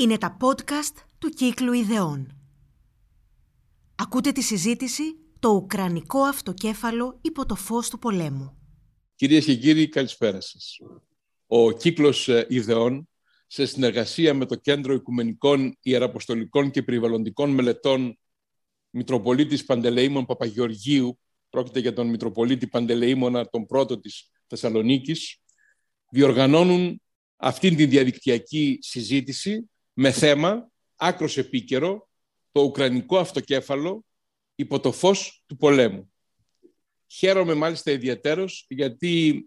Είναι τα podcast του Κύκλου Ιδεών. Ακούτε τη συζήτηση «Το Ουκρανικό Αυτοκέφαλο υπό το φως του πολέμου». Κυρίες και κύριοι, καλησπέρα σας. Ο Κύκλος Ιδεών, σε συνεργασία με το Κέντρο Οικουμενικών Ιεραποστολικών και Περιβαλλοντικών Μελετών Μητροπολίτης Παντελεήμων Παπαγεωργίου, πρόκειται για τον Μητροπολίτη Παντελεήμωνα, τον πρώτο της Θεσσαλονίκης, διοργανώνουν αυτήν την διαδικτυακή συζήτηση με θέμα, άκρος επίκαιρο, το Ουκρανικό Αυτοκέφαλο υπό το φως του πολέμου. Χαίρομαι μάλιστα ιδιαίτερος γιατί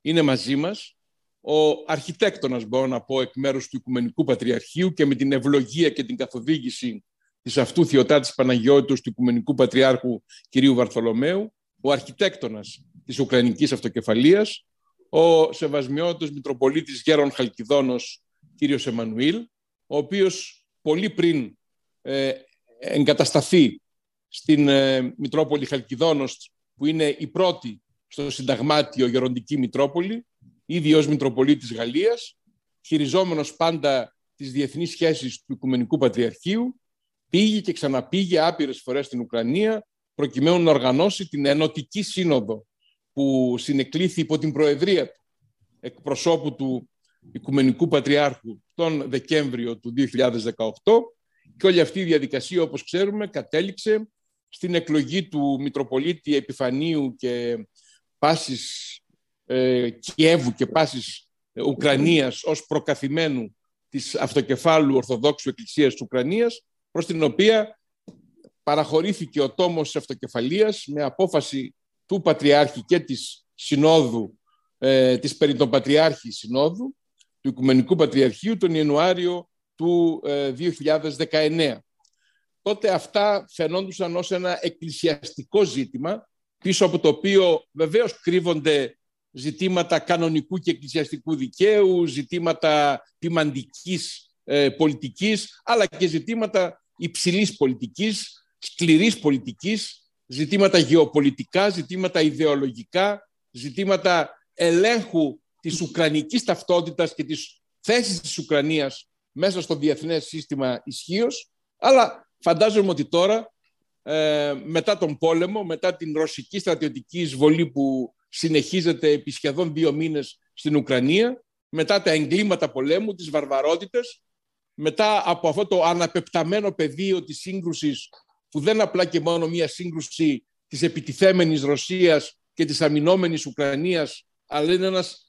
είναι μαζί μας ο αρχιτέκτονας, μπορώ να πω, εκ μέρους του Οικουμενικού Πατριαρχείου και με την ευλογία και την καθοδήγηση της αυτού Θεοτάτης Παναγιώτος του Οικουμενικού Πατριάρχου κυρίου Βαρθολομέου, ο αρχιτέκτονας της Ουκρανικής Αυτοκεφαλίας, ο σεβασμιώτος Μητροπολίτης Γέρων Χαλκιδόνος κύριος Εμμανουήλ, ο οποίος πολύ πριν εγκατασταθεί στην Μητρόπολη Χαλκιδόνος, που είναι η πρώτη στο συνταγμάτιο γεροντική Μητρόπολη, ήδη ως Μητροπολίτης Γαλλίας, χειριζόμενος πάντα τις διεθνείς σχέσεις του Οικουμενικού Πατριαρχείου, πήγε και ξαναπήγε άπειρες φορές στην Ουκρανία, προκειμένου να οργανώσει την Ενωτική Σύνοδο, που συνεκλήθη υπό την προεδρία του εκπροσώπου του Οικουμενικού Πατριάρχου τον Δεκέμβριο του 2018, και όλη αυτή η διαδικασία, όπως ξέρουμε, κατέληξε στην εκλογή του Μητροπολίτη Επιφανίου και Πάσης Κιέβου και Πάσης Ουκρανίας ως προκαθημένου της Αυτοκεφάλου Ορθοδόξου Εκκλησίας της Ουκρανίας, προς την οποία παραχωρήθηκε ο τόμος της Αυτοκεφαλίας με απόφαση του Πατριάρχη και της Συνόδου, της περί των Πατριάρχη Συνόδου του Οικουμενικού Πατριαρχείου τον Ιανουάριο του 2019. Τότε αυτά φαινόντουσαν ως ένα εκκλησιαστικό ζήτημα, πίσω από το οποίο βεβαίως κρύβονται ζητήματα κανονικού και εκκλησιαστικού δικαίου, ζητήματα ποιμαντικής πολιτικής, αλλά και ζητήματα υψηλής πολιτικής, σκληρής πολιτικής, ζητήματα γεωπολιτικά, ζητήματα ιδεολογικά, ζητήματα ελέγχου της ουκρανικής ταυτότητας και της θέσης της Ουκρανίας μέσα στο διεθνές σύστημα ισχύως. Αλλά φαντάζομαι ότι τώρα, μετά τον πόλεμο, μετά την ρωσική στρατιωτική εισβολή που συνεχίζεται επί σχεδόν 2 μήνες στην Ουκρανία, μετά τα εγκλήματα πολέμου, τις βαρβαρότητες, μετά από αυτό το αναπεπταμένο πεδίο της σύγκρουσης, που δεν απλά και μόνο μία σύγκρουση της επιτιθέμενης Ρωσίας και της αμυνόμενης Ουκρανίας, αλλά είναι ένας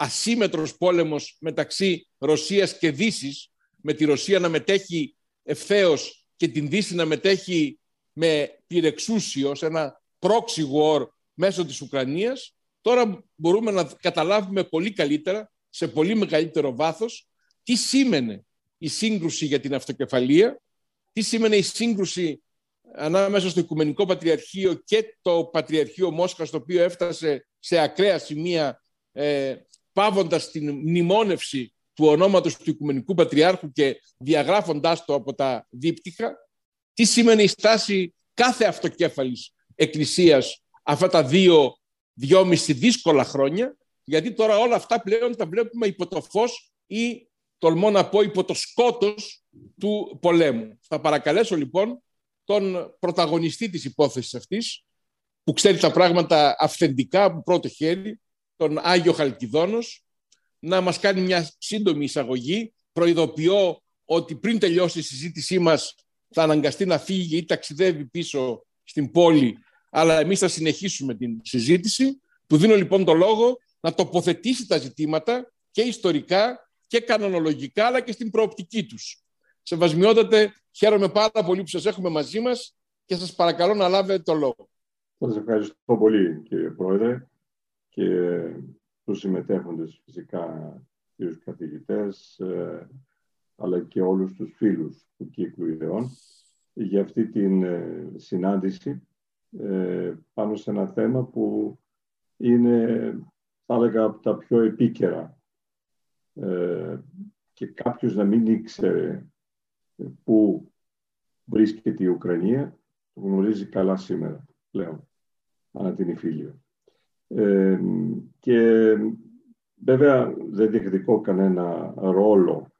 ασύμετρος πόλεμος μεταξύ Ρωσίας και Δύσης, με τη Ρωσία να μετέχει ευθέως και την Δύση να μετέχει με πυρεξούσιο, σε ένα proxy war μέσω της Ουκρανίας. Τώρα μπορούμε να καταλάβουμε πολύ καλύτερα, σε πολύ μεγαλύτερο βάθος, τι σήμαινε η σύγκρουση για την αυτοκεφαλία, τι σήμαινε η σύγκρουση ανάμεσα στο Οικουμενικό Πατριαρχείο και το Πατριαρχείο Μόσχας, το οποίο έφτασε σε ακραία σημεία, πάβοντας την μνημόνευση του ονόματος του Οικουμενικού Πατριάρχου και διαγράφοντάς το από τα δίπτυχα. Τι σήμαινε η στάση κάθε αυτοκέφαλης εκκλησίας αυτά τα 2,5 δύσκολα χρόνια, γιατί τώρα όλα αυτά πλέον τα βλέπουμε υπό το φως ή, τολμώ να πω, υπό το σκότος του πολέμου. Θα παρακαλέσω λοιπόν τον πρωταγωνιστή της υπόθεσης αυτής, που ξέρει τα πράγματα αυθεντικά από πρώτο χέρι, τον Άγιο Χαλκιδόνος, να μας κάνει μια σύντομη εισαγωγή. Προειδοποιώ ότι πριν τελειώσει η συζήτησή μας θα αναγκαστεί να φύγει ή ταξιδεύει πίσω στην πόλη, αλλά εμείς θα συνεχίσουμε την συζήτηση. Του δίνω λοιπόν το λόγο να τοποθετήσει τα ζητήματα και ιστορικά και κανονολογικά, αλλά και στην προοπτική τους. Σεβασμιότατε, χαίρομαι πάρα πολύ που σας έχουμε μαζί μας και σας παρακαλώ να λάβετε το λόγο. Σας ευχαριστώ πολύ, κύριε Πρόεδρε, και τους συμμετέχοντες, φυσικά, τους καθηγητές, αλλά και όλους τους φίλους του Κύκλου Ιδεών, για αυτή την συνάντηση πάνω σε ένα θέμα που είναι, θα έλεγα, από τα πιο επίκαιρα, και κάποιος να μην ήξερε που βρίσκεται η Ουκρανία, το γνωρίζει καλά σήμερα πλέον, ανά την Ιφίλιο. Και βέβαια δεν διεκδικώ κανένα ρόλο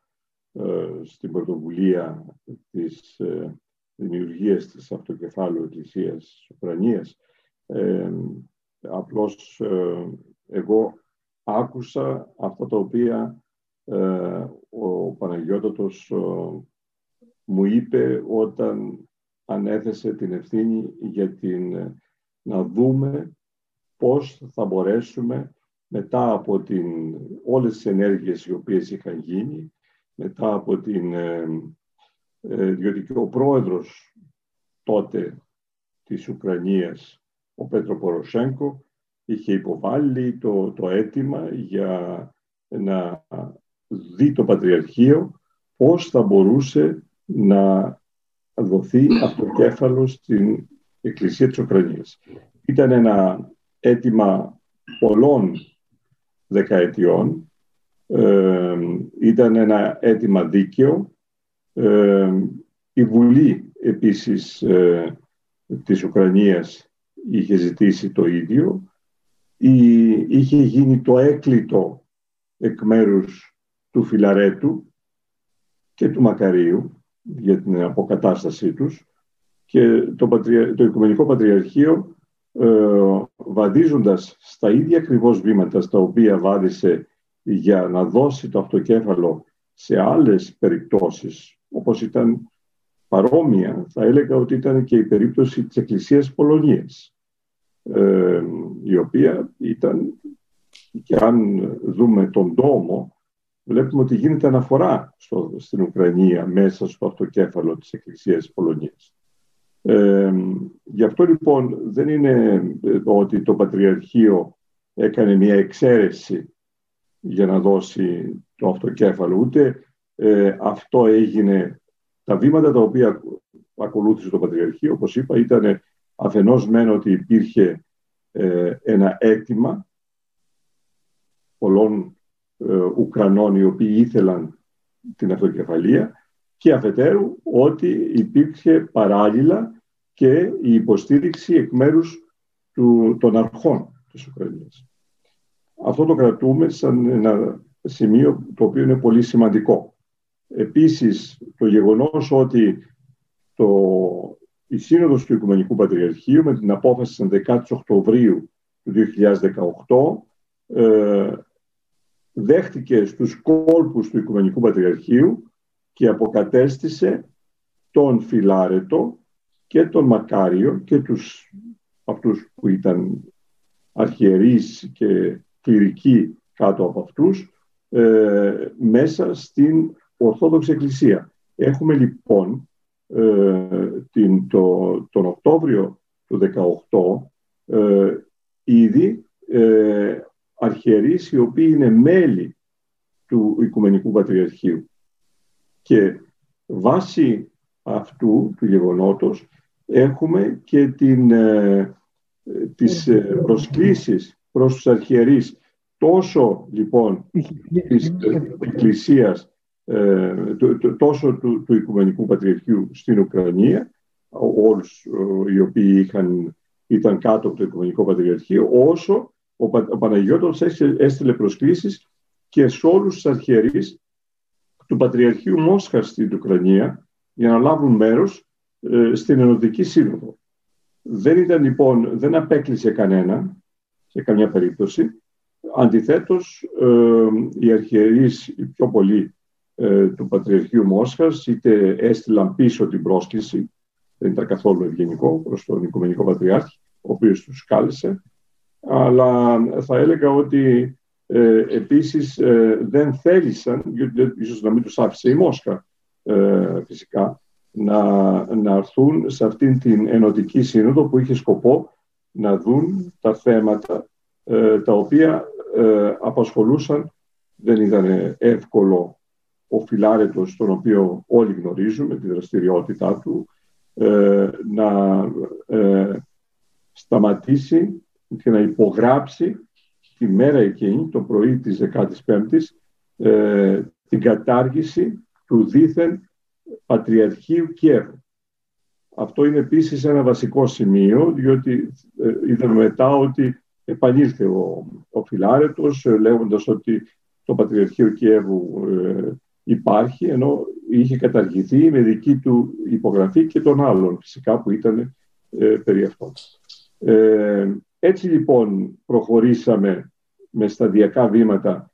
στην πρωτοβουλία της δημιουργίας της αυτοκεφάλου εκκλησίας της Ουκρανίας. Απλώς εγώ άκουσα αυτά τα οποία ο Παναγιώτατος μου είπε όταν ανέθεσε την ευθύνη για να δούμε πώς θα μπορέσουμε μετά από όλες τις ενέργειες οι οποίες είχαν γίνει, μετά από διότι και ο πρόεδρος τότε της Ουκρανίας, ο Πέτρο Ποροσένκο, είχε υποβάλει το αίτημα για να δει το Πατριαρχείο πώς θα μπορούσε να δοθεί αυτοκέφαλο στην Εκκλησία της Ουκρανίας. Ήταν ένα αίτημα πολλών δεκαετιών, ήταν ένα αίτημα δίκαιο. Η Βουλή επίσης της Ουκρανίας είχε ζητήσει το ίδιο. Είχε γίνει το έκλειτο εκ μέρους του Φιλαρέτου και του Μακαρίου για την αποκατάστασή τους, και το Οικουμενικό Πατριαρχείο, βαδίζοντας στα ίδια ακριβώς βήματα στα οποία βάδισε για να δώσει το αυτοκέφαλο σε άλλες περιπτώσεις, όπως ήταν παρόμοια, θα έλεγα ότι ήταν και η περίπτωση της Εκκλησίας Πολωνίας, η οποία ήταν, και αν δούμε τον τόμο, βλέπουμε ότι γίνεται αναφορά στην Ουκρανία μέσα στο αυτοκέφαλο της Εκκλησίας Πολωνίας. Γι' αυτό λοιπόν δεν είναι ότι το Πατριαρχείο έκανε μια εξαίρεση για να δώσει το αυτοκέφαλο, ούτε αυτό έγινε. Τα βήματα τα οποία ακολούθησε το Πατριαρχείο, όπως είπα, ήταν αφενός μεν ότι υπήρχε ένα αίτημα πολλών Ουκρανών οι οποίοι ήθελαν την αυτοκεφαλία, και αφετέρου ότι υπήρχε παράλληλα και η υποστήριξη εκ μέρους των αρχών της Ουκρανίας. Αυτό το κρατούμε σαν ένα σημείο το οποίο είναι πολύ σημαντικό. Επίσης, το γεγονός ότι η Σύνοδος του Οικουμενικού Πατριαρχείου, με την απόφαση της 11ης Οκτωβρίου του 2018, δέχτηκε στους κόλπους του Οικουμενικού Πατριαρχείου και αποκατέστησε τον Φιλάρετο και τον Μακάριο και αυτούς που ήταν αρχιερείς και κληρικοί κάτω από αυτούς, μέσα στην Ορθόδοξη Εκκλησία. Έχουμε λοιπόν τον Οκτώβριο του 2018 ήδη αρχιερείς οι οποίοι είναι μέλη του Οικουμενικού Πατριαρχείου. Και βάσει αυτού του γεγονότος έχουμε και τις προσκλήσεις προς τους αρχιερείς τόσο λοιπόν της Εκκλησίας, τόσο του Οικουμενικού Πατριαρχείου στην Ουκρανία, όλους οι οποίοι ήταν κάτω από το Οικουμενικό Πατριαρχείο, όσο ο Παναγιώτος έστειλε προσκλήσεις και σε όλους τους αρχιερείς του Πατριαρχείου Μόσχας στην Ουκρανία για να λάβουν μέρος στην Ενωτική Σύνοδο. Δεν απέκλεισε κανένα σε καμιά περίπτωση. Αντιθέτως, οι αρχιερείς πιο πολλοί του Πατριαρχείου Μόσχας είτε έστειλαν πίσω την πρόσκληση, δεν ήταν καθόλου ευγενικό προς τον Οικουμενικό Πατριάρχη, ο οποίος τους κάλεσε, αλλά θα έλεγα ότι επίσης δεν θέλησαν, γιατί ίσως να μην τους άφησε η Μόσχα φυσικά, να έρθουν σε αυτήν την Ενωτική Σύνοδο που είχε σκοπό να δουν τα θέματα τα οποία απασχολούσαν. Δεν ήταν εύκολο. Ο Φιλάρετος, τον οποίο όλοι γνωρίζουμε τη δραστηριότητά του, να σταματήσει και να υπογράψει τη μέρα εκείνη, το πρωί της 15ης, την κατάργηση του δήθεν Πατριαρχείου Κιέβου. Αυτό είναι επίσης ένα βασικό σημείο, διότι είδαμε μετά ότι επανήλθε ο Φιλάρετος, λέγοντας ότι το Πατριαρχείο Κιέβου υπάρχει, ενώ είχε καταργηθεί με δική του υπογραφή και των άλλων φυσικά που ήταν περί αυτών. Έτσι λοιπόν προχωρήσαμε με σταδιακά βήματα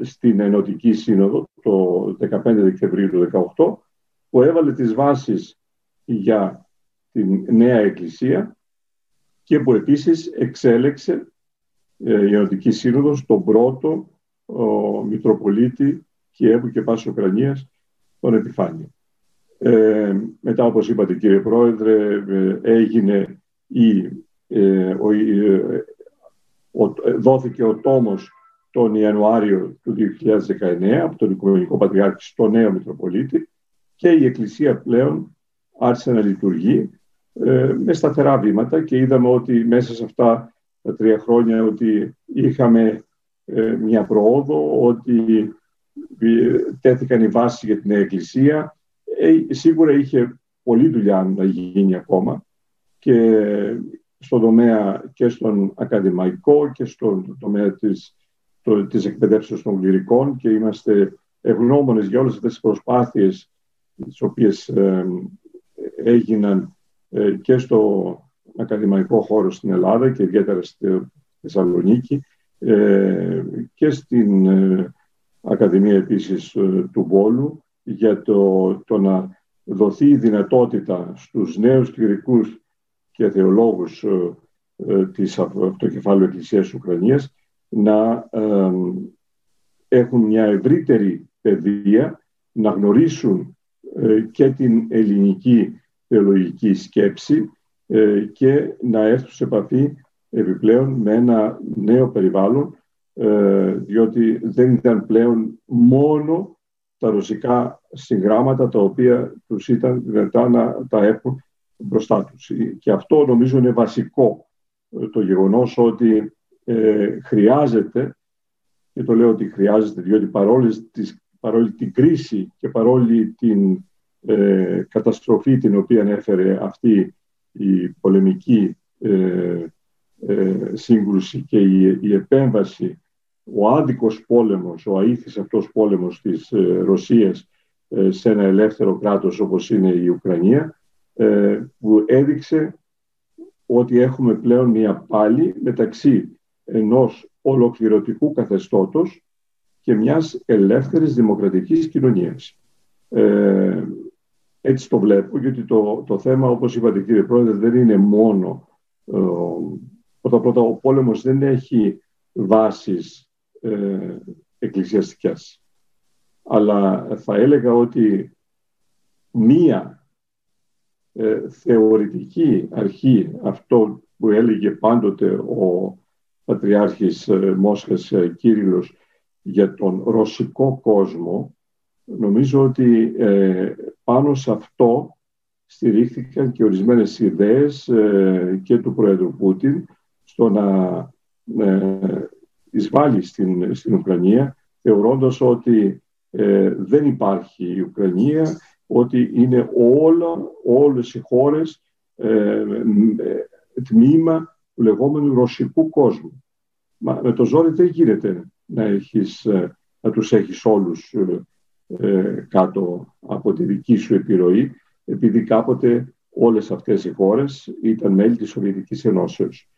στην Ενωτική Σύνοδο το 15 Δεκεμβρίου του 2018, που έβαλε τις βάσεις για την νέα Εκκλησία και που επίσης εξέλεξε η Ενωτική Σύνοδος τον πρώτο Μητροπολίτη Κιέβου και Πάσης Ουκρανίας, τον Επιφάνιο. Μετά, όπως είπατε κύριε Πρόεδρε, έγινε δόθηκε ο τόμος τον Ιανουάριο του 2019 από τον Οικουμενικό Πατριάρχη στο νέο Μητροπολίτη και η Εκκλησία πλέον άρχισε να λειτουργεί με σταθερά βήματα και είδαμε ότι μέσα σε αυτά τα 3 χρόνια ότι είχαμε μια προόδο, ότι τέθηκαν οι βάσεις για την Εκκλησία. Σίγουρα είχε πολλή δουλειά να γίνει ακόμα και στον τομέα και στον ακαδημαϊκό και στον τομέα της εκπαιδεύσεως των κληρικών και είμαστε ευγνώμονες για όλες αυτές τις προσπάθειες τις οποίες έγιναν και στο ακαδημαϊκό χώρο στην Ελλάδα και ιδιαίτερα στη Θεσσαλονίκη και στην Ακαδημία επίσης του Βόλου για το να δοθεί η δυνατότητα στους νέους κληρικούς και θεολόγους της Αυτοκεφάλου Εκκλησίας της Ουκρανίας να έχουν μια ευρύτερη παιδεία, να γνωρίσουν και την ελληνική θεολογική σκέψη και να έρθουν σε επαφή επιπλέον με ένα νέο περιβάλλον, διότι δεν ήταν πλέον μόνο τα ρωσικά συγγράμματα τα οποία τους ήταν δυνατά να τα έχουν μπροστά τους. Και αυτό νομίζω είναι βασικό, το γεγονός ότι χρειάζεται, και το λέω ότι χρειάζεται διότι παρόλη την κρίση και παρόλη την καταστροφή την οποία έφερε αυτή η πολεμική σύγκρουση και η επέμβαση, ο άδικος πόλεμος, ο αήθης αυτός πόλεμος της Ρωσίας σε ένα ελεύθερο κράτος όπως είναι η Ουκρανία, που έδειξε ότι έχουμε πλέον μια πάλη μεταξύ ενός ολοκληρωτικού καθεστώτος και μιας ελεύθερης δημοκρατικής κοινωνίας. Έτσι το βλέπω, γιατί το θέμα, όπως είπατε κύριε Πρόεδρε, δεν είναι μόνο... Πρώτα-πρώτα, ο πόλεμος δεν έχει βάσεις εκκλησιαστικές. Αλλά θα έλεγα ότι μία θεωρητική αρχή, αυτό που έλεγε πάντοτε ο Πατριάρχης Μόσχας Κύριλλος για τον ρωσικό κόσμο, νομίζω ότι πάνω σε αυτό στηρίχθηκαν και ορισμένες ιδέες και του Πρόεδρου Πούτιν στο να εισβάλλει στην Ουκρανία, θεωρώντας ότι δεν υπάρχει η Ουκρανία, ότι είναι όλες οι χώρες τμήμα του λεγόμενου ρωσικού κόσμου. Μα με το ζόρι δεν γίνεται να τους έχεις όλους κάτω από τη δική σου επιρροή, επειδή κάποτε όλες αυτές οι χώρες ήταν μέλη της Σοβιετικής Ενώσεως.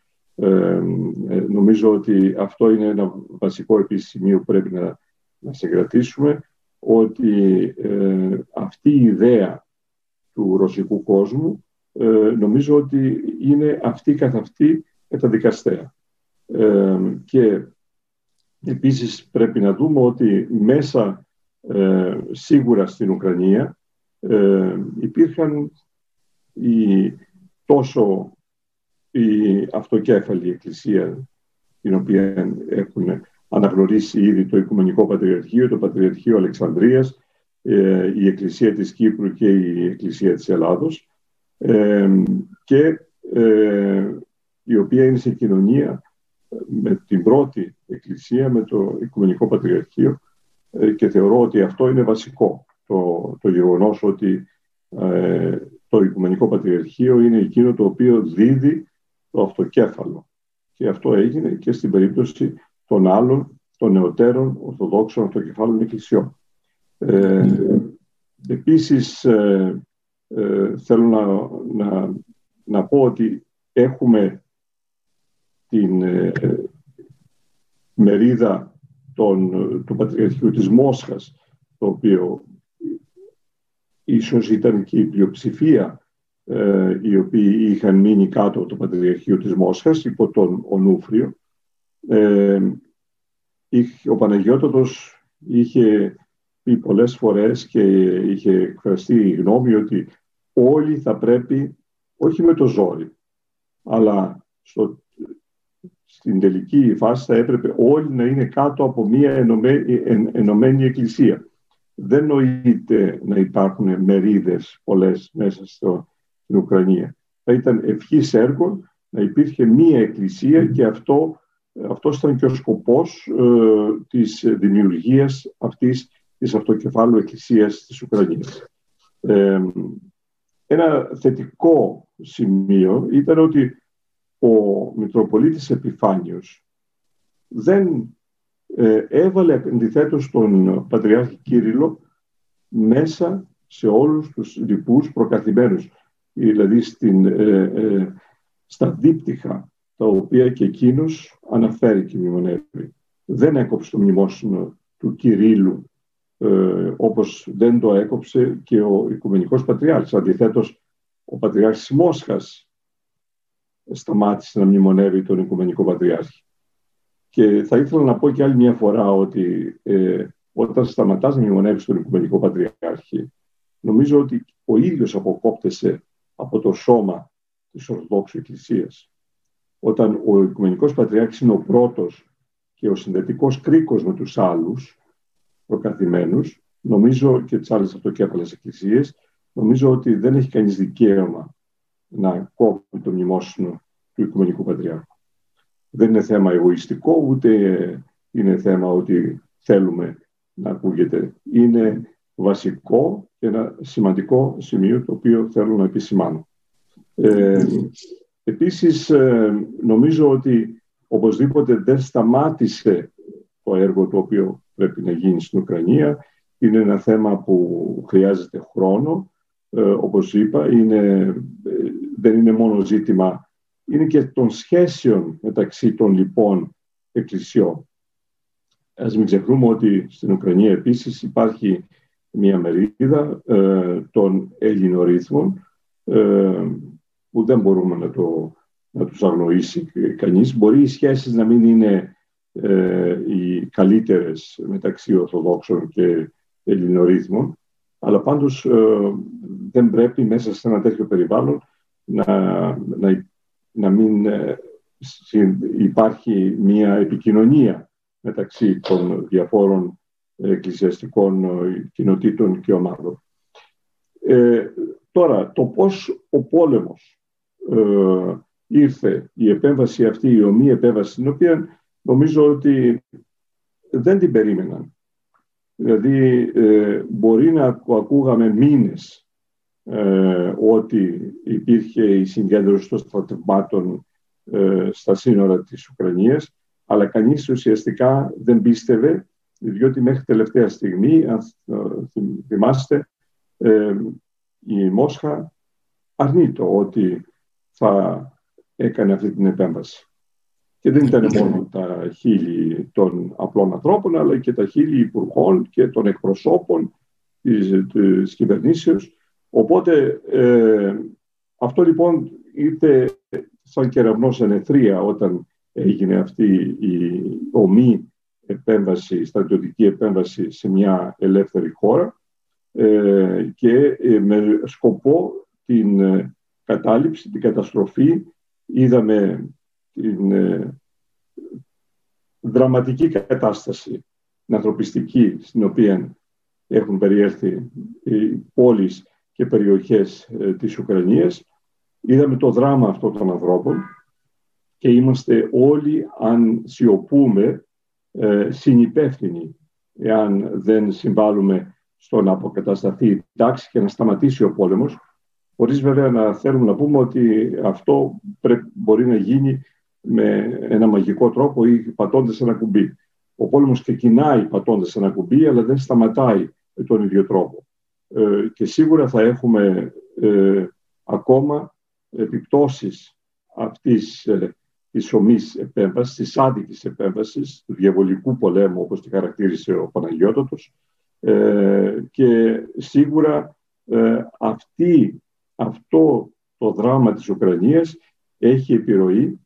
Νομίζω ότι αυτό είναι ένα βασικό επίσης σημείο που πρέπει να συγκρατήσουμε, ότι αυτή η ιδέα του ρωσικού κόσμου νομίζω ότι είναι αυτή καθ' αυτή καταδικαστέα. Και επίσης πρέπει να δούμε ότι μέσα σίγουρα στην Ουκρανία υπήρχαν τόσο η αυτοκέφαλη εκκλησία, την οποία έχουν αναγνωρίσει ήδη το Οικουμενικό Πατριαρχείο, το Πατριαρχείο Αλεξανδρίας, η Εκκλησία της Κύπρου και η Εκκλησία της Ελλάδος, και η οποία είναι σε κοινωνία με την πρώτη εκκλησία, με το Οικουμενικό Πατριαρχείο, και θεωρώ ότι αυτό είναι βασικό, το γεγονός ότι το Οικουμενικό Πατριαρχείο είναι εκείνο το οποίο δίδει το αυτοκέφαλο. Και αυτό έγινε και στην περίπτωση των άλλων, των νεωτέρων Ορθοδόξων Αυτοκεφάλων Εκκλησιών. Επίσης θέλω να πω ότι έχουμε την μερίδα του Πατριαρχείου της Μόσχας, το οποίο ίσως ήταν και η πλειοψηφία οι οποίοι είχαν μείνει κάτω από το Πατριαρχείο της Μόσχας υπό τον Ονούφριο. Ο Παναγιώτατος είχε πει πολλές φορές και είχε εκφραστεί η γνώμη ότι όλοι θα πρέπει, όχι με το ζόρι, αλλά στην τελική φάση θα έπρεπε όλοι να είναι κάτω από μια ενωμένη εκκλησία. Δεν νοείται να υπάρχουν μερίδες πολλές μέσα στην Ουκρανία. Θα ήταν ευχής έργο να υπήρχε μία εκκλησία και αυτός ήταν και ο σκοπός της δημιουργίας αυτής της αυτοκεφάλου εκκλησίας της Ουκρανίας. Ένα θετικό σημείο ήταν ότι ο Μητροπολίτης Επιφάνιος δεν έβαλε αντιθέτως τον Πατριάρχη Κύριλλο μέσα σε όλους τους λοιπούς προκαθημένους, δηλαδή στα δίπτυχα τα οποία και εκείνος αναφέρει και μνημονεύει. Δεν έκοψε το μνημόσυνο του Κυρίλλου όπως δεν το έκοψε και ο Οικουμενικός Πατριάρχης. Αντιθέτως, ο Πατριάρχης Μόσχας σταμάτησε να μνημονεύει τον Οικουμενικό Πατριάρχη. Και θα ήθελα να πω και άλλη μια φορά ότι όταν σταματάς να μνημονεύεις τον Οικουμενικό Πατριάρχη, νομίζω ότι ο ίδιος αποκόπτεσε από το σώμα της Ορθόδοξου Εκκλησίας. Όταν ο Οικουμενικός Πατριάρχης είναι ο πρώτος και ο συνδετικός κρίκος με τους άλλους προκαθημένους, νομίζω, και τις άλλες αυτοκέφαλες εκκλησίες, νομίζω ότι δεν έχει κανείς δικαίωμα να κόβει το μνημόσυνο του Οικουμενικού Πατριάρχου. Δεν είναι θέμα εγωιστικό, ούτε είναι θέμα ότι θέλουμε να ακούγεται. Είναι βασικό και ένα σημαντικό σημείο το οποίο θέλω να επισημάνω. Επίσης, νομίζω ότι οπωσδήποτε δεν σταμάτησε το έργο το οποίο πρέπει να γίνει στην Ουκρανία. Είναι ένα θέμα που χρειάζεται χρόνο, όπως είπα. Δεν είναι μόνο ζήτημα, είναι και των σχέσεων μεταξύ των λοιπών εκκλησιών. Ας μην ξεχνούμε ότι στην Ουκρανία επίσης υπάρχει μια μερίδα των Ελληνορύθμων, που δεν μπορούμε να τους αγνοήσει κανείς. Μπορεί οι σχέσεις να μην είναι οι καλύτερες μεταξύ Ορθοδόξων και Ελληνορύθμων, αλλά πάντως δεν πρέπει μέσα σε ένα τέτοιο περιβάλλον να μην υπάρχει μια επικοινωνία μεταξύ των διαφόρων εκκλησιαστικών κοινοτήτων και ομάδων. Τώρα, το πώς ο πόλεμος ήρθε, η επέμβαση αυτή, η ομοίη επέμβαση, την οποία νομίζω ότι δεν την περίμεναν. Δηλαδή, μπορεί να ακούγαμε μήνες ότι υπήρχε η συγκέντρωση των στρατευμάτων στα σύνορα της Ουκρανίας, αλλά κανείς ουσιαστικά δεν πίστευε, διότι μέχρι τελευταία στιγμή, αν θυμάστε, η Μόσχα αρνείται ότι θα έκανε αυτή την επέμβαση. Και δεν ήταν μόνο τα χείλη των απλών ανθρώπων, αλλά και τα χείλη υπουργών και των εκπροσώπων της κυβερνήσεως. Οπότε αυτό λοιπόν ήρθε σαν κεραυνός ενεθρία όταν έγινε αυτή η ομοίη επέμβαση, στρατιωτική επέμβαση σε μια ελεύθερη χώρα, και με σκοπό την κατάληψη, την καταστροφή. Είδαμε την δραματική κατάσταση, την ανθρωπιστική, στην οποία έχουν περιέλθει πόλεις και περιοχές της Ουκρανίας. Είδαμε το δράμα αυτών των ανθρώπων και είμαστε όλοι, αν σιωπούμε, συνυπεύθυνοι, εάν δεν συμβάλλουμε στο να αποκατασταθεί η τάξη και να σταματήσει ο πόλεμος, χωρίς βέβαια να θέλουμε να πούμε ότι αυτό μπορεί να γίνει με ένα μαγικό τρόπο ή πατώντας ένα κουμπί. Ο πόλεμος ξεκινάει πατώντας ένα κουμπί, αλλά δεν σταματάει με τον ίδιο τρόπο. και σίγουρα θα έχουμε ακόμα επιπτώσεις αυτής της ομής επέμβασης, της άδικης επέμβασης, του διαβολικού πολέμου, όπως τη χαρακτήρισε ο Παναγιώτατος, και σίγουρα αυτό το δράμα της Ουκρανίας έχει επιρροή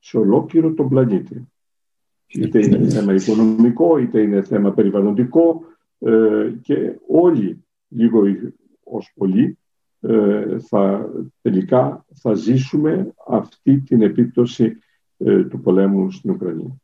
σε ολόκληρο τον πλανήτη. Είτε είναι θέμα οικονομικό, είτε είναι θέμα περιβαλλοντικό, και όλοι, λίγο ως πολύ, τελικά θα ζήσουμε αυτή την επίπτωση του πολέμου στην Ουκρανία.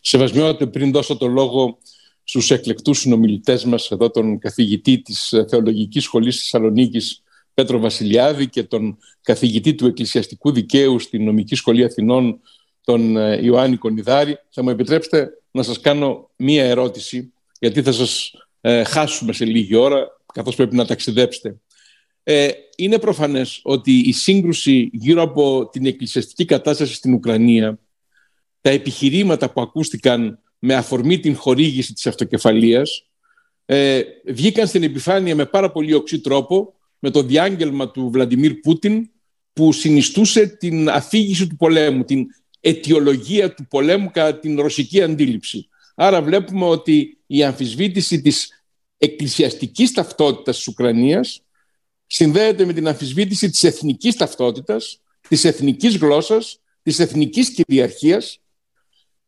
Σεβασμιότατε, πριν δώσω το λόγο στους εκλεκτούς συνομιλητές μας εδώ, τον καθηγητή της Θεολογικής Σχολής Θεσσαλονίκης Πέτρο Βασιλειάδη και τον καθηγητή του Εκκλησιαστικού Δικαίου στην Νομική Σχολή Αθηνών, τον Ιωάννη Κονιδάρη, θα μου επιτρέψετε να σας κάνω μία ερώτηση, γιατί θα σας χάσουμε σε λίγη ώρα, καθώς πρέπει να ταξιδέψετε. Είναι προφανές ότι η σύγκρουση γύρω από την εκκλησιαστική κατάσταση στην Ουκρανία, τα επιχειρήματα που ακούστηκαν με αφορμή την χορήγηση της αυτοκεφαλίας, βγήκαν στην επιφάνεια με πάρα πολύ οξύ τρόπο, με το διάγγελμα του Βλαντιμίρ Πούτιν, που συνιστούσε την αφήγηση του πολέμου, την αιτιολογία του πολέμου κατά την ρωσική αντίληψη. Άρα βλέπουμε ότι η αμφισβήτηση της εκκλησιαστικής ταυτότητας της Ουκρανίας συνδέεται με την αμφισβήτηση της εθνικής ταυτότητας, της εθνικής γλώσσας, της εθνικής κυριαρχίας,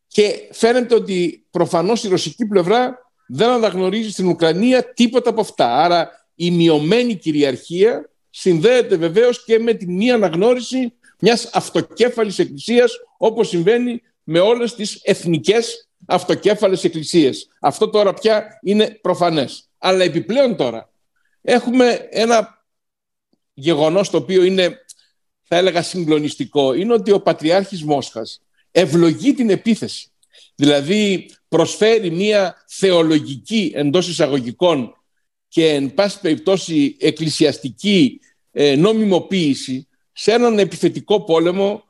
και φαίνεται ότι προφανώς η ρωσική πλευρά δεν αναγνωρίζει στην Ουκρανία τίποτα από αυτά. Άρα η μειωμένη κυριαρχία συνδέεται βεβαίως και με τη μη αναγνώριση μιας αυτοκέφαλης εκκλησίας, όπως συμβαίνει με όλες τις εθνικές αυτοκέφαλες εκκλησίες. Αυτό τώρα πια είναι προφανές. Αλλά επιπλέον τώρα έχουμε ένα γεγονός το οποίο είναι, θα έλεγα, συγκλονιστικό. Είναι ότι ο Πατριάρχης Μόσχας ευλογεί την επίθεση. Δηλαδή προσφέρει μια θεολογική, εντός εισαγωγικών, και εν πάση περιπτώσει εκκλησιαστική νομιμοποίηση σε έναν επιθετικό πόλεμο,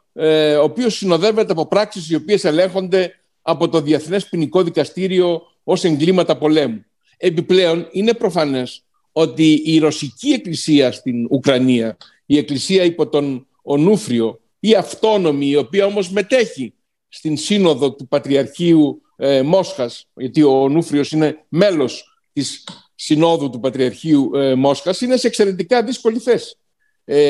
ο οποίος συνοδεύεται από πράξεις οι οποίες ελέγχονται από το Διεθνές Ποινικό Δικαστήριο ως εγκλήματα πολέμου. Επιπλέον, είναι προφανές ότι η ρωσική εκκλησία στην Ουκρανία, η εκκλησία υπό τον Ονούφριο, η αυτόνομη, η οποία όμως μετέχει στην σύνοδο του Πατριαρχείου Μόσχας, γιατί ο Ονούφριος είναι μέλος της συνόδου του Πατριαρχείου Μόσχας, είναι σε εξαιρετικά δύσκολη θέση.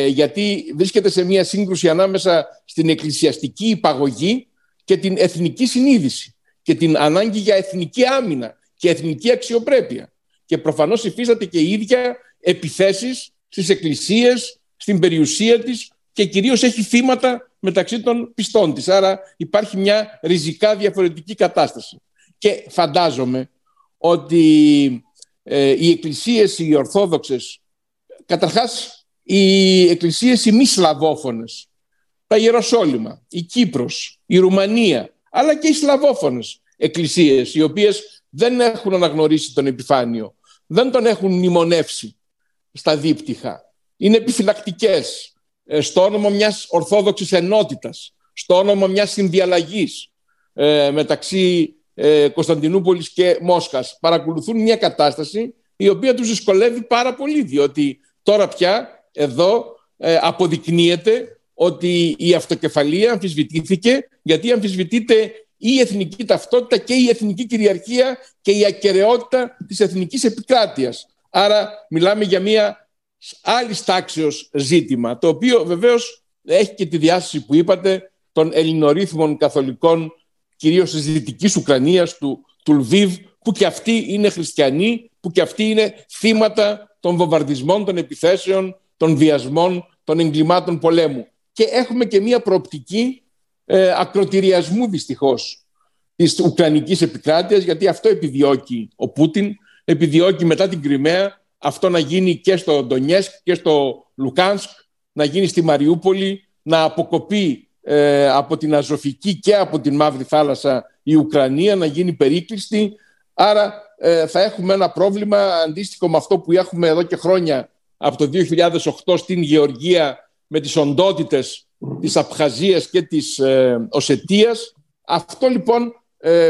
Γιατί βρίσκεται σε μια σύγκρουση ανάμεσα στην εκκλησιαστική υπαγωγή και την εθνική συνείδηση και την ανάγκη για εθνική άμυνα και εθνική αξιοπρέπεια. Και προφανώς υφίσταται και η ίδια επιθέσεις στις εκκλησίες, στην περιουσία της, και κυρίως έχει θύματα μεταξύ των πιστών της. Άρα υπάρχει μια ριζικά διαφορετική κατάσταση. Και φαντάζομαι ότι οι εκκλησίες, οι ορθόδοξες, καταρχάς οι εκκλησίες οι μη σλαβόφωνες, τα Ιεροσόλυμα, η Κύπρος, η Ρουμανία, αλλά και οι σλαβόφωνες εκκλησίες, οι οποίες δεν έχουν αναγνωρίσει τον επιφάνιο, δεν τον έχουν μνημονεύσει στα δίπτυχα. Είναι επιφυλακτικές στο όνομα μιας ορθόδοξης ενότητας, στο όνομα μιας συνδιαλλαγής μεταξύ Κωνσταντινούπολης και Μόσχας. Παρακολουθούν μια κατάσταση η οποία τους δυσκολεύει πάρα πολύ, διότι τώρα πια εδώ αποδεικνύεται ότι η αυτοκεφαλία αμφισβητήθηκε, γιατί αμφισβητείται η εθνική ταυτότητα και η εθνική κυριαρχία και η ακεραιότητα της εθνικής επικράτειας. Άρα μιλάμε για μια άλλη τάξεως ζήτημα, το οποίο βεβαίως έχει και τη διάσταση που είπατε των ελληνορύθμων καθολικών, κυρίως της Δυτικής Ουκρανίας, του Λβίβ, που και αυτοί είναι χριστιανοί, που και αυτοί είναι θύματα των βομβαρδισμών, των επιθέσεων, των βιασμών, των εγκλημάτων πολέμου. Και έχουμε και μία προοπτική ακροτηριασμού, δυστυχώς, της Ουκρανικής επικράτειας, γιατί αυτό επιδιώκει ο Πούτιν, επιδιώκει μετά την Κριμαία αυτό να γίνει και στο Ντονιέσκ και στο Λουκάνσκ, να γίνει στη Μαριούπολη, να αποκοπεί από την Αζωφική και από την Μαύρη Θάλασσα η Ουκρανία, να γίνει περίκλειστη. Άρα θα έχουμε ένα πρόβλημα αντίστοιχο με αυτό που έχουμε εδώ και χρόνια, από το 2008 στην Γεωργία, με τις οντότητες της Απχαζίας και της Οσετίας. Αυτό λοιπόν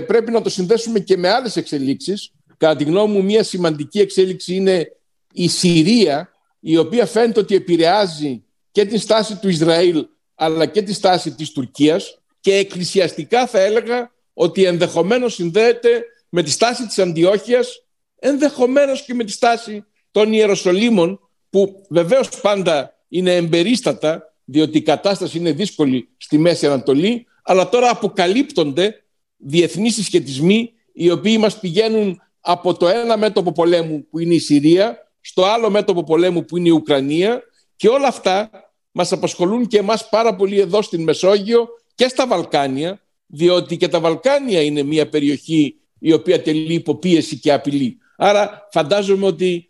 πρέπει να το συνδέσουμε και με άλλες εξελίξεις. Κατά τη γνώμη μου, μια σημαντική εξέλιξη είναι η Συρία, η οποία φαίνεται ότι επηρεάζει και τη στάση του Ισραήλ αλλά και τη στάση της Τουρκίας, και εκκλησιαστικά θα έλεγα ότι ενδεχομένως συνδέεται με τη στάση της Αντιόχειας, ενδεχομένως και με τη στάση των Ιεροσολύμων, που βεβαίως πάντα είναι εμπερίστατα, διότι η κατάσταση είναι δύσκολη στη Μέση Ανατολή, αλλά τώρα αποκαλύπτονται διεθνείς συσχετισμοί οι οποίοι μας πηγαίνουν από το ένα μέτωπο πολέμου που είναι η Συρία στο άλλο μέτωπο πολέμου που είναι η Ουκρανία, και όλα αυτά μας απασχολούν και εμάς πάρα πολύ εδώ στην Μεσόγειο και στα Βαλκάνια, διότι και τα Βαλκάνια είναι μια περιοχή η οποία τελεί υποπίεση και απειλή. Άρα φαντάζομαι ότι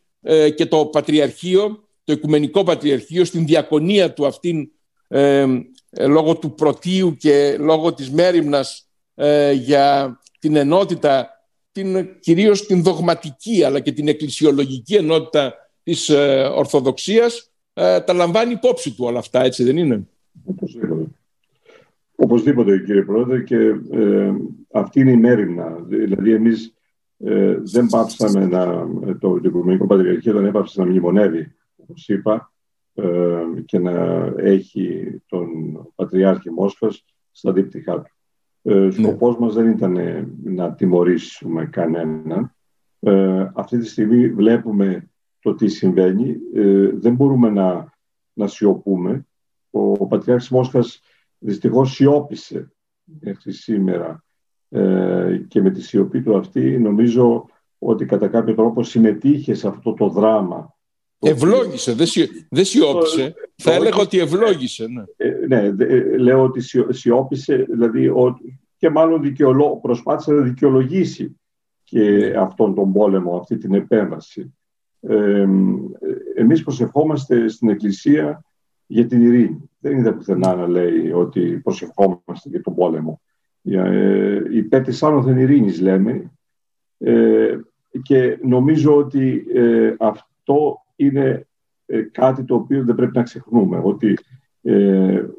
και το Πατριαρχείο, το Οικουμενικό Πατριαρχείο, στην διακονία του αυτήν, λόγω του πρωτείου και λόγω της μέριμνας για την ενότητα, κυρίως την δογματική αλλά και την εκκλησιολογική ενότητα της Ορθοδοξίας, τα λαμβάνει υπόψη του όλα αυτά, έτσι δεν είναι? Οπωσδήποτε, κύριε Πρόεδρε, και αυτή είναι η μέριμνα. Δηλαδή εμείς δεν πάψαμε το Οικουμενικό Πατριαρχείο δεν έπαψε να μνημονεύει, όπως είπα, και να έχει τον Πατριάρχη Μόσχας στα δίπτυχά του. Σκοπός μας δεν ήταν να τιμωρήσουμε κανέναν. Αυτή τη στιγμή βλέπουμε το τι συμβαίνει. Δεν μπορούμε να σιωπούμε. Ο Πατριάρχης Μόσχας δυστυχώς σιώπησε μέχρι σήμερα, και με τη σιωπή του αυτή νομίζω ότι κατά κάποιο τρόπο συμμετείχε σε αυτό το δράμα. Ευλόγησε, δεν σιώπησε. Θα έλεγα ότι ευλόγησε. Ναι, λέω ότι σιώπησε, δηλαδή και μάλλον προσπάθησε να δικαιολογήσει και αυτόν τον πόλεμο, αυτή την επέμβαση. Εμείς προσευχόμαστε στην Εκκλησία για την ειρήνη. Δεν είδα πουθενά να λέει ότι προσευχόμαστε για τον πόλεμο. Η πέτης άνωθεν ειρήνης λέμε, και νομίζω ότι αυτό είναι κάτι το οποίο δεν πρέπει να ξεχνούμε, ότι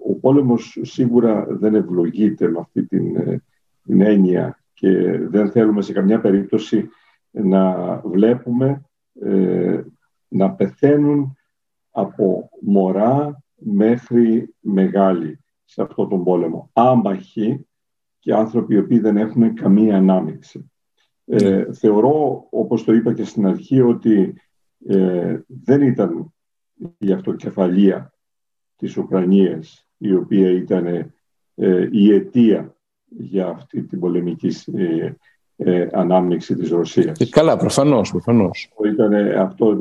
ο πόλεμος σίγουρα δεν ευλογείται με αυτή την έννοια, και δεν θέλουμε σε καμιά περίπτωση να βλέπουμε να πεθαίνουν από μωρά μέχρι μεγάλη σε αυτόν τον πόλεμο άμαχοι και άνθρωποι οι οποίοι δεν έχουν καμία ανάμειξη. Θεωρώ, όπως το είπα και στην αρχή, ότι δεν ήταν η αυτοκεφαλία της Ουκρανίας η οποία ήταν η αιτία για αυτή την πολεμική ανάμειξη της Ρωσίας. Καλά, προφανώς. Ήταν αυτό,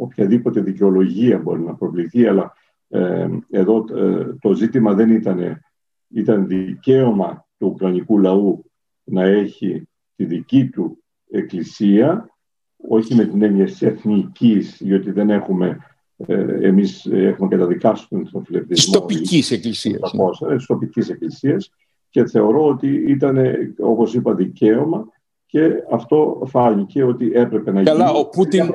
οποιαδήποτε δικαιολογία μπορεί να προβληθεί, αλλά εδώ το ζήτημα δεν ήταν δικαίωμα του Ουκρανικού λαού να έχει τη δική του εκκλησία, όχι με την έννοια της εθνικής, διότι δεν έχουμε, εμείς έχουμε καταδικάσει τον εθνοφιλελευθερισμό της τοπικής εκκλησίας, και θεωρώ ότι ήταν, όπως είπα, δικαίωμα, και αυτό φάνηκε ότι έπρεπε να γίνει. Μια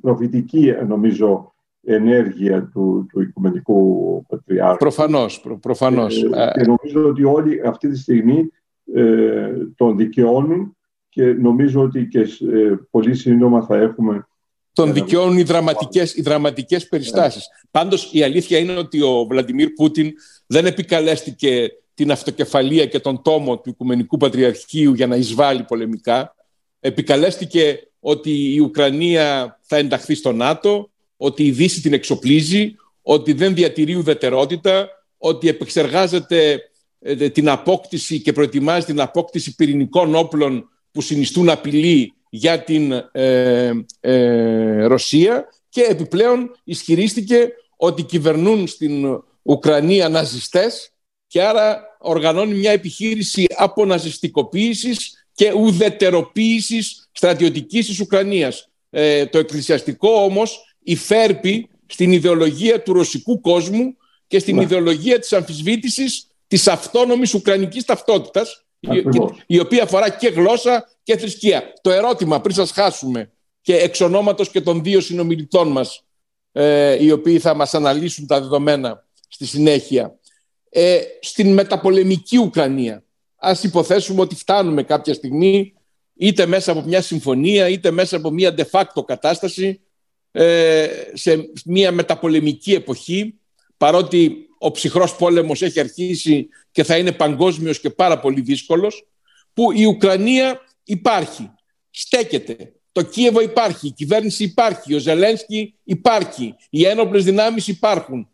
προφητική, νομίζω, ενέργεια του Οικουμενικού Πατριάρχου. Προφανώς. Και νομίζω ότι όλοι αυτή τη στιγμή τον δικαιώνουν, και νομίζω ότι και πολύ σύντομα θα έχουμε... Τον δικαιώνουν οι δραματικές περιστάσεις. Πάντως η αλήθεια είναι ότι ο Βλαντιμίρ Πούτιν δεν επικαλέστηκε την αυτοκεφαλία και τον τόμο του Οικουμενικού Πατριαρχείου για να εισβάλλει πολεμικά. Επικαλέστηκε ότι η Ουκρανία θα ενταχθεί στο ΝΑΤΟ, ότι η Δύση την εξοπλίζει, ότι δεν διατηρεί ουδετερότητα, ότι επεξεργάζεται την απόκτηση και προετοιμάζει την απόκτηση πυρηνικών όπλων που συνιστούν απειλή για την Ρωσία, και επιπλέον ισχυρίστηκε ότι κυβερνούν στην Ουκρανία ναζιστές, και άρα οργανώνει μια επιχείρηση αποναζιστικοποίησης και ουδετεροποίησης στρατιωτικής της Ουκρανίας. Το εκκλησιαστικό όμως υφέρπει στην ιδεολογία του ρωσικού κόσμου και στην ιδεολογία της αμφισβήτησης της αυτόνομης ουκρανικής ταυτότητας, η οποία αφορά και γλώσσα και θρησκεία. Το ερώτημα, πριν σας χάσουμε, και εξ ονόματος και των δύο συνομιλητών μας, οι οποίοι θα μας αναλύσουν τα δεδομένα στη συνέχεια, στην μεταπολεμική Ουκρανία, ας υποθέσουμε ότι φτάνουμε κάποια στιγμή, είτε μέσα από μια συμφωνία είτε μέσα από μια de facto κατάσταση, σε μια μεταπολεμική εποχή, παρότι ο ψυχρός πόλεμος έχει αρχίσει και θα είναι παγκόσμιος και πάρα πολύ δύσκολος, που η Ουκρανία υπάρχει, στέκεται, το Κίεβο υπάρχει, η κυβέρνηση υπάρχει, ο Ζελένσκι υπάρχει, οι ένοπλες δυνάμεις υπάρχουν.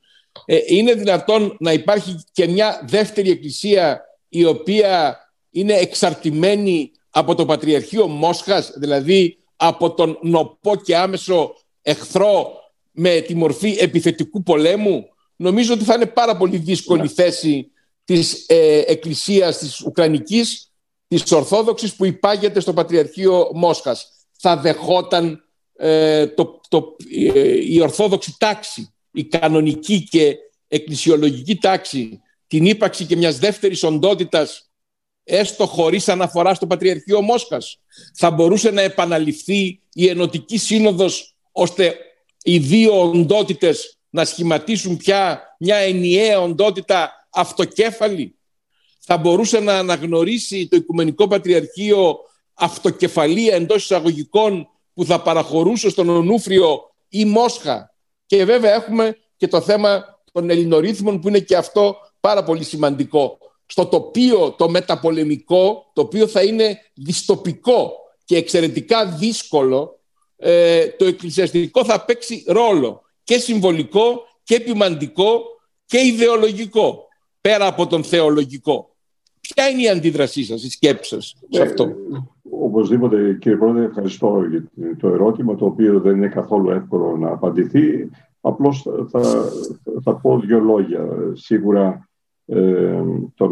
Είναι δυνατόν να υπάρχει και μια δεύτερη εκκλησία η οποία είναι εξαρτημένη από το Πατριαρχείο Μόσχας, δηλαδή από τον νοπό και άμεσο εχθρό με τη μορφή επιθετικού πολέμου? Νομίζω ότι θα είναι πάρα πολύ δύσκολη θέση της εκκλησίας της Ουκρανικής, της Ορθόδοξης, που υπάγεται στο Πατριαρχείο Μόσχας. Θα δεχόταν η Ορθόδοξη τάξη, η κανονική και εκκλησιολογική τάξη, την ύπαρξη και μιας δεύτερης οντότητας, έστω χωρίς αναφορά στο Πατριαρχείο Μόσχας? Θα μπορούσε να επαναληφθεί η Ενωτική Σύνοδος, ώστε οι δύο οντότητες να σχηματίσουν πια μια ενιαία οντότητα αυτοκέφαλη? Θα μπορούσε να αναγνωρίσει το Οικουμενικό Πατριαρχείο αυτοκεφαλία εντός εισαγωγικών που θα παραχωρούσε στον Ονούφριο ή Μόσχα? Και βέβαια έχουμε και το θέμα των ελληνορύθμων, που είναι και αυτό πάρα πολύ σημαντικό. Στο τοπίο το μεταπολεμικό, το οποίο θα είναι δυστοπικό και εξαιρετικά δύσκολο, το εκκλησιαστικό θα παίξει ρόλο και συμβολικό και ποιμαντικό και ιδεολογικό, πέρα από τον θεολογικό. Ποια είναι η αντίδρασή σας, η σκέψη σας σε αυτό? Οπωσδήποτε, κύριε Πρόεδρε, ευχαριστώ για το ερώτημα, το οποίο δεν είναι καθόλου εύκολο να απαντηθεί. Απλώς θα πω δύο λόγια. Σίγουρα το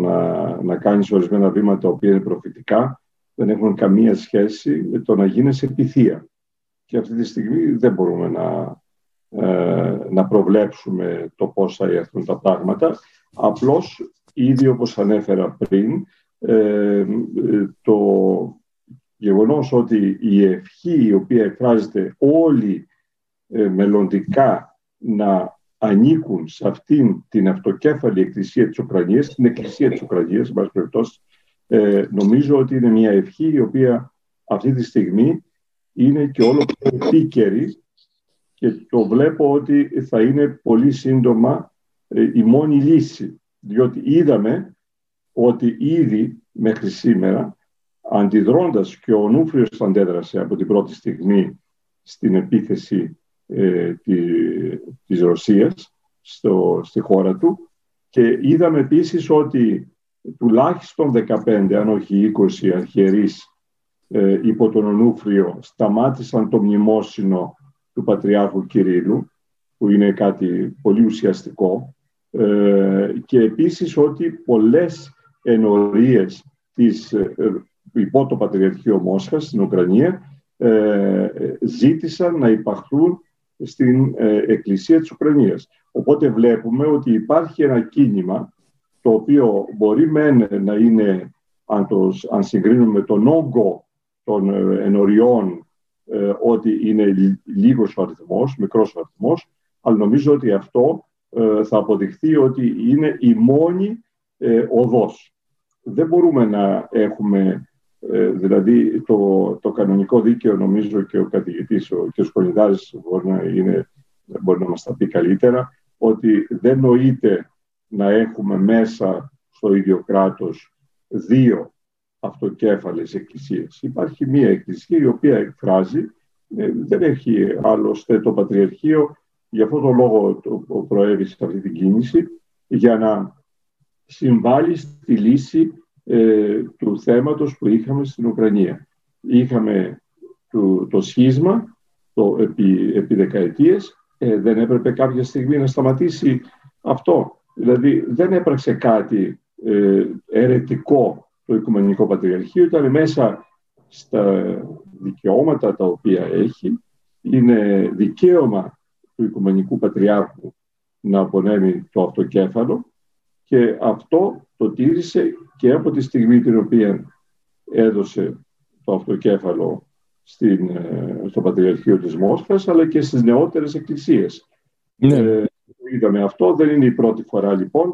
να κάνεις ορισμένα βήματα τα οποία είναι προφητικά δεν έχουν καμία σχέση με το να γίνεις επιθεία. Και αυτή τη στιγμή δεν μπορούμε να προβλέψουμε το πώς θα έρθουν τα πράγματα. Απλώς, ήδη όπως ανέφερα πριν, το γεγονός ότι η ευχή η οποία εκφράζεται όλοι μελλοντικά να ανήκουν σε αυτήν την αυτοκέφαλη εκκλησία της Ουκρανίας, την εκκλησία της Ουκρανίας, εν πάση περιπτώσει, νομίζω ότι είναι μια ευχή η οποία αυτή τη στιγμή είναι και όλο πιο επίκαιρη, και το βλέπω ότι θα είναι πολύ σύντομα η μόνη λύση, διότι είδαμε ότι ήδη μέχρι σήμερα, αντιδρώντας, και ο Ονούφριος αντέδρασε από την πρώτη στιγμή στην επίθεση της Ρωσίας στη χώρα του, και είδαμε επίσης ότι τουλάχιστον 15, αν όχι 20 αρχιερείς υπό τον Ονούφριο σταμάτησαν το μνημόσυνο του Πατριάρχου Κυρίλλου, που είναι κάτι πολύ ουσιαστικό, και επίσης ότι πολλές ενορίες υπό το Πατριαρχείο Μόσχας στην Ουκρανία ζήτησαν να υπαχθούν στην Εκκλησία της Ουκρανίας. Οπότε βλέπουμε ότι υπάρχει ένα κίνημα, το οποίο μπορεί να είναι, αν συγκρίνουμε τον όγκο των ενωριών, ότι είναι λίγος ο αριθμός, μικρός ο αριθμός, αλλά νομίζω ότι αυτό θα αποδειχθεί ότι είναι η μόνη οδός. Δεν μπορούμε να έχουμε, δηλαδή το κανονικό δίκαιο, νομίζω, και ο καθηγητής, ο κ. Κονιδάρης, μπορεί να μας τα πει καλύτερα, ότι δεν νοείται να έχουμε μέσα στο ίδιο κράτος δύο αυτοκέφαλες εκκλησίες. Υπάρχει μία εκκλησία η οποία εκφράζει, δεν έχει άλλωστε το Πατριαρχείο, γι' αυτό τον λόγο προέβησε αυτή την κίνηση, για να συμβάλλει στη λύση του θέματος που είχαμε στην Ουκρανία. Είχαμε το σχίσμα επί δεκαετίες, δεν έπρεπε κάποια στιγμή να σταματήσει αυτό? Δηλαδή δεν έπραξε κάτι αιρετικό το Οικουμενικό Πατριαρχείο, ήταν μέσα στα δικαιώματα τα οποία έχει. Είναι δικαίωμα του Οικουμενικού Πατριάρχου να απονέμει το αυτοκέφαλο, και αυτό το τήρησε και από τη στιγμή την οποία έδωσε το αυτοκέφαλο στο Πατριαρχείο της Μόσχας, αλλά και στις νεότερες εκκλησίες. Ναι. Είδαμε αυτό, δεν είναι η πρώτη φορά λοιπόν,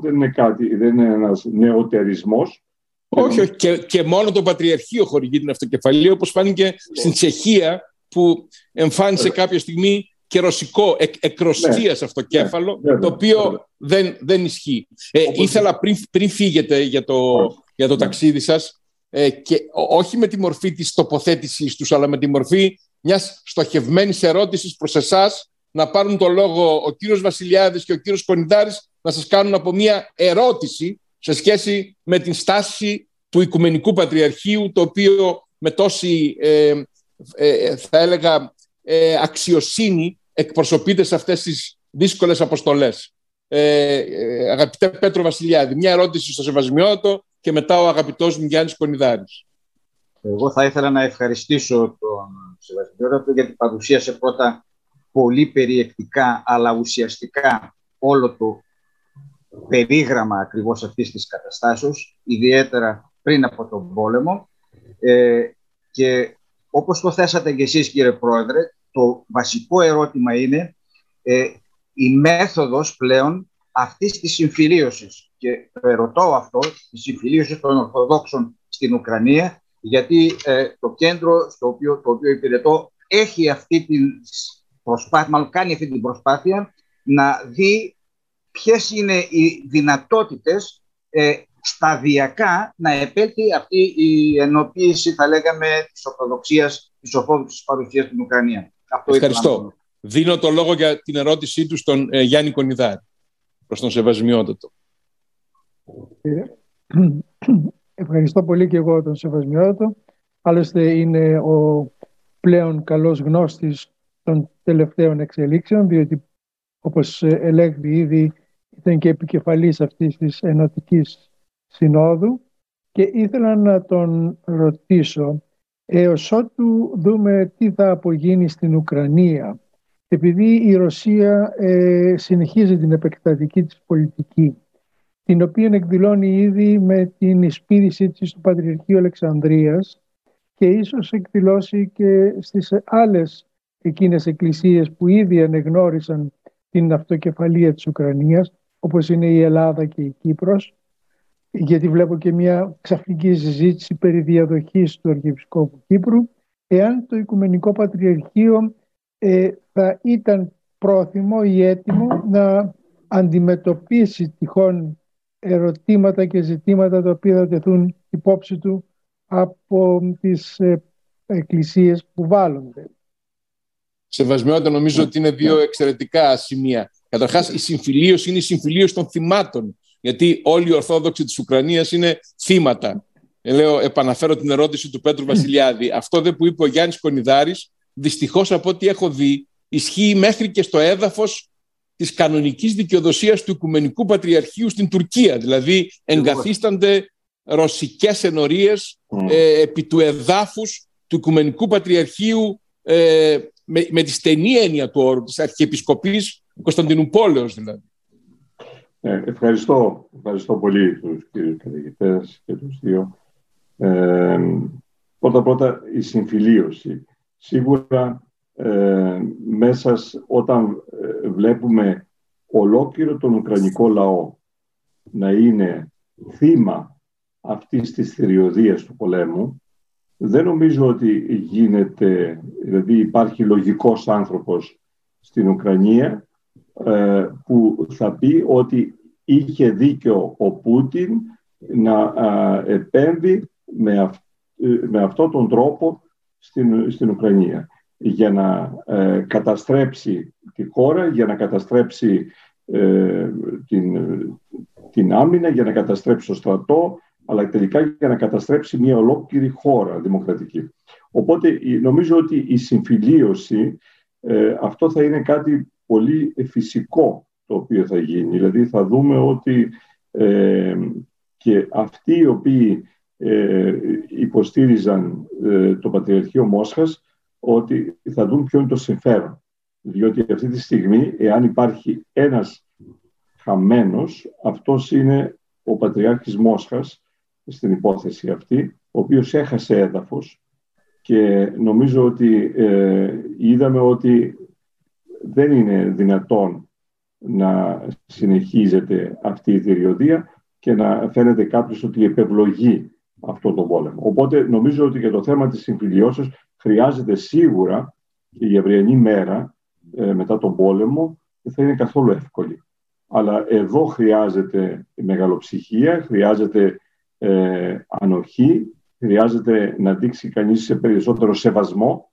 δεν είναι ένας νεοτερισμός. Όχι, και μόνο το Πατριαρχείο χορηγεί την αυτοκεφαλία, όπως φάνηκε στην Τσεχία, που εμφάνισε κάποια στιγμή και ρωσικό εκρωσίας αυτοκέφαλο, το οποίο δεν ισχύει. Ήθελα πριν φύγετε για το ταξίδι σας, και όχι με τη μορφή της τοποθέτησής τους, αλλά με τη μορφή μιας στοχευμένης ερώτησης προς εσάς, να πάρουν το λόγο ο κύριος Βασιλειάδης και ο κύριος Κονιδάρης, να σας κάνουν από μια ερώτηση σε σχέση με την στάση του Οικουμενικού Πατριαρχείου, το οποίο με τόση, θα έλεγα, αξιοσύνη εκπροσωπείται σε αυτές τις δύσκολες αποστολές. Αγαπητέ Πέτρο Βασιλειάδη, μια ερώτηση στο Σεβασμιότο και μετά ο αγαπητός μου Γιάννης Κονιδάρης. Εγώ θα ήθελα να ευχαριστήσω τον Σεβασμιότο γιατί παρουσίασε πρώτα πολύ περιεκτικά αλλά ουσιαστικά όλο το περίγραμμα ακριβώς αυτής της καταστάσεως, ιδιαίτερα πριν από τον πόλεμο, και όπως το θέσατε και εσείς, κύριε Πρόεδρε, το βασικό ερώτημα είναι η μέθοδος πλέον αυτής της συμφιλίωσης. Και το ερωτώ αυτό, τη συμφιλίωση των Ορθοδόξων στην Ουκρανία, γιατί το κέντρο το οποίο υπηρετώ έχει αυτή την προσπάθεια, μάλλον κάνει αυτή την προσπάθεια να δει ποιες είναι οι δυνατότητες σταδιακά να επέλθει αυτή η ενοποίηση, θα λέγαμε, της Ορθοδοξίας, της Ορθόδοξης παρουσίας στην Ουκρανία. Αυτό. Ευχαριστώ. Δίνω το λόγο για την ερώτησή του στον Γιάννη Κονιδάρη, προς τον Σεβασμιότατο. Ευχαριστώ πολύ και εγώ τον Σεβασμιότατο. Άλλωστε είναι ο πλέον καλός γνώστης των τελευταίων εξελίξεων, διότι, όπως ελέγχθη ήδη, ήταν και επικεφαλής αυτής της ενωτικής συνόδου, και ήθελα να τον ρωτήσω έως ότου δούμε τι θα απογίνει στην Ουκρανία, επειδή η Ρωσία συνεχίζει την επεκτατική της πολιτική, την οποία εκδηλώνει ήδη με την εισπήρησή της του Πατριαρχείου Αλεξανδρίας και ίσως εκδηλώσει και στις άλλες εκείνες εκκλησίες που ήδη ανεγνώρισαν την αυτοκεφαλία της Ουκρανίας, όπως είναι η Ελλάδα και η Κύπρος, γιατί βλέπω και μια ξαφνική συζήτηση περί διαδοχής του Αρχιεπισκόπου Κύπρου, εάν το Οικουμενικό Πατριαρχείο θα ήταν πρόθυμο ή έτοιμο να αντιμετωπίσει τυχόν ερωτήματα και ζητήματα τα οποία θα τεθούν υπόψη του από τις εκκλησίες που βάλλονται. Σεβασμιότητα, νομίζω ότι είναι δύο εξαιρετικά σημεία. Καταρχάς, η συμφιλίωση είναι η συμφιλίωση των θυμάτων, γιατί όλοι οι Ορθόδοξοι της Ουκρανίας είναι θύματα. Επαναφέρω την ερώτηση του Πέτρου Βασιλειάδη. Αυτό που είπε ο Γιάννης Κονιδάρης, δυστυχώς από ό,τι έχω δει, ισχύει μέχρι και στο έδαφος της κανονικής δικαιοδοσίας του Οικουμενικού Πατριαρχείου στην Τουρκία. Δηλαδή, εγκαθίστανται ρωσικές ενορίες επί του εδάφους του Οικουμενικού Πατριαρχείου, με τη στενή έννοια του όρου, της Αρχιεπισκοπής Κωνσταντινουπόλεως δηλαδή. Ευχαριστώ πολύ τους κύριους καθηγητές και τους δύο. Πρώτα-πρώτα η συμφιλίωση. Σίγουρα μέσα όταν βλέπουμε ολόκληρο τον Ουκρανικό λαό να είναι θύμα αυτής της θηριωδίας του πολέμου, δεν νομίζω ότι γίνεται, δηλαδή υπάρχει λογικός άνθρωπος στην Ουκρανία που θα πει ότι είχε δίκιο ο Πούτιν να επέμβει με αυτόν τον τρόπο στην Ουκρανία για να καταστρέψει τη χώρα, για να καταστρέψει την άμυνα, για να καταστρέψει το στρατό, αλλά τελικά για να καταστρέψει μια ολόκληρη χώρα δημοκρατική. Οπότε νομίζω ότι η συμφιλίωση, αυτό θα είναι κάτι πολύ φυσικό το οποίο θα γίνει. Δηλαδή θα δούμε ότι και αυτοί οι οποίοι υποστήριζαν το Πατριαρχείο Μόσχας, ότι θα δουν ποιο είναι το συμφέρον. Διότι αυτή τη στιγμή, εάν υπάρχει ένας χαμένος, αυτός είναι ο Πατριάρχης Μόσχας στην υπόθεση αυτή, ο οποίος έχασε έδαφος, και νομίζω ότι είδαμε ότι δεν είναι δυνατόν να συνεχίζεται αυτή η θηριωδία και να φαίνεται κάποιος ότι επευλογεί αυτό το πόλεμο. Οπότε νομίζω ότι για το θέμα της συμφιλίωσης χρειάζεται σίγουρα η αυριανή μέρα μετά τον πόλεμο δεν θα είναι καθόλου εύκολη. Αλλά εδώ χρειάζεται μεγαλοψυχία, χρειάζεται ανοχή, χρειάζεται να δείξει κανείς σε περισσότερο σεβασμό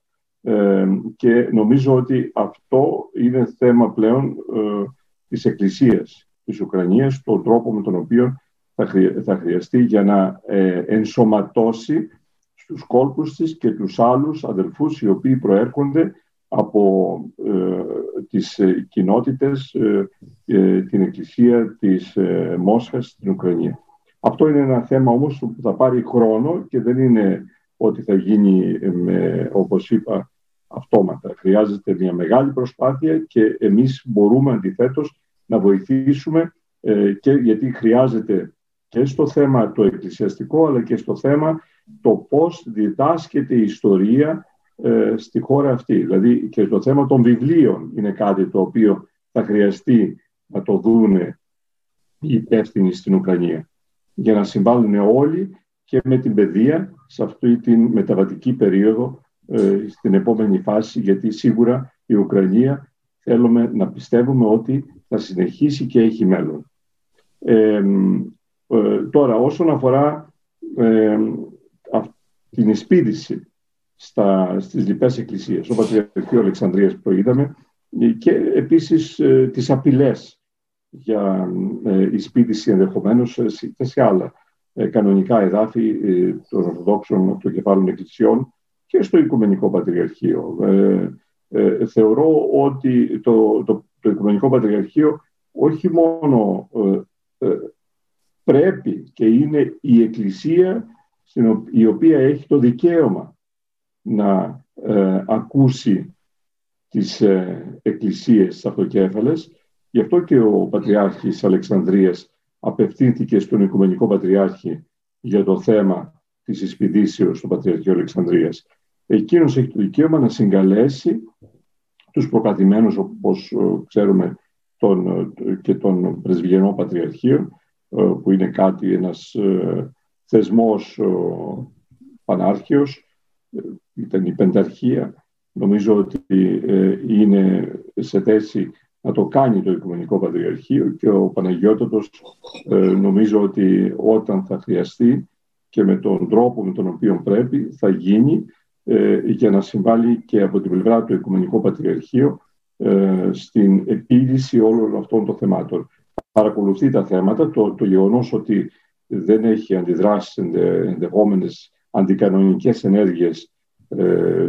και νομίζω ότι αυτό είναι θέμα πλέον της Εκκλησίας της Ουκρανίας, τον τρόπο με τον οποίο θα χρειαστεί για να ενσωματώσει στους κόλπους της και τους άλλους αδελφούς οι οποίοι προέρχονται από τις κοινότητες, την Εκκλησία της Μόσχας στην Ουκρανία. Αυτό είναι ένα θέμα όμως που θα πάρει χρόνο και δεν είναι ότι θα γίνει, όπως είπα, αυτόματα. Χρειάζεται μια μεγάλη προσπάθεια και εμείς μπορούμε αντιθέτως να βοηθήσουμε και γιατί χρειάζεται και στο θέμα το εκκλησιαστικό αλλά και στο θέμα το πώς διδάσκεται η ιστορία στη χώρα αυτή. Δηλαδή και το θέμα των βιβλίων είναι κάτι το οποίο θα χρειαστεί να το δούνε οι υπεύθυνοι στην Ουκρανία για να συμβάλλουν όλοι και με την παιδεία σε αυτή τη μεταβατική περίοδο στην επόμενη φάση, γιατί σίγουρα η Ουκρανία θέλουμε να πιστεύουμε ότι θα συνεχίσει και έχει μέλλον. Τώρα, όσον αφορά την εισπίδηση στις λοιπές εκκλησίες, στο Πατριαρχείο Αλεξανδρίας που το είδαμε, και επίσης τις απειλές για εισπίδηση ενδεχομένως και σε άλλα κανονικά εδάφη των Ορθοδόξων Αυτοκεφάλων Εκκλησιών και στο Οικουμενικό Πατριαρχείο. Θεωρώ ότι το Οικουμενικό Πατριαρχείο όχι μόνο πρέπει και είναι η Εκκλησία η οποία έχει το δικαίωμα να ακούσει τις εκκλησίες αυτοκέφαλες. Γι' αυτό και ο Πατριάρχης Αλεξανδρίας απευθύνθηκε στον Οικουμενικό Πατριάρχη για το θέμα της εισπηδήσεως στο Πατριαρχείο Αλεξανδρίας. Εκείνος έχει το δικαίωμα να συγκαλέσει τους προκατημένους, όπως ξέρουμε, και των Πρεσβυγενών Πατριαρχείων, που είναι ένας θεσμός πανάρχαιος, ήταν η Πενταρχία. Νομίζω ότι είναι σε θέση να το κάνει το Οικουμενικό Πατριαρχείο και ο Παναγιώτατος νομίζω ότι όταν θα χρειαστεί και με τον τρόπο με τον οποίο πρέπει θα γίνει για να συμβάλλει και από την πλευρά του Οικουμενικού Πατριαρχείου στην επίλυση όλων αυτών των θεμάτων. Παρακολουθεί τα θέματα, το γεγονός ότι δεν έχει αντιδράσει ενδεχόμενες αντικανονικές ενέργειες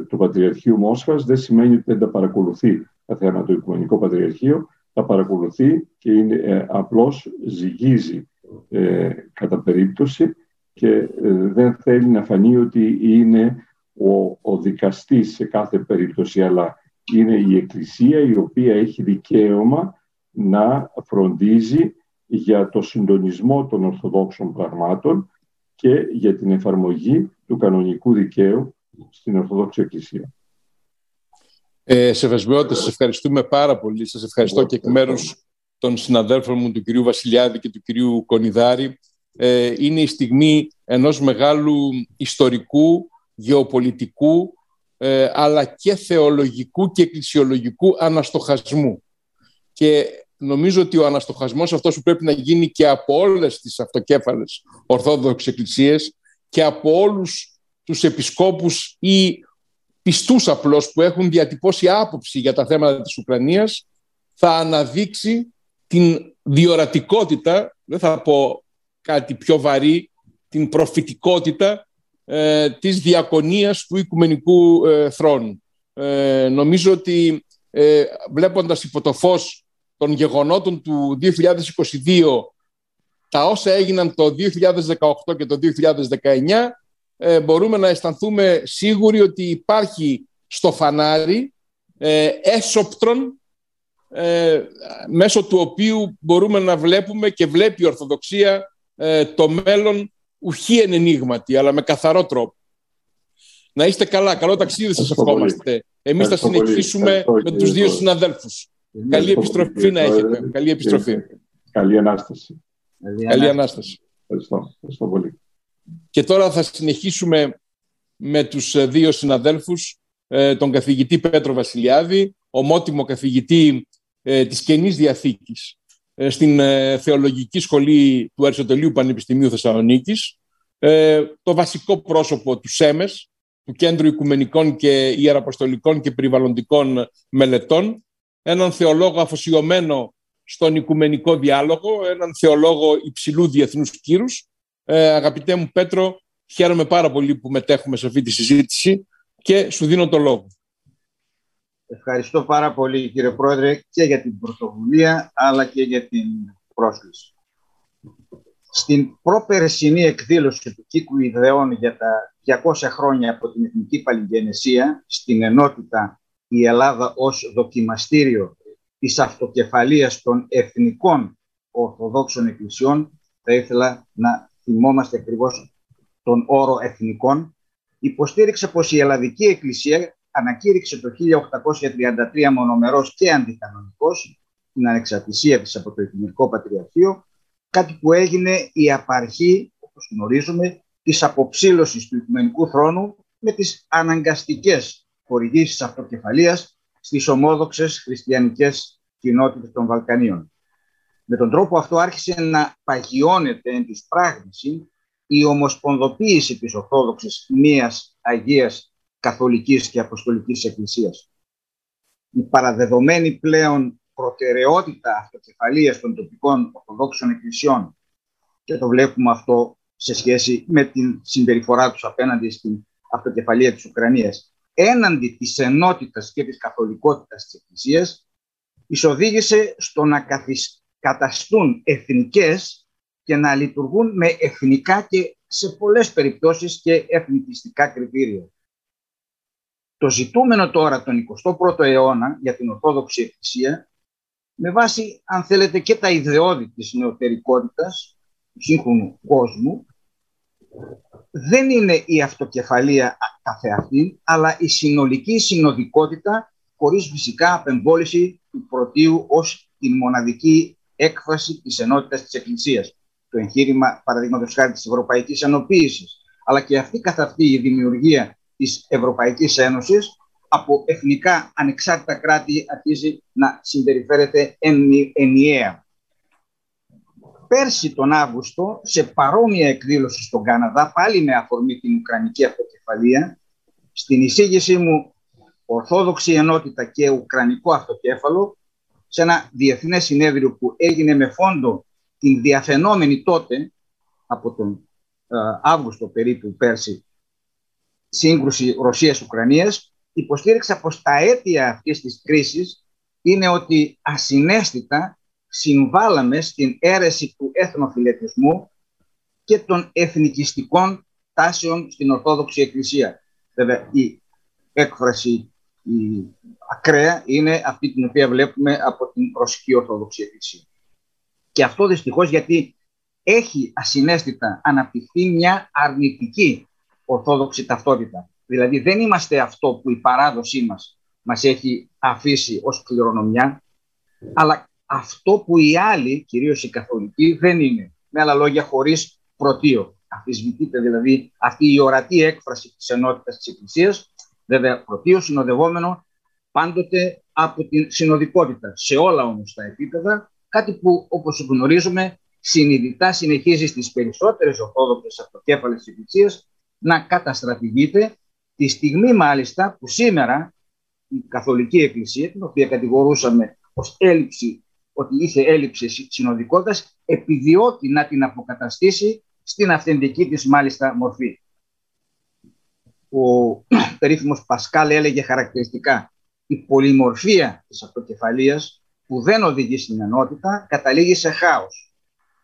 του Πατριαρχείου Μόσχας δεν σημαίνει ότι δεν τα παρακολουθεί τα θέματα του Οικουμενικού Πατριαρχείου, τα παρακολουθεί και είναι, απλώς ζυγίζει κατά περίπτωση και δεν θέλει να φανεί ότι είναι ο δικαστής σε κάθε περίπτωση, αλλά είναι η Εκκλησία η οποία έχει δικαίωμα να φροντίζει για το συντονισμό των Ορθοδόξων πραγμάτων και για την εφαρμογή του κανονικού δικαίου στην Ορθοδόξη Εκκλησία. Σεβασμιότητες, σας ευχαριστούμε πάρα πολύ. Σας ευχαριστώ και εκ μέρους των συναδέλφων μου, του κυρίου Βασιλειάδη και του κυρίου Κονιδάρη. Είναι η στιγμή ενός μεγάλου ιστορικού, γεωπολιτικού, αλλά και θεολογικού και εκκλησιολογικού αναστοχασμού. Και νομίζω ότι ο αναστοχασμός αυτός που πρέπει να γίνει και από όλες τις αυτοκέφαλες Ορθόδοξες Εκκλησίες και από όλους τους επισκόπους ή πιστούς απλώς που έχουν διατυπώσει άποψη για τα θέματα της Ουκρανίας θα αναδείξει την διορατικότητα, δεν θα πω κάτι πιο βαρύ, την προφητικότητα της διακονίας του Οικουμενικού Θρόνου. Νομίζω ότι βλέποντας υπό το φως των γεγονότων του 2022 τα όσα έγιναν το 2018 και το 2019 μπορούμε να αισθανθούμε σίγουροι ότι υπάρχει στο φανάρι έσοπτρον μέσω του οποίου μπορούμε να βλέπουμε και βλέπει η Ορθοδοξία το μέλλον ουχή εν ενίγματι, αλλά με καθαρό τρόπο. Να είστε καλά. Καλό ταξίδι σας ευχόμαστε. Εμείς θα συνεχίσουμε με τους δύο συναδέλφους. Καλή επιστροφή να έχετε. Καλή επιστροφή. Καλή Ανάσταση. Καλή Ανάσταση. Ευχαριστώ πολύ. Και τώρα θα συνεχίσουμε με τους δύο συναδέλφους τον καθηγητή Πέτρο Βασιλειάδη, ομότιμο καθηγητή της Καινής Διαθήκης στην Θεολογική Σχολή του Αριστοτελείου Πανεπιστημίου Θεσσαλονίκης, το βασικό πρόσωπο του ΣΕΜΕΣ, του Κέντρου Οικουμενικών και Ιεραποστολικών και Περιβαλλοντικών Μελετών, έναν θεολόγο αφοσιωμένο στον οικουμενικό διάλογο, έναν θεολόγο υψηλού διεθνούς κύρους. Αγαπητέ μου Πέτρο, χαίρομαι πάρα πολύ που μετέχουμε σε αυτή τη συζήτηση και σου δίνω το λόγο. Ευχαριστώ πάρα πολύ, κύριε Πρόεδρε, και για την πρωτοβουλία αλλά και για την πρόσκληση. Στην προπερσινή εκδήλωση του Κύκλου Ιδεών για τα 200 χρόνια από την Εθνική Παλιγενεσία στην ενότητα «Η Ελλάδα ως δοκιμαστήριο της αυτοκεφαλίας των εθνικών Ορθοδόξων Εκκλησιών», θα ήθελα να θυμόμαστε ακριβώς τον όρο εθνικών, υποστήριξε πως η Ελλαδική Εκκλησία ανακήρυξε το 1833 μονομερός και αντικανονικός την ανεξαρτησία της από το Οικουμενικό Πατριαρχείο, κάτι που έγινε η απαρχή, όπως γνωρίζουμε, της αποψήλωσης του Οικουμενικού Θρόνου με τις αναγκαστικές χορηγήσεις αυτοκεφαλίας στις ομόδοξες χριστιανικές κοινότητες των Βαλκανίων. Με τον τρόπο αυτό άρχισε να παγιώνεται εν της πράγμηση η ομοσπονδοποίηση της Ορθόδοξης Μίας Αγίας Καθολικής και Αποστολικής Εκκλησίας. Η παραδεδομένη πλέον προτεραιότητα αυτοκεφαλίας των τοπικών Ορθοδόξων Εκκλησιών, και το βλέπουμε αυτό σε σχέση με την συμπεριφορά τους απέναντι στην αυτοκεφαλία της Ουκρανίας, έναντι της ενότητας και της καθολικότητας της Εκκλησίας, εισοδήγησε στο να καταστούν εθνικές και να λειτουργούν με εθνικά και σε πολλές περιπτώσεις και εθνικιστικά κριτήρια. Το ζητούμενο τώρα τον 21ο αιώνα για την Ορθόδοξη Εκκλησία, με βάση, αν θέλετε, και τα ιδεώδη της νεωτερικότητας του σύγχρονου κόσμου, δεν είναι η αυτοκεφαλία καθεαυτή, αλλά η συνολική συνοδικότητα, χωρίς φυσικά απεμβόληση του πρωτείου ως την μοναδική έκφραση της ενότητας της Εκκλησίας. Το εγχείρημα, παραδείγματος χάρη, της Ευρωπαϊκής Ενοποίησης, αλλά και αυτή καθ' αυτή η δημιουργία της Ευρωπαϊκής Ένωσης, από εθνικά ανεξάρτητα κράτη αρχίζει να συμπεριφέρεται ενιαία. Πέρσι τον Αύγουστο, σε παρόμοια εκδήλωση στον Καναδά, πάλι με αφορμή την Ουκρανική Αυτοκεφαλία, στην εισήγησή μου «Ορθόδοξη Ενότητα και Ουκρανικό Αυτοκέφαλο», σε ένα διεθνές συνέδριο που έγινε με φόντο την διαφαινόμενη τότε, από τον Αύγουστο περίπου πέρσι, σύγκρουση Ρωσίας-Ουκρανίας, υποστήριξα πως τα αίτια αυτής της κρίσης είναι ότι ασυναίσθητα συμβάλαμε στην αίρεση του εθνοφιλετισμού και των εθνικιστικών τάσεων στην Ορθόδοξη Εκκλησία. Βέβαια, η έκφραση η ακραία είναι αυτή την οποία βλέπουμε από την Ρωσική Ορθόδοξη Εκκλησία. Και αυτό δυστυχώς γιατί έχει ασυναίσθητα αναπτυχθεί μια αρνητική ορθόδοξη ταυτότητα. Δηλαδή δεν είμαστε αυτό που η παράδοσή μας έχει αφήσει ως κληρονομιά, αλλά αυτό που οι άλλοι, κυρίως οι καθολικοί, δεν είναι. Με άλλα λόγια, χωρίς πρωτείο. Αφισβητείται δηλαδή αυτή η ορατή έκφραση της ενότητας της Εκκλησίας, βέβαια πρωτείο συνοδευόμενο πάντοτε από την συνοδικότητα, σε όλα όμως τα επίπεδα, κάτι που, όπως γνωρίζουμε, συνειδητά συνεχίζει στις περισσότερες ορθόδοξες αυτοκέφαλες της Εκκλησίας να καταστρατηγείται, τη στιγμή μάλιστα που σήμερα η Καθολική Εκκλησία, την οποία κατηγορούσαμε ως έλλειψη, ότι είχε έλλειψη συνοδικότητας, επιδιώκει να την αποκαταστήσει στην αυθεντική της μάλιστα μορφή. Ο περίφημος Πασκάλ έλεγε χαρακτηριστικά «Η πολυμορφία της αυτοκεφαλίας που δεν οδηγεί στην ενότητα καταλήγει σε χάος».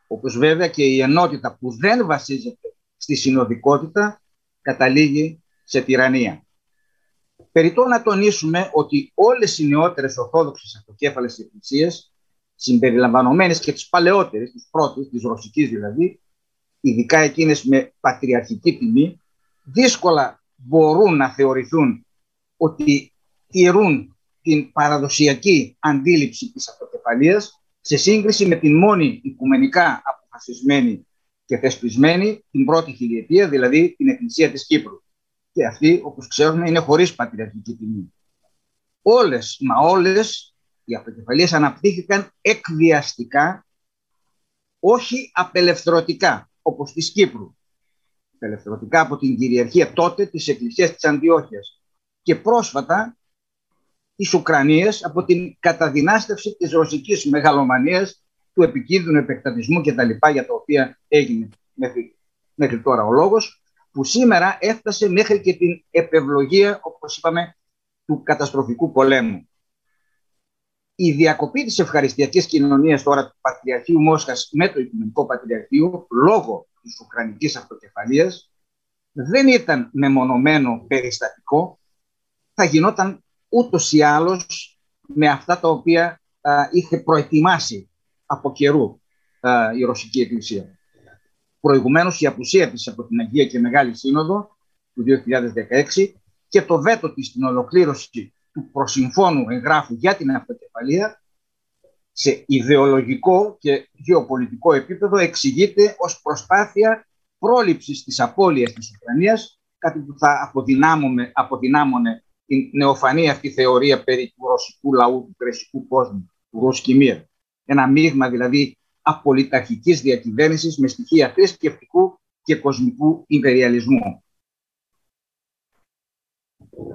Όπως βέβαια και η ενότητα που δεν βασίζεται στη συνοδικότητα καταλήγει σε τυραννία. Περιττό να τονίσουμε ότι όλες οι νεότερες ορθόδοξες αυτοκέφαλες εκκλησίες, συμπεριλαμβανομένες και τις παλαιότερες, τις πρώτες, τις ρωσικής δηλαδή, ειδικά εκείνες με πατριαρχική τιμή, δύσκολα μπορούν να θεωρηθούν ότι τηρούν την παραδοσιακή αντίληψη της αυτοκεφαλίας σε σύγκριση με την μόνη οικουμενικά αποφασισμένη και θεσπισμένη την πρώτη χιλιετία, δηλαδή την Εκκλησία της Κύπρου. και αυτή, όπως ξέρουμε, είναι χωρίς πατριαρχική τιμή. Όλες, μα όλες, οι αυτοκεφαλίες αναπτύχθηκαν εκβιαστικά, όχι απελευθερωτικά, όπως της Κύπρου. Απελευθερωτικά από την κυριαρχία τότε της Εκκλησίας της Αντιόχειας και πρόσφατα της Ουκρανίας από την καταδυνάστευση της ρωσικής μεγαλομανίας, του επικίνδυνου επεκτατισμού κτλ. Για τα οποία έγινε μέχρι τώρα ο λόγος, που σήμερα έφτασε μέχρι και την επευλογία, όπως είπαμε, του καταστροφικού πολέμου. Η διακοπή της ευχαριστιακής κοινωνίας τώρα του Πατριαρχείου Μόσχας με το Οικουμενικό Πατριαρχείο λόγω της Ουκρανικής Αυτοκεφαλίας δεν ήταν μεμονωμένο περιστατικό, θα γινόταν ούτως ή άλλως με αυτά τα οποία είχε προετοιμάσει από καιρού η Ρωσική Εκκλησία. Προηγουμένως η απουσία της από την Αγία και Μεγάλη Σύνοδο του 2016 και το βέτο της στην ολοκλήρωση του προσυμφώνου εγγράφου για την αυτοκεφαλία σε ιδεολογικό και γεωπολιτικό επίπεδο εξηγείται ως προσπάθεια πρόληψης της απώλειας της Ουκρανίας, κάτι που θα αποδυνάμωνε την νεοφανή αυτή θεωρία περί του ρωσικού λαού, του κρεσικού κόσμου, του Ρούσκι Μιρ. Ένα μείγμα δηλαδή απολυταρχικής διακυβέρνησης με στοιχεία θρησκευτικού και κοσμικού υπεριαλισμού.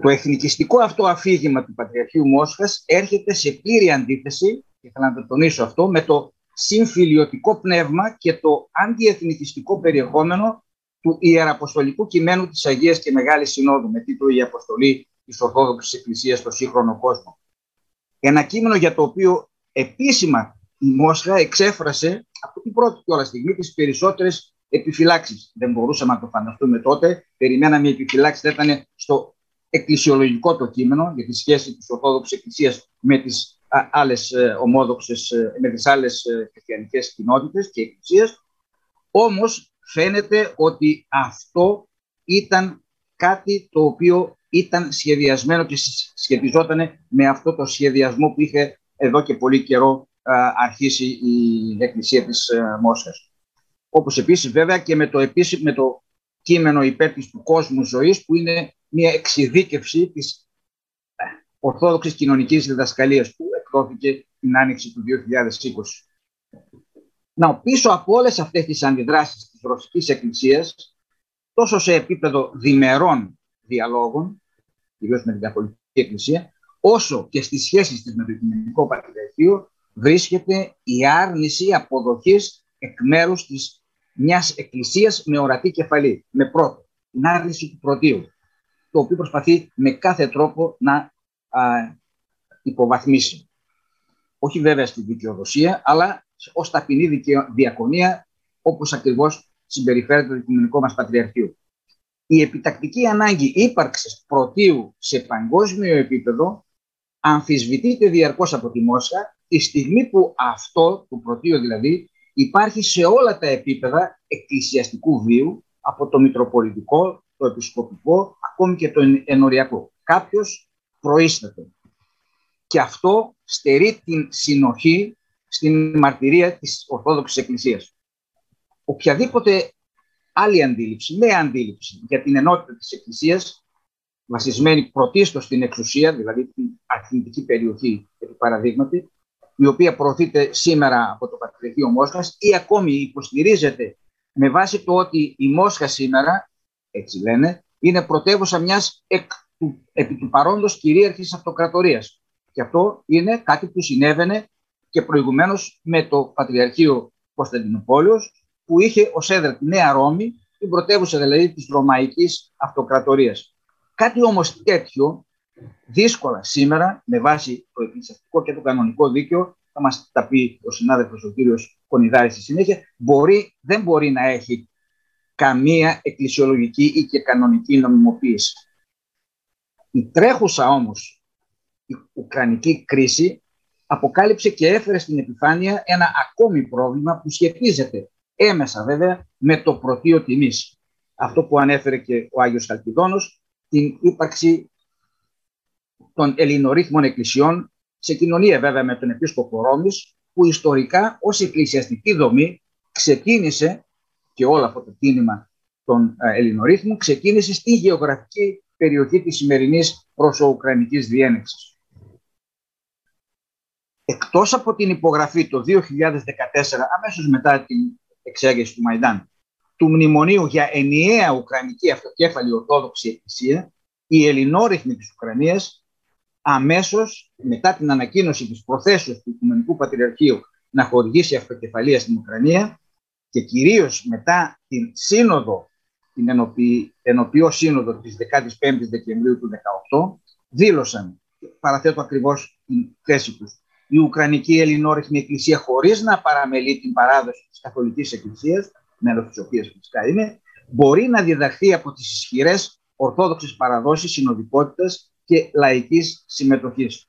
Το εθνικιστικό αυτό αφήγημα του Πατριαρχείου Μόσχας έρχεται σε πλήρη αντίθεση, και θέλω να το τονίσω αυτό, με το συμφιλιωτικό πνεύμα και το αντιεθνικιστικό περιεχόμενο του ιεραποστολικού κειμένου της Αγίας και Μεγάλης Συνόδου με τίτλο «Η Αποστολή της Ορθόδοξης Εκκλησίας στο σύγχρονο κόσμο». Ένα κείμενο για το οποίο επίσημα η Μόσχα εξέφρασε από την πρώτη τώρα στιγμή τις περισσότερες επιφυλάξεις. Δεν μπορούσαμε να το φανταστούμε τότε. Περιμέναμε οι επιφυλάξεις θα ήταν στο εκκλησιολογικό το κείμενο για τη σχέση της Ορθόδοξης Εκκλησίας με τις άλλες ομόδοξες, με τις άλλες χριστιανικές κοινότητες και εκκλησίες. Όμως φαίνεται ότι αυτό ήταν κάτι το οποίο ήταν σχεδιασμένο και σχετιζόταν με αυτό το σχεδιασμό που είχε εδώ και πολύ καιρό αρχίσει η Εκκλησία της Μόσχας. Όπως επίσης βέβαια και με το κείμενο υπέρ της του κόσμου ζωής, που είναι μια εξειδίκευση της ορθόδοξης κοινωνικής διδασκαλίας που εκδόθηκε την άνοιξη του 2020. Να, πίσω από όλες αυτές τις αντιδράσεις της Ρωσικής Εκκλησίας, τόσο σε επίπεδο διμερών διαλόγων, κυρίως με την Καθολική Εκκλησία, όσο και στις σχέσεις της με το Οικουμενικό Πατριαρχείο, βρίσκεται η άρνηση αποδοχής εκ μέρους της μιας εκκλησίας με ορατή κεφαλή, με πρώτο, την άρνηση του πρωτείου, το οποίο προσπαθεί με κάθε τρόπο να υποβαθμίσει. Όχι βέβαια στη δικαιοδοσία, αλλά ως ταπεινή διακονία, όπως ακριβώς συμπεριφέρεται το Οικουμενικό μας Πατριαρχείο. Η επιτακτική ανάγκη ύπαρξης πρωτείου σε παγκόσμιο επίπεδο αμφισβητείται διαρκώς από τη Μόσχα, τη στιγμή που αυτό, το πρωτείο δηλαδή, υπάρχει σε όλα τα επίπεδα εκκλησιαστικού βίου, από το μητροπολιτικό, το επισκοπικό, ακόμη και το ενοριακό. Κάποιος προείσταται. Και αυτό στερεί την συνοχή στην μαρτυρία της Ορθόδοξης Εκκλησίας. Οποιαδήποτε άλλη αντίληψη, νέα αντίληψη για την ενότητα της Εκκλησίας, βασισμένη πρωτίστως στην εξουσία, δηλαδή την αρνητική περιοχή, επί παραδείγματι, η οποία προωθείται σήμερα από το Πατριαρχείο Μόσχας ή ακόμη υποστηρίζεται με βάση το ότι η Μόσχα σήμερα, έτσι λένε, είναι πρωτεύουσα μιας επί του παρόντος κυρίαρχης αυτοκρατορίας. Και αυτό είναι κάτι που συνέβαινε και προηγουμένως με το Πατριαρχείο Κωνσταντινούπολεως, που είχε ως έδρα τη Νέα Ρώμη, την πρωτεύουσα δηλαδή της Ρωμαϊκής Αυτοκρατορίας. Κάτι όμως τέτοιο, δύσκολα σήμερα, με βάση το εκκλησιαστικό και το κανονικό δίκαιο, θα μας τα πει ο συνάδελφος ο κύριος Κονιδάρης στη συνέχεια, δεν μπορεί να έχει καμία εκκλησιολογική ή και κανονική νομιμοποίηση. Η τρέχουσα όμως η ουκρανική κρίση αποκάλυψε και έφερε στην επιφάνεια ένα ακόμη πρόβλημα που σχετίζεται έμεσα βέβαια με το πρωτείο τιμής. Αυτό που ανέφερε και ο Άγιος Χαλκιδόνος, την ύπαρξη των ελληνορύθμων εκκλησιών σε κοινωνία βέβαια με τον επίσκοπο Ρώμης, που ιστορικά ως εκκλησιαστική δομή ξεκίνησε, και όλο αυτό το κίνημα τον Ελληνορύθμο, ξεκίνησε στη γεωγραφική περιοχή της σημερινής ρωσο-ουκρανικής διένεξης. Εκτός από την υπογραφή το 2014, αμέσως μετά την εξέγερση του Μαϊντάν, του μνημονίου για ενιαία ουκρανική αυτοκέφαλη ορθόδοξη εκκλησία, οι ελληνόρυθμοι της Ουκρανίας, αμέσως μετά την ανακοίνωση της προθέσεως του Οικουμενικού Πατριαρχείου να χορηγήσει αυτοκεφαλία στην Ουκρανία και κυρίως μετά την σύνοδο, την ενοποιώ σύνοδο της 15ης Δεκεμβρίου του 2018, δήλωσαν, παραθέτω ακριβώς την θέση τους, η Ουκρανική Ελληνόρυθμη Εκκλησία, χωρίς να παραμελεί την παράδοση της Καθολικής Εκκλησίας, μέλος της οποίας φυσικά είναι, μπορεί να διδαχθεί από τις ισχυρές ορθόδοξες παραδόσεις συνοδικότητας και λαϊκής συμμετοχής.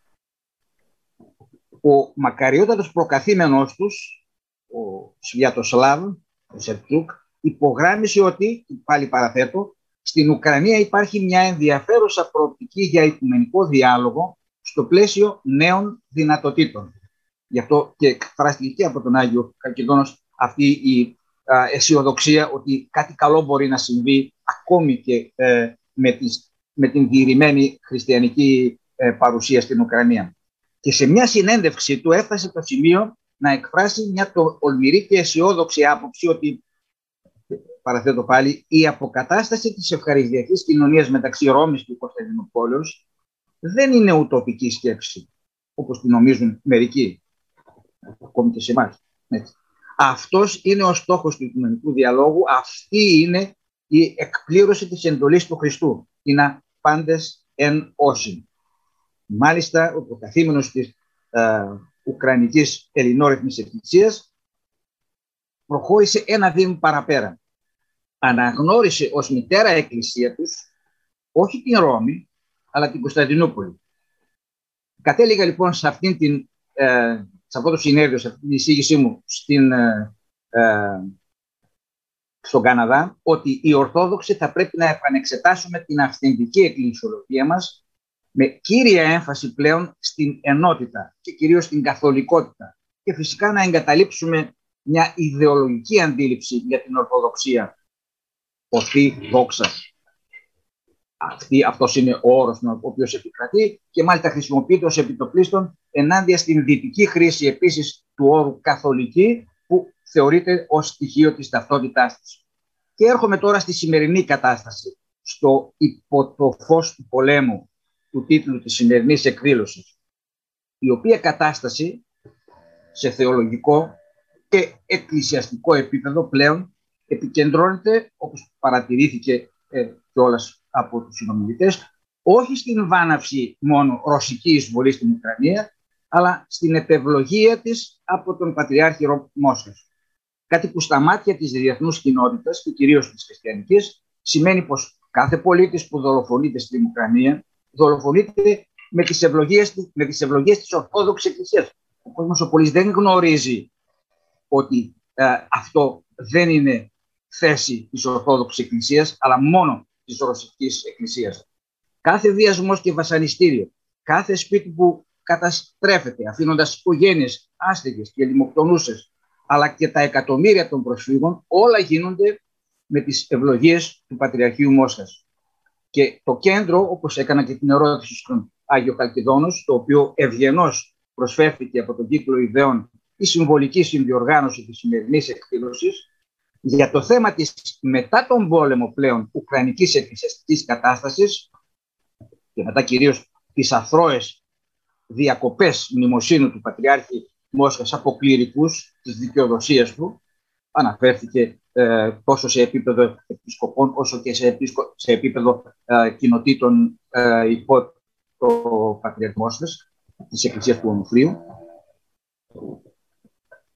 Ο μακαριότατος προκαθήμενός τους, ο Σβιάτοσλάβ Σεφτούκ, υπογράμμισε ότι, πάλι παραθέτω, στην Ουκρανία υπάρχει μια ενδιαφέρουσα προοπτική για οικουμενικό διάλογο στο πλαίσιο νέων δυνατοτήτων. Γι' αυτό και εκφράστηκε από τον Άγιο Χαλκιδόνος αυτή η αισιοδοξία ότι κάτι καλό μπορεί να συμβεί ακόμη και με την διηρημένη χριστιανική παρουσία στην Ουκρανία. Και σε μια συνέντευξη του έφτασε το σημείο να εκφράσει μια τολμηρή και αισιόδοξη άποψη ότι, παραθέτω πάλι, η αποκατάσταση της ευχαριστιακής κοινωνίας μεταξύ Ρώμης και Κωνσταντινουπόλεως δεν είναι ουτοπική σκέψη, όπως την νομίζουν μερικοί, ακόμη και σε εμάς. Αυτός είναι ο στόχος του οικουμενικού διαλόγου, αυτή είναι η εκπλήρωση της εντολής του Χριστού. Είναι πάντες εν όσοι. Μάλιστα, ο προκαθήμενος της Ουκρανικής Ελληνόρυθμης Εκκλησίας προχώρησε ένα βήμα παραπέρα. Αναγνώρισε ως μητέρα εκκλησία τους όχι την Ρώμη, αλλά την Κωνσταντινούπολη. Κατέληγα λοιπόν σε αυτήν την σε αυτό το συνέδριο, σε αυτή την εισήγησή μου στον Καναδά, ότι οι Ορθόδοξοι θα πρέπει να επανεξετάσουμε την αυθεντική εκκλησιολογία μας με κύρια έμφαση πλέον στην ενότητα και κυρίως στην καθολικότητα και φυσικά να εγκαταλείψουμε μια ιδεολογική αντίληψη για την Ορθοδοξία. Οθή δόξας. Αυτός είναι ο όρος ο οποίος επικρατεί και μάλιστα χρησιμοποιείται ως επιτοπλίστων ενάντια στην δυτική χρήση επίσης του όρου καθολική που θεωρείται ως στοιχείο της ταυτότητάς της. Και έρχομαι τώρα στη σημερινή κατάσταση, στο υπό το φως του πολέμου του τίτλου της σημερινής εκδήλωσης, η οποία κατάσταση σε θεολογικό και εκκλησιαστικό επίπεδο πλέον επικεντρώνεται, όπως παρατηρήθηκε κιόλας από τους συνομιλητές, όχι στην βάναυση μόνο ρωσική εισβολή στην Ουκρανία, αλλά στην επευλογία της από τον Πατριάρχη Μόσχας. Κάτι που στα μάτια της διεθνούς κοινότητας και κυρίως της χριστιανικής σημαίνει πως κάθε πολίτης που δολοφονείται στην Ουκρανία δολοφονείται με τις ευλογίες της Ορθόδοξης Εκκλησίας. Ο κοσμοπολίτης δεν γνωρίζει ότι αυτό δεν είναι θέση της Ορθόδοξης Εκκλησίας, αλλά μόνο της Ρωσικής Εκκλησίας. Κάθε βιασμός και βασανιστήριο, κάθε σπίτι που καταστρέφεται, αφήνοντας οικογένειες άστεγες και λιμοκτονούσες, αλλά και τα εκατομμύρια των προσφύγων, όλα γίνονται με τις ευλογίες του Πατριαρχείου Μόσχας. Και το κέντρο, όπως έκανα και την ερώτηση στον Άγιο Χαλκιδόνος, το οποίο ευγενώς προσφέρθηκε από τον Κύκλο Ιδεών η συμβολική συνδιοργάνωση της σημερινής εκδήλωσης, για το θέμα της μετά τον πόλεμο πλέον ουκρανικής εκκλησιαστικής κατάστασης και μετά κυρίως τις αθρώες διακοπές μνημοσύνου του Πατριάρχη Μόσχας από κληρικούς της δικαιοδοσίας του, αναφέρθηκε τόσο σε επίπεδο επισκοπών όσο και σε επίπεδο κοινοτήτων υπό το Πατριάρχη Μόσχας της Εκκλησίας του Ονούφριου,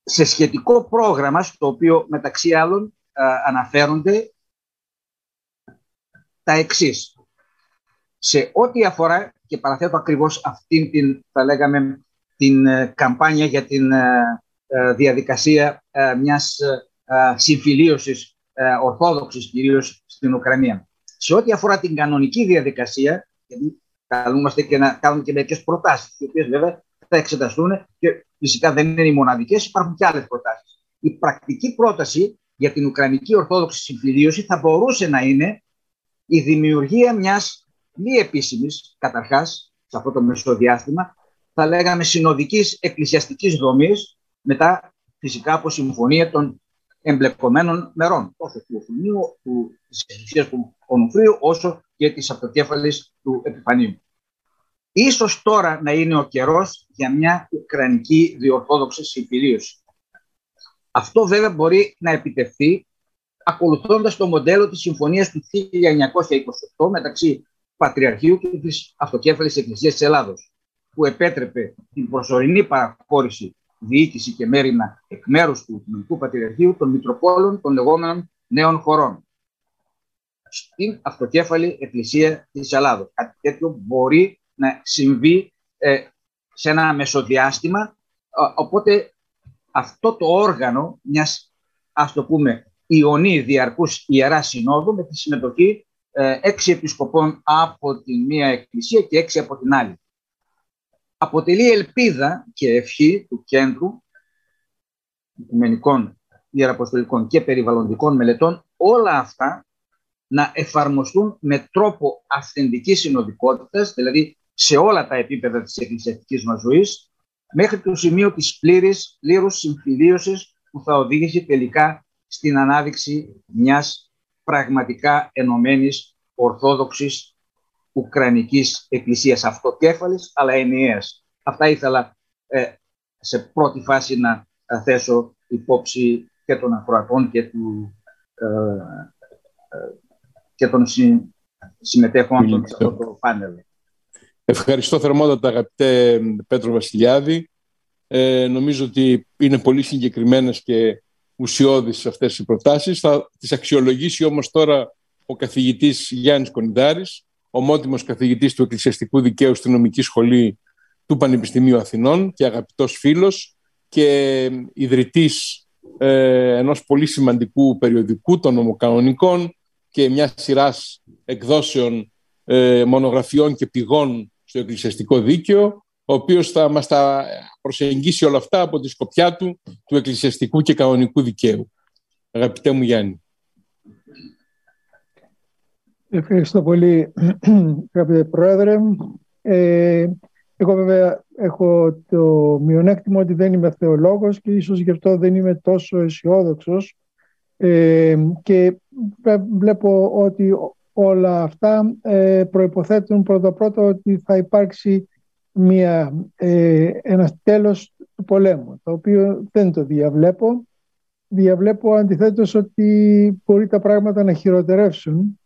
σε σχετικό πρόγραμμα, στο οποίο μεταξύ άλλων αναφέρονται τα εξής. Σε ό,τι αφορά, και παραθέτω ακριβώς αυτήν την, θα λέγαμε, την καμπάνια για την διαδικασία μιας συμφιλίωσης ορθόδοξης κυρίως στην Ουκρανία. Σε ό,τι αφορά την κανονική διαδικασία, γιατί καλούμαστε και να κάνουμε και μερικές προτάσεις, οι οποίες βέβαια θα εξεταστούν και φυσικά δεν είναι οι μοναδικές, υπάρχουν και άλλες προτάσεις. Η πρακτική πρόταση για την Ουκρανική Ορθόδοξη Συμφιλίωση θα μπορούσε να είναι η δημιουργία μιας μη επίσημης, καταρχάς, σε αυτό το μεσοδιάστημα, θα λέγαμε συνοδικής εκκλησιαστικής δομής, μετά φυσικά από συμφωνία των εμπλεκομένων μερών, τόσο του Οφουνίου, του Εκκλησίας του Ονουφρίου, όσο και της Αυτοκέφαλης του Επιφανίου. Ίσως τώρα να είναι ο καιρός για μια ουκρανική διορθόδοξη συμφιλίωση. Αυτό βέβαια μπορεί να επιτευχθεί ακολουθώντας το μοντέλο της συμφωνίας του 1928 μεταξύ Πατριαρχείου και της Αυτοκέφαλης Εκκλησίας της Ελλάδος, που επέτρεπε την προσωρινή παραχώρηση διοίκηση και μέρημα εκ μέρους του Οικουμενικού Πατριαρχείου των Μητροπόλων των λεγόμενων νέων χωρών στην Αυτοκέφαλη Εκκλησία της Ελλάδος. Κάτι τέτοιο μπορεί να συμβεί σε ένα μεσοδιάστημα, οπότε αυτό το όργανο μιας, ας το πούμε, ιονή διαρκούς Ιεράς Συνόδου με τη συμμετοχή 6 επισκοπών από τη μία εκκλησία και 6 από την άλλη. Αποτελεί ελπίδα και ευχή του Κέντρου Οικουμενικών Ιεραποστολικών και Περιβαλλοντικών Μελετών όλα αυτά να εφαρμοστούν με τρόπο αυθεντικής συνοδικότητας, δηλαδή σε όλα τα επίπεδα της εκκλησιαστικής μας ζωής, μέχρι το σημείο της πλήρους συμφιλίωσης που θα οδηγήσει τελικά στην ανάδειξη μιας πραγματικά ενωμένης ορθόδοξης ουκρανικής εκκλησίας αυτοκέφαλης, αλλά ενιαίας. Αυτά ήθελα σε πρώτη φάση να θέσω υπόψη και των ακροατών και του και των συμμετέχων σε αυτό το πάνελ. Ευχαριστώ θερμότατα, αγαπητέ Πέτρο Βασιλειάδη. Νομίζω ότι είναι πολύ συγκεκριμένες και ουσιώδεις αυτές οι προτάσεις. Θα τις αξιολογήσει όμως τώρα ο καθηγητής Γιάννης Κονιδάρης, ομότιμος καθηγητής του Εκκλησιαστικού Δικαίου στη Νομική Σχολή του Πανεπιστημίου Αθηνών και αγαπητός φίλος και ιδρυτής ενός πολύ σημαντικού περιοδικού των νομοκανονικών και μια σειρά εκδόσεων μονογραφιών και πηγών στο εκκλησιαστικό δίκαιο, ο οποίος θα μας τα προσεγγίσει όλα αυτά από τη σκοπιά του εκκλησιαστικού και κανονικού δικαίου. Αγαπητέ μου Γιάννη. Ευχαριστώ πολύ, αγαπητέ Πρόεδρε. Εγώ βέβαια έχω το μειονέκτημα ότι δεν είμαι θεολόγος και ίσως γι' αυτό δεν είμαι τόσο αισιόδοξος. Και βλέπω ότι όλα αυτά προϋποθέτουν πρώτα ότι θα υπάρξει ένα τέλος του πολέμου, το οποίο δεν το διαβλέπω. Διαβλέπω αντιθέτως ότι μπορεί τα πράγματα να χειροτερεύσουν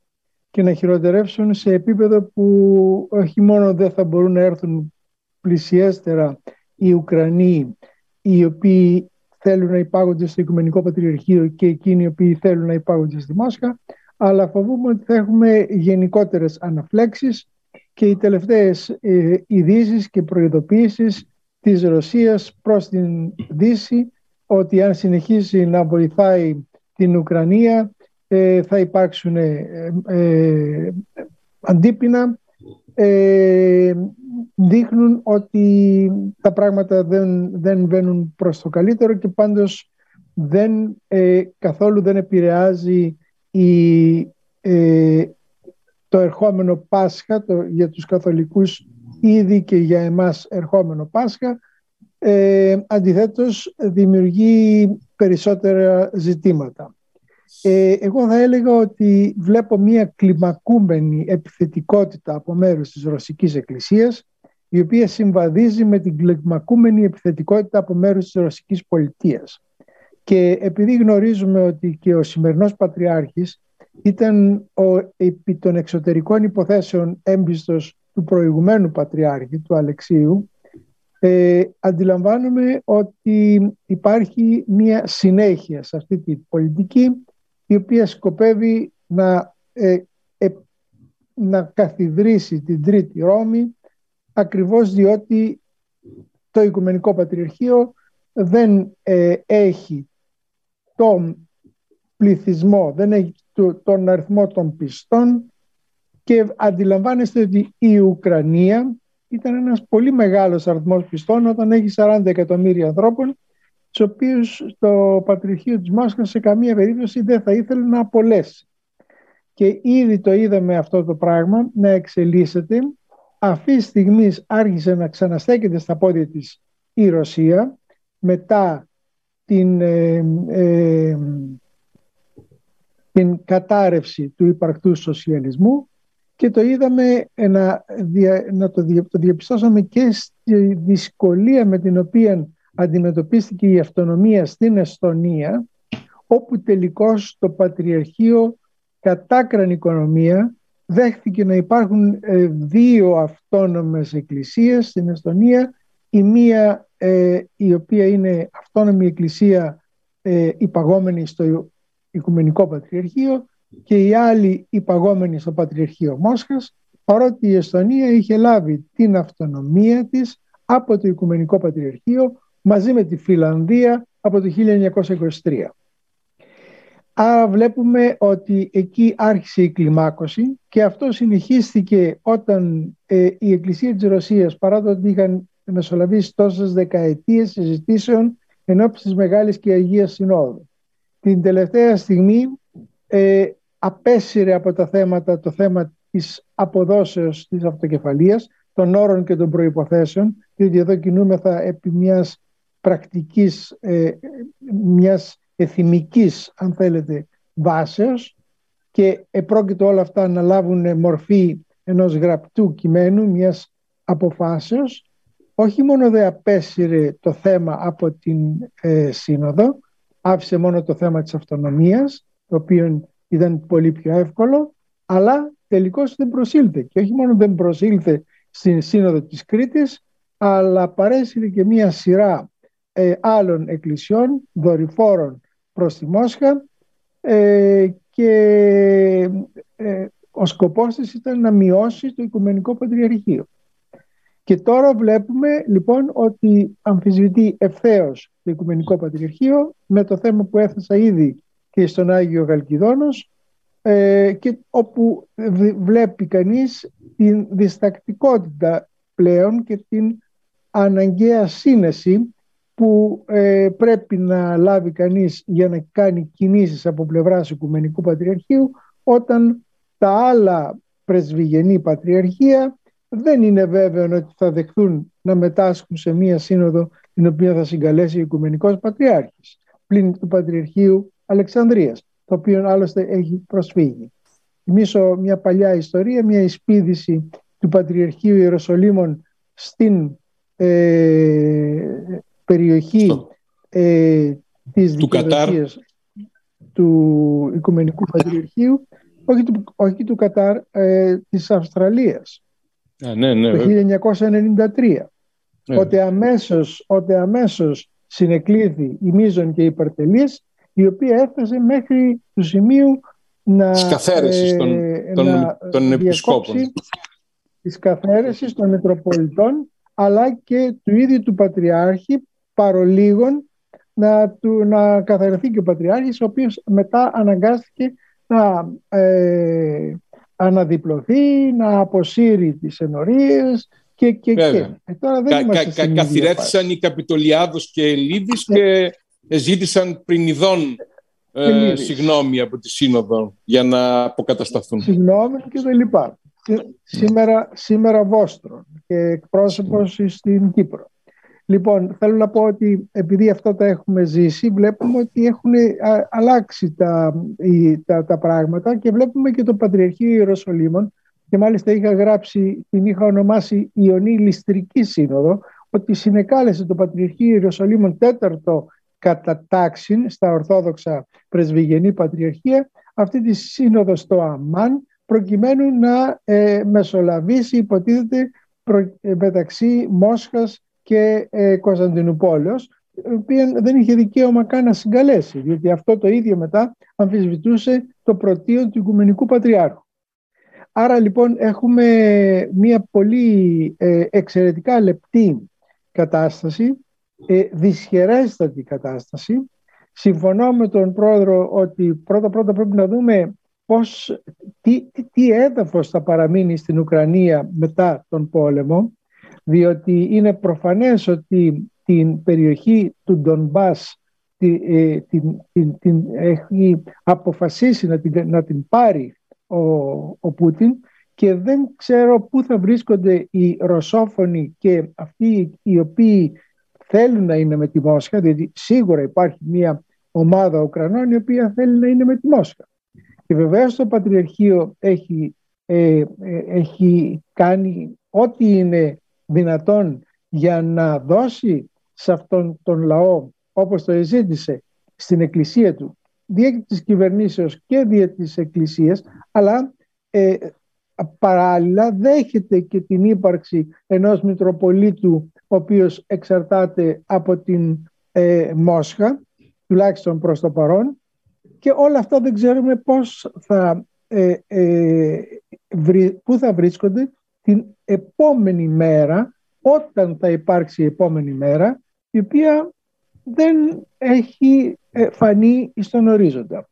και να χειροτερεύσουν σε επίπεδο που όχι μόνο δεν θα μπορούν να έρθουν πλησιέστερα οι Ουκρανοί οι οποίοι θέλουν να υπάγονται στο Οικουμενικό Πατριαρχείο και εκείνοι οι οποίοι θέλουν να υπάγονται στη Μόσχα, αλλά φοβούμαι ότι θα έχουμε γενικότερες αναφλέξεις και οι τελευταίες ειδήσεις και προειδοποίησεις της Ρωσίας προς την Δύση ότι αν συνεχίσει να βοηθάει την Ουκρανία θα υπάρξουν αντίπεινα, δείχνουν ότι τα πράγματα δεν βαίνουν προς το καλύτερο και πάντως καθόλου δεν επηρεάζει το ερχόμενο Πάσχα, για τους καθολικούς ήδη και για εμάς ερχόμενο Πάσχα, αντιθέτως δημιουργεί περισσότερα ζητήματα. Εγώ θα έλεγα ότι βλέπω μια κλιμακούμενη επιθετικότητα από μέρους της Ρωσικής Εκκλησίας, η οποία συμβαδίζει με την κλιμακούμενη επιθετικότητα από μέρους της Ρωσικής Πολιτείας. Και επειδή γνωρίζουμε ότι και ο σημερινός Πατριάρχης ήταν επί των εξωτερικών υποθέσεων έμπιστος του προηγουμένου Πατριάρχη, του Αλεξίου, αντιλαμβάνομαι ότι υπάρχει μια συνέχεια σε αυτή την πολιτική, η οποία σκοπεύει να καθιδρύσει την Τρίτη Ρώμη, ακριβώς διότι το Οικουμενικό Πατριαρχείο δεν έχει τον πληθυσμό, δεν έχει τον αριθμό των πιστών και αντιλαμβάνεστε ότι η Ουκρανία ήταν ένας πολύ μεγάλος αριθμός πιστών όταν έχει 40 εκατομμύρια ανθρώπων τις οποίες το Πατριαρχείο της Μόσχας σε καμία περίπτωση δεν θα ήθελε να απολέσει. Και ήδη το είδαμε αυτό το πράγμα να εξελίσσεται. Αυτή τη στιγμή άρχισε να ξαναστέκεται στα πόδια της η Ρωσία μετά την κατάρρευση του υπαρκτού σοσιαλισμού, και το είδαμε το διαπιστώσαμε και στη δυσκολία με την οποία αντιμετωπίστηκε η αυτονομία στην Εστονία, όπου τελικώς το Πατριαρχείο κατάκραν οικονομία δέχθηκε να υπάρχουν δύο αυτόνομες εκκλησίες στην Εστονία, η μία η οποία είναι αυτόνομη εκκλησία υπαγόμενη στο Οικουμενικό Πατριαρχείο και η άλλη υπαγόμενη στο Πατριαρχείο Μόσχας, παρότι η Εστονία είχε λάβει την αυτονομία της από το Οικουμενικό Πατριαρχείο μαζί με τη Φιλανδία από το 1923. Άρα βλέπουμε ότι εκεί άρχισε η κλιμάκωση, και αυτό συνεχίστηκε όταν η Εκκλησία της Ρωσίας, παρά το ότι είχαν μεσολαβήσει τόσες δεκαετίες συζητήσεων ενώπιση της Μεγάλης και Αγίας Συνόδου, την τελευταία στιγμή απέσυρε από τα θέματα το θέμα της αποδόσεως της αυτοκεφαλίας, των όρων και των προϋποθέσεων, διότι εδώ κινούμεθα επί μιας πρακτικής, μιας εθιμικής αν θέλετε βάσεως, και επρόκειτο όλα αυτά να λάβουν μορφή ενός γραπτού κειμένου, μιας αποφάσεως. Όχι μόνο δεν απέσυρε το θέμα από την Σύνοδο, άφησε μόνο το θέμα της αυτονομίας, το οποίο ήταν πολύ πιο εύκολο, αλλά τελικώς δεν προσήλθε, και όχι μόνο δεν προσήλθε στην Σύνοδο της Κρήτης, αλλά παρέσυρε και μια σειρά άλλων εκκλησιών δορυφόρων προς τη Μόσχα, και ο σκοπός της ήταν να μειώσει το Οικουμενικό Πατριαρχείο. Και τώρα βλέπουμε λοιπόν ότι αμφισβητεί ευθέως το Οικουμενικό Πατριαρχείο με το θέμα που έθεσα ήδη και στον Άγιο Χαλκιδόνος, και όπου βλέπει κανείς την διστακτικότητα πλέον και την αναγκαία σύνεση που πρέπει να λάβει κανείς για να κάνει κινήσεις από πλευράς Οικουμενικού Πατριαρχείου, όταν τα άλλα πρεσβυγενή πατριαρχεία δεν είναι βέβαιο ότι θα δεχθούν να μετάσχουν σε μία σύνοδο την οποία θα συγκαλέσει ο Οικουμενικός Πατριάρχης, πλην του Πατριαρχείου Αλεξανδρίας, το οποίο άλλωστε έχει προσφύγει. Θυμίσω μια παλιά ιστορία, μια εισπίδηση του Πατριαρχείου Ιεροσολύμων στην περιοχή της δικαιοδοσίας του Οικουμενικού Πατριαρχείου, όχι του Κατάρ, της Αυστραλίας, το 1993. Τότε αμέσως συνεκλήθη η Μίζων και η Παρτελής, η οποία έφτασε μέχρι του σημείου της καθαίρεσης των επισκόπων, της καθαίρεσης των Μητροπολιτών, αλλά και του ίδιου του Πατριάρχη, παρολίγον να καθαρεθεί και ο Πατριάρχης, ο οποίος μετά αναγκάστηκε να αναδιπλωθεί, να αποσύρει τις ενορίες και. Τώρα δεν είμαστε καθυρέθησαν οι Καπιτολιάδος και Ελίδης και ζήτησαν πρινιδών συγγνώμη από τη Σύνοδο για να αποκατασταθούν. Συγγνώμη και τα λοιπά. Σήμερα Βόστρον και εκπρόσωπος στην Κύπρο. Λοιπόν, θέλω να πω ότι επειδή αυτά τα έχουμε ζήσει, βλέπουμε ότι έχουν αλλάξει τα πράγματα, και βλέπουμε και το Πατριαρχείο Ιεροσολύμων, και μάλιστα την είχα ονομάσει Ιωνή Ληστρική Σύνοδο, ότι συνεκάλεσε το Πατριαρχείο Ιεροσολύμων τέταρτο κατά τάξιν στα Ορθόδοξα Πρεσβυγενή Πατριαρχία αυτή τη σύνοδο στο Αμάν, προκειμένου να μεσολαβήσει, υποτίθεται, μεταξύ Μόσχας και Κωνσταντινουπόλεως, η οποία δεν είχε δικαίωμα καν να συγκαλέσει, διότι αυτό το ίδιο μετά αμφισβητούσε το πρωτείο του Οικουμενικού Πατριάρχου. Άρα λοιπόν έχουμε μια πολύ εξαιρετικά λεπτή κατάσταση, δυσχερέστατη κατάσταση. Συμφωνώ με τον πρόεδρο ότι πρώτα πρέπει να δούμε τι έδαφος θα παραμείνει στην Ουκρανία μετά τον πόλεμο, διότι είναι προφανές ότι την περιοχή του Ντονμπάς έχει αποφασίσει να την πάρει ο Πούτιν και δεν ξέρω πού θα βρίσκονται οι ρωσόφωνοι και αυτοί οι οποίοι θέλουν να είναι με τη Μόσχα, διότι σίγουρα υπάρχει μια ομάδα Ουκρανών η οποία θέλει να είναι με τη Μόσχα. Και βεβαίως το Πατριαρχείο έχει κάνει ό,τι είναι δυνατόν για να δώσει σε αυτόν τον λαό, όπως το εζήτησε στην εκκλησία του, δια της κυβερνήσεως και δια της εκκλησίας, αλλά παράλληλα δέχεται και την ύπαρξη ενός Μητροπολίτου ο οποίος εξαρτάται από την Μόσχα, τουλάχιστον προς το παρόν, και όλα αυτά δεν ξέρουμε πού θα βρίσκονται την επόμενη μέρα, όταν θα υπάρξει η επόμενη μέρα, η οποία δεν έχει φανεί στον ορίζοντα.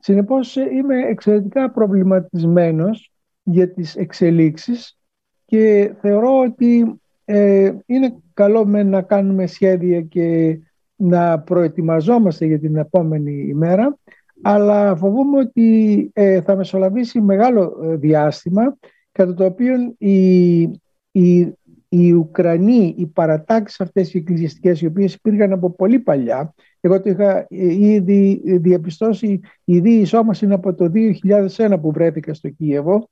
Συνεπώς είμαι εξαιρετικά προβληματισμένος για τις εξελίξεις και θεωρώ ότι είναι καλό να κάνουμε σχέδια και να προετοιμαζόμαστε για την επόμενη ημέρα, αλλά φοβούμαι ότι θα μεσολαβήσει μεγάλο διάστημα, κατά το οποίο οι Ουκρανοί, οι παρατάξεις αυτές οι εκκλησιαστικές, οι οποίες υπήρχαν από πολύ παλιά, εγώ το είχα ήδη διαπιστώσει, η διεισόμαση από το 2001 που βρέθηκα στο Κίεβο,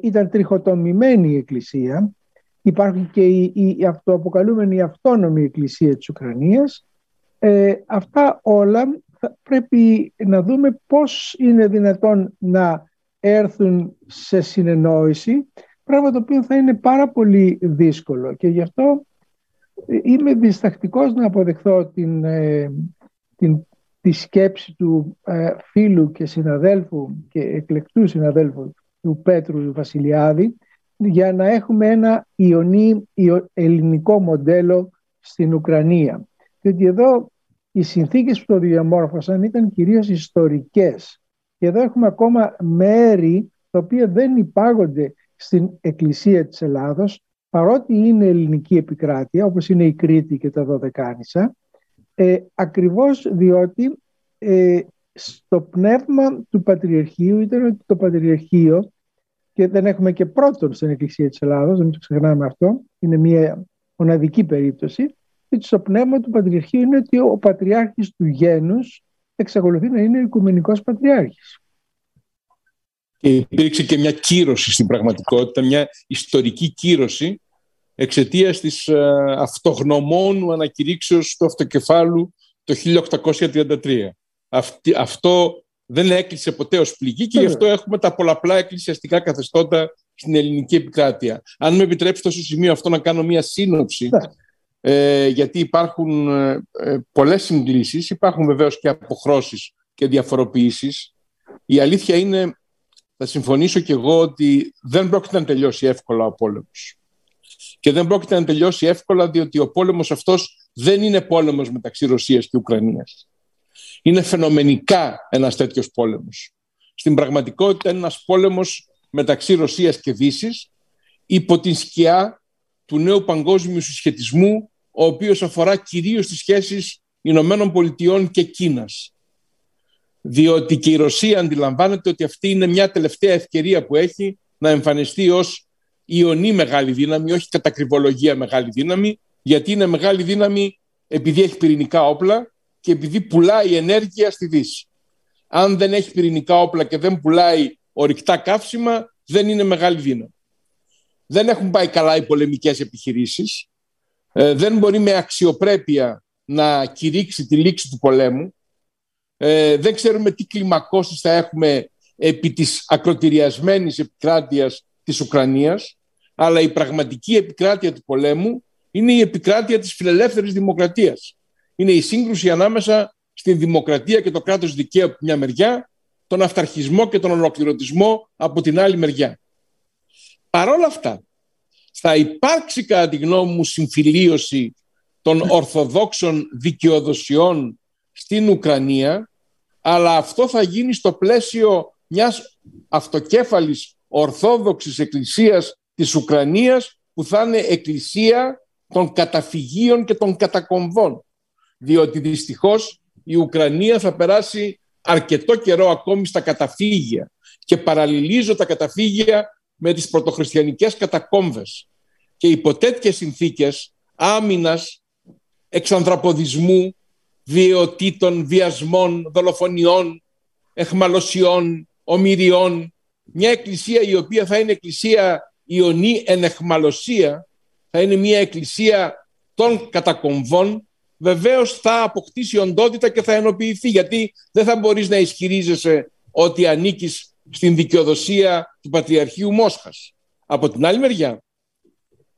ήταν τριχοτομημένη η εκκλησία. Υπάρχει και η αυτοαποκαλούμενη αυτόνομη εκκλησία της Ουκρανίας. Αυτά όλα θα πρέπει να δούμε πώς είναι δυνατόν να έρθουν σε συνεννόηση, πράγμα το οποίο θα είναι πάρα πολύ δύσκολο, και γι' αυτό είμαι διστακτικός να αποδεχθώ τη σκέψη του φίλου και συναδέλφου και εκλεκτού συναδέλφου του Πέτρου Βασιλειάδη, για να έχουμε ένα ιονί ελληνικό μοντέλο στην Ουκρανία. Διότι εδώ οι συνθήκες που το διαμόρφωσαν ήταν κυρίως ιστορικές. Και εδώ έχουμε ακόμα μέρη τα οποία δεν υπάγονται στην Εκκλησία της Ελλάδος, παρότι είναι ελληνική επικράτεια, όπως είναι η Κρήτη και τα Δωδεκάνησα, ακριβώς διότι στο πνεύμα του Πατριαρχείου ήταν ότι το Πατριαρχείο, και δεν έχουμε και πρώτον στην Εκκλησία της Ελλάδος, δεν το ξεχνάμε αυτό, είναι μια μοναδική περίπτωση, γιατί στο πνεύμα του Πατριαρχείου είναι ότι ο Πατριάρχης του Γένους εξακολουθεί να είναι Οικουμενικός Πατριάρχης. Υπήρξε και μια κύρωση στην πραγματικότητα, μια ιστορική κύρωση, εξαιτίας της αυτογνωμόνου ανακηρύξεως του αυτοκεφάλου το 1833. Αυτό δεν έκλεισε ποτέ ως πληγή και γι' αυτό έχουμε τα πολλαπλά εκκλησιαστικά καθεστώτα στην ελληνική επικράτεια. Αν με επιτρέψετε στο σημείο αυτό να κάνω μια σύνοψη, γιατί υπάρχουν πολλές συγκλήσεις, υπάρχουν βεβαίως και αποχρώσεις και διαφοροποιήσεις. Η αλήθεια είναι, θα συμφωνήσω κι εγώ, ότι δεν πρόκειται να τελειώσει εύκολα ο πόλεμος. Και δεν πρόκειται να τελειώσει εύκολα, διότι ο πόλεμος αυτός δεν είναι πόλεμος μεταξύ Ρωσίας και Ουκρανίας. Είναι φαινομενικά ένας τέτοιος πόλεμος. Στην πραγματικότητα είναι ένας πόλεμος μεταξύ Ρωσίας και Δύσης, υπό την σκιά του νέου παγκόσμιου συσχετισμού, ο οποίος αφορά κυρίως τις σχέσεις Ηνωμένων Πολιτειών και Κίνας. Διότι και η Ρωσία αντιλαμβάνεται ότι αυτή είναι μια τελευταία ευκαιρία που έχει να εμφανιστεί ως ιονή μεγάλη δύναμη, όχι κατά κρυβολογία μεγάλη δύναμη, γιατί είναι μεγάλη δύναμη επειδή έχει πυρηνικά όπλα και επειδή πουλάει ενέργεια στη Δύση. Αν δεν έχει πυρηνικά όπλα και δεν πουλάει ορυκτά καύσιμα, δεν είναι μεγάλη δύναμη. Δεν έχουν πάει καλά οι πολεμικές επιχειρήσεις. Δεν μπορεί με αξιοπρέπεια να κηρύξει τη λήξη του πολέμου. Δεν ξέρουμε τι κλιμακώσεις θα έχουμε επί της ακροτηριασμένης επικράτειας της Ουκρανίας, αλλά η πραγματική επικράτεια του πολέμου είναι η επικράτεια της φιλελεύθερης δημοκρατίας. Είναι η σύγκρουση ανάμεσα στη δημοκρατία και το κράτος δικαίου από μια μεριά, τον αυταρχισμό και τον ολοκληρωτισμό από την άλλη μεριά. Παρ' όλα αυτά, θα υπάρξει κατά τη γνώμη μου συμφιλίωση των ορθοδόξων δικαιοδοσιών στην Ουκρανία, αλλά αυτό θα γίνει στο πλαίσιο μιας αυτοκέφαλης ορθόδοξης εκκλησίας της Ουκρανίας, που θα είναι εκκλησία των καταφυγίων και των κατακομβών. Διότι δυστυχώς η Ουκρανία θα περάσει αρκετό καιρό ακόμη στα καταφύγια και παραλληλίζω τα καταφύγια με τις πρωτοχριστιανικές κατακόμβες. Και υπό τέτοιες συνθήκες άμυνας, εξανθραποδισμού, βιαιοτήτων, βιασμών, δολοφονιών, εχμαλωσιών, ομοιριών, μια εκκλησία η οποία θα είναι εκκλησία ιονή εν εχμαλωσία, θα είναι μια εκκλησία των κατακομβών, βεβαίως θα αποκτήσει οντότητα και θα ενοποιηθεί, γιατί δεν θα μπορείς να ισχυρίζεσαι ότι ανήκεις στην δικαιοδοσία του Πατριαρχείου Μόσχας. Από την άλλη μεριά,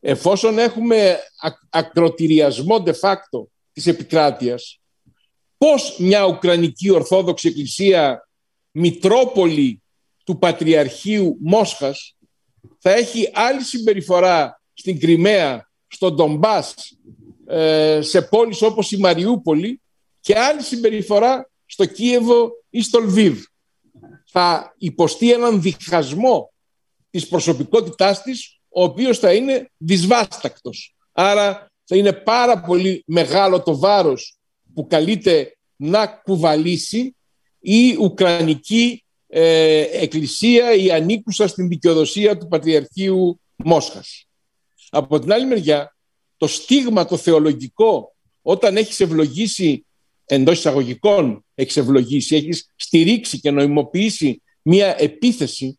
εφόσον έχουμε ακροτηριασμό de facto της επικράτειας, πώς μια Ουκρανική Ορθόδοξη Εκκλησία Μητρόπολη του Πατριαρχείου Μόσχας θα έχει άλλη συμπεριφορά στην Κριμαία, στον Ντομπάς, σε πόλεις όπως η Μαριούπολη και άλλη συμπεριφορά στο Κίεβο ή στο Λβίβ. Θα υποστεί έναν διχασμό της προσωπικότητάς της, ο οποίος θα είναι δυσβάστακτος. Άρα θα είναι πάρα πολύ μεγάλο το βάρος που καλείται να κουβαλήσει η Ουκρανική Εκκλησία, η ανήκουσα στην δικαιοδοσία του Πατριαρχείου Μόσχας. Από την άλλη μεριά, το στίγμα το θεολογικό, όταν έχεις ευλογήσει, εντός εισαγωγικών έχεις ευλογήσει, έχεις στηρίξει και νοημοποιήσει μια επίθεση,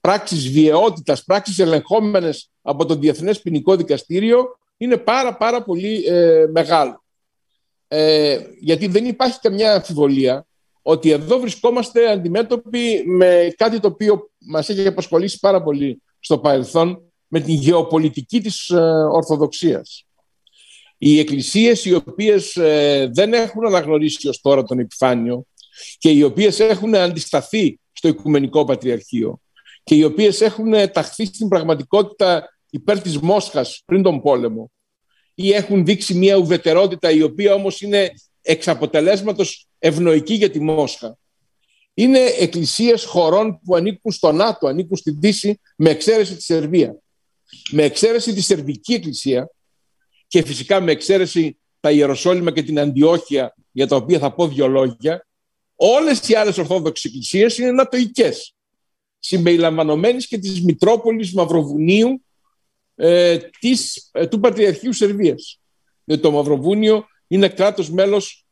πράξεις βιαιότητας, πράξεις ελεγχόμενες από το Διεθνές Ποινικό Δικαστήριο, είναι πάρα πολύ μεγάλο. Γιατί δεν υπάρχει καμιά αμφιβολία ότι εδώ βρισκόμαστε αντιμέτωποι με κάτι το οποίο μας έχει απασχολήσει πάρα πολύ στο παρελθόν, με την γεωπολιτική της Ορθοδοξίας. Οι εκκλησίες οι οποίες δεν έχουν αναγνωρίσει ως τώρα τον Επιφάνιο και οι οποίες έχουν αντισταθεί στο Οικουμενικό Πατριαρχείο και οι οποίες έχουν ταχθεί στην πραγματικότητα υπέρ της Μόσχας πριν τον πόλεμο ή έχουν δείξει μια ουδετερότητα η οποία όμως είναι εξ αποτελέσματος ευνοϊκή για τη Μόσχα. Είναι εκκλησίες χωρών που ανήκουν στο ΝΑΤΟ, ανήκουν στη Δύση, με εξαίρεση τη Σερβία. Με εξαίρεση τη Σερβική Εκκλησία και φυσικά με εξαίρεση τα Ιεροσόλυμα και την Αντιόχεια, για τα οποία θα πω δύο λόγια, όλες οι άλλες Ορθόδοξες Εκκλησίες είναι νατοικές, συμπεριλαμβανομένης και της Μητρόπολης Μαυροβουνίου του Πατριαρχείου Σερβίας. Διότι το Μαυροβούνιο είναι κράτος μέλος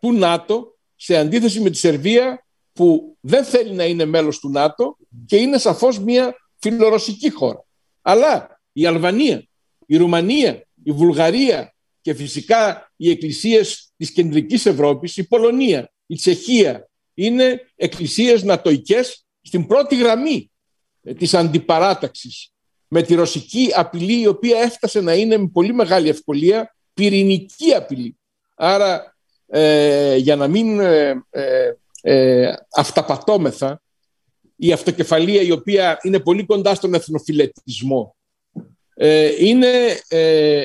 του ΝΑΤΟ, σε αντίθεση με τη Σερβία που δεν θέλει να είναι μέλος του ΝΑΤΟ και είναι σαφώς μια φιλορωσική χώρα. Αλλά η Αλβανία, η Ρουμανία, η Βουλγαρία και φυσικά οι εκκλησίες της Κεντρικής Ευρώπης, η Πολωνία, η Τσεχία, είναι εκκλησίες νατοικές στην πρώτη γραμμή της αντιπαράταξης με τη ρωσική απειλή, η οποία έφτασε να είναι με πολύ μεγάλη ευκολία πυρηνική απειλή. Άρα για να μην αυταπατώμεθα, η αυτοκεφαλία η οποία είναι πολύ κοντά στον εθνοφιλετισμό είναι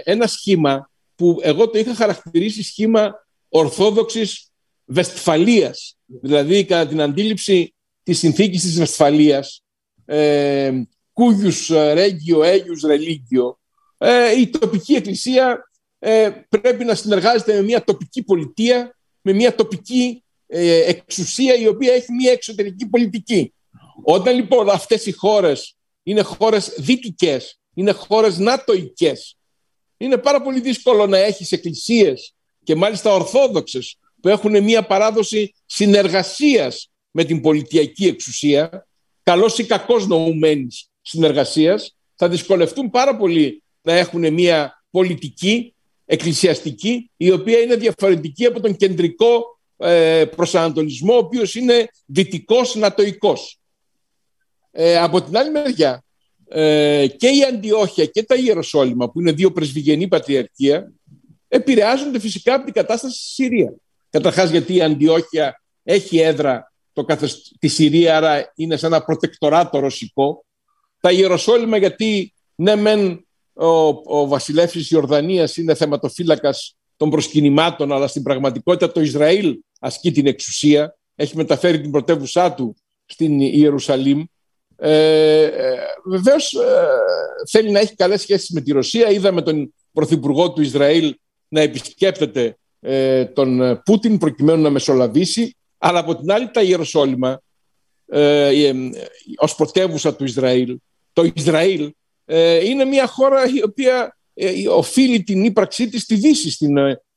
ένα σχήμα που εγώ το είχα χαρακτηρίσει σχήμα Ορθόδοξης Βεσφαλίας. Δηλαδή κατά την αντίληψη της συνθήκης της Βεσφαλίας, κούγιους ρέγγιο, έγιους ρελίγιο, η τοπική εκκλησία πρέπει να συνεργάζεται με μια τοπική πολιτεία, με μια τοπική εξουσία η οποία έχει μια εξωτερική πολιτική. Όταν λοιπόν αυτές οι χώρες είναι χώρες δυτικές, είναι χώρες νατοικές, είναι πάρα πολύ δύσκολο να έχεις εκκλησίες και μάλιστα ορθόδοξες που έχουν μια παράδοση συνεργασίας με την πολιτιακή εξουσία, καλώς ή κακώς νοουμένης συνεργασίας, θα δυσκολευτούν πάρα πολύ να έχουν μια πολιτική, εκκλησιαστική, η οποία είναι διαφορετική από τον κεντρικό προσανατολισμό, ο οποίος είναι δυτικός, νατοϊκός. Από την άλλη μεριά, και η Αντιόχεια και τα Ιεροσόλυμα, που είναι δύο πρεσβυγενή πατριαρχία, επηρεάζονται φυσικά από την κατάσταση στη Συρία. Καταρχάς γιατί η Αντιόχεια έχει έδρα τη Συρία, άρα είναι σαν ένα προτεκτοράτο ρωσικό. Τα Ιεροσόλυμα γιατί ναι μεν ο βασιλεύς της Ιορδανίας είναι θεματοφύλακας των προσκυνημάτων, αλλά στην πραγματικότητα το Ισραήλ ασκεί την εξουσία, έχει μεταφέρει την πρωτεύουσά του στην Ιερουσαλήμ. Βεβαίως θέλει να έχει καλές σχέσεις με τη Ρωσία. Είδαμε τον πρωθυπουργό του Ισραήλ να επισκέπτεται τον Πούτιν προκειμένου να μεσολαβήσει, αλλά από την άλλη τα Ιεροσόλυμα ως πρωτεύουσα του Ισραήλ, το Ισραήλ είναι μια χώρα η οποία οφείλει την ύπαρξή της στη Δύση,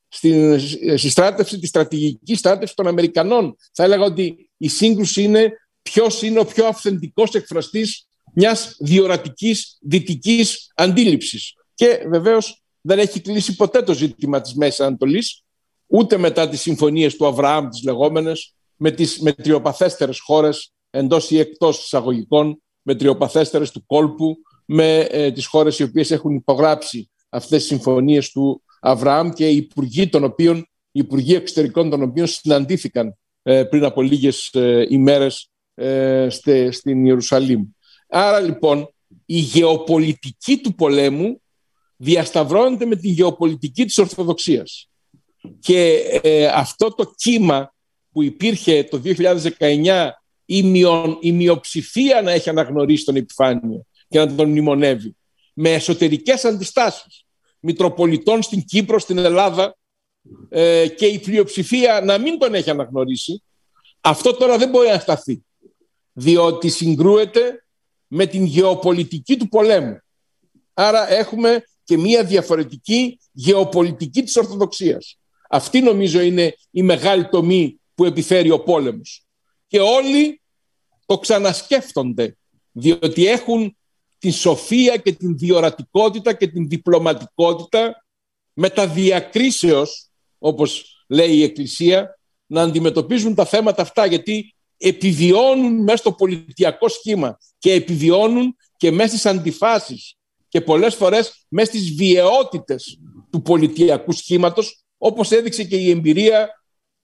στην συστράτευση, τη στρατηγική στράτευση των Αμερικανών. Θα έλεγα ότι η σύγκρουση είναι ποιος είναι ο πιο αυθεντικός εκφραστής μιας διορατικής δυτικής αντίληψης. Και βεβαίως δεν έχει κλείσει ποτέ το ζήτημα της Μέσης Ανατολής, ούτε μετά τις συμφωνίες του Αβραάμ, τις λεγόμενες, με τις μετριοπαθέστερες χώρες εντός ή εκτός εισαγωγικών, μετριοπαθέστερες του κόλπου, με τις χώρες οι οποίες έχουν υπογράψει αυτές τις συμφωνίες του Αβραάμ και οι υπουργοί εξωτερικών των οποίων συναντήθηκαν πριν από λίγες ημέρες στην Ιερουσαλήμ. Άρα λοιπόν η γεωπολιτική του πολέμου διασταυρώνεται με τη γεωπολιτική της Ορθοδοξίας. Και αυτό το κύμα που υπήρχε το 2019, η μειοψηφία να έχει αναγνωρίσει τον Επιφάνιο και να τον μνημονεύει, με εσωτερικές αντιστάσεις μητροπολιτών στην Κύπρο, στην Ελλάδα, και η πλειοψηφία να μην τον έχει αναγνωρίσει, αυτό τώρα δεν μπορεί να σταθεί, διότι συγκρούεται με την γεωπολιτική του πολέμου. Άρα έχουμε και μία διαφορετική γεωπολιτική της Ορθοδοξίας. Αυτή νομίζω είναι η μεγάλη τομή που επιφέρει ο πόλεμος. Και όλοι το ξανασκέφτονται, διότι έχουν την σοφία και την διορατικότητα και την διπλωματικότητα μεταδιακρίσεως, όπως λέει η Εκκλησία, να αντιμετωπίζουν τα θέματα αυτά, γιατί επιβιώνουν μέσα στο πολιτιακό σχήμα και επιβιώνουν και μέσα στις αντιφάσεις και πολλές φορές μέσα στις βιαιότητες του πολιτιακού σχήματος, όπως έδειξε και η εμπειρία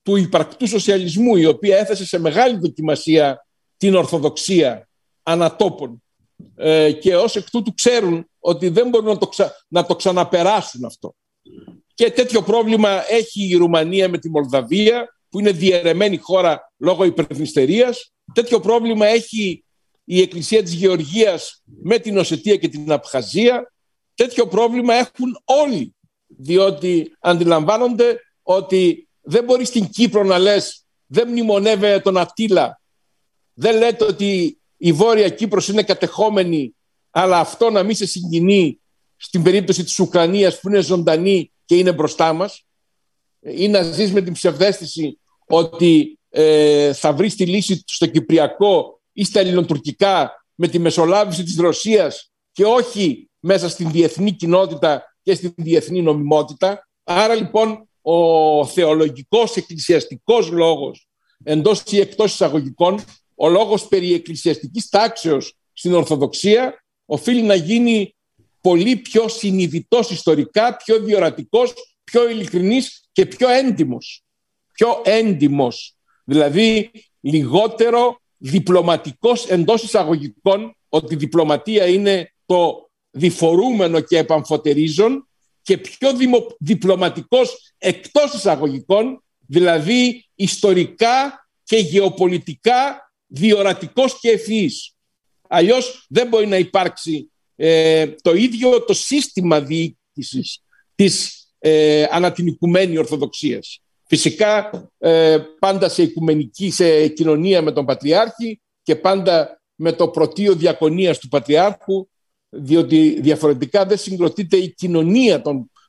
του υπαρκτού σοσιαλισμού, η οποία έθεσε σε μεγάλη δοκιμασία την Ορθοδοξία ανατόπων, και ως εκ τούτου ξέρουν ότι δεν μπορούν να το ξαναπεράσουν αυτό. Και τέτοιο πρόβλημα έχει η Ρουμανία με τη Μολδαβία, που είναι διαιρεμένη χώρα λόγω υπερνηστερίας. Τέτοιο πρόβλημα έχει η Εκκλησία της Γεωργίας με την Οσετία και την Απχαζία. Τέτοιο πρόβλημα έχουν όλοι, διότι αντιλαμβάνονται ότι δεν μπορεί στην Κύπρο να λες δεν μνημονεύε τον Αττίλα, δεν λέτε ότι η Βόρεια Κύπρος είναι κατεχόμενη, αλλά αυτό να μην σε συγκινεί στην περίπτωση της Ουκρανίας που είναι ζωντανή και είναι μπροστά μας, ή να ζεις με την ψευδαίσθηση ότι θα βρεις τη λύση στο Κυπριακό ή στα ελληνοτουρκικά με τη μεσολάβηση της Ρωσίας και όχι μέσα στην διεθνή κοινότητα και στην διεθνή νομιμότητα. Άρα λοιπόν ο θεολογικός εκκλησιαστικός λόγος, εντός ή εκτός εισαγωγικών, ο λόγος περί εκκλησιαστικής τάξεως στην Ορθοδοξία οφείλει να γίνει πολύ πιο συνειδητός ιστορικά, πιο διορατικός, πιο ειλικρινής και πιο έντιμος. Πιο έντιμος, δηλαδή λιγότερο διπλωματικός εντός εισαγωγικών, ότι η διπλωματία είναι το διφορούμενο και επαμφωτερίζον, και πιο διπλωματικός εκτός εισαγωγικών, δηλαδή ιστορικά και γεωπολιτικά διορατικός και ευφυής. Αλλιώς δεν μπορεί να υπάρξει το ίδιο το σύστημα διοίκησης της ανατινικουμένη Ορθοδοξίας. Φυσικά πάντα σε οικουμενική, σε κοινωνία με τον Πατριάρχη και πάντα με το πρωτείο διακονίας του Πατριάρχου, διότι διαφορετικά δεν συγκροτείται η κοινωνία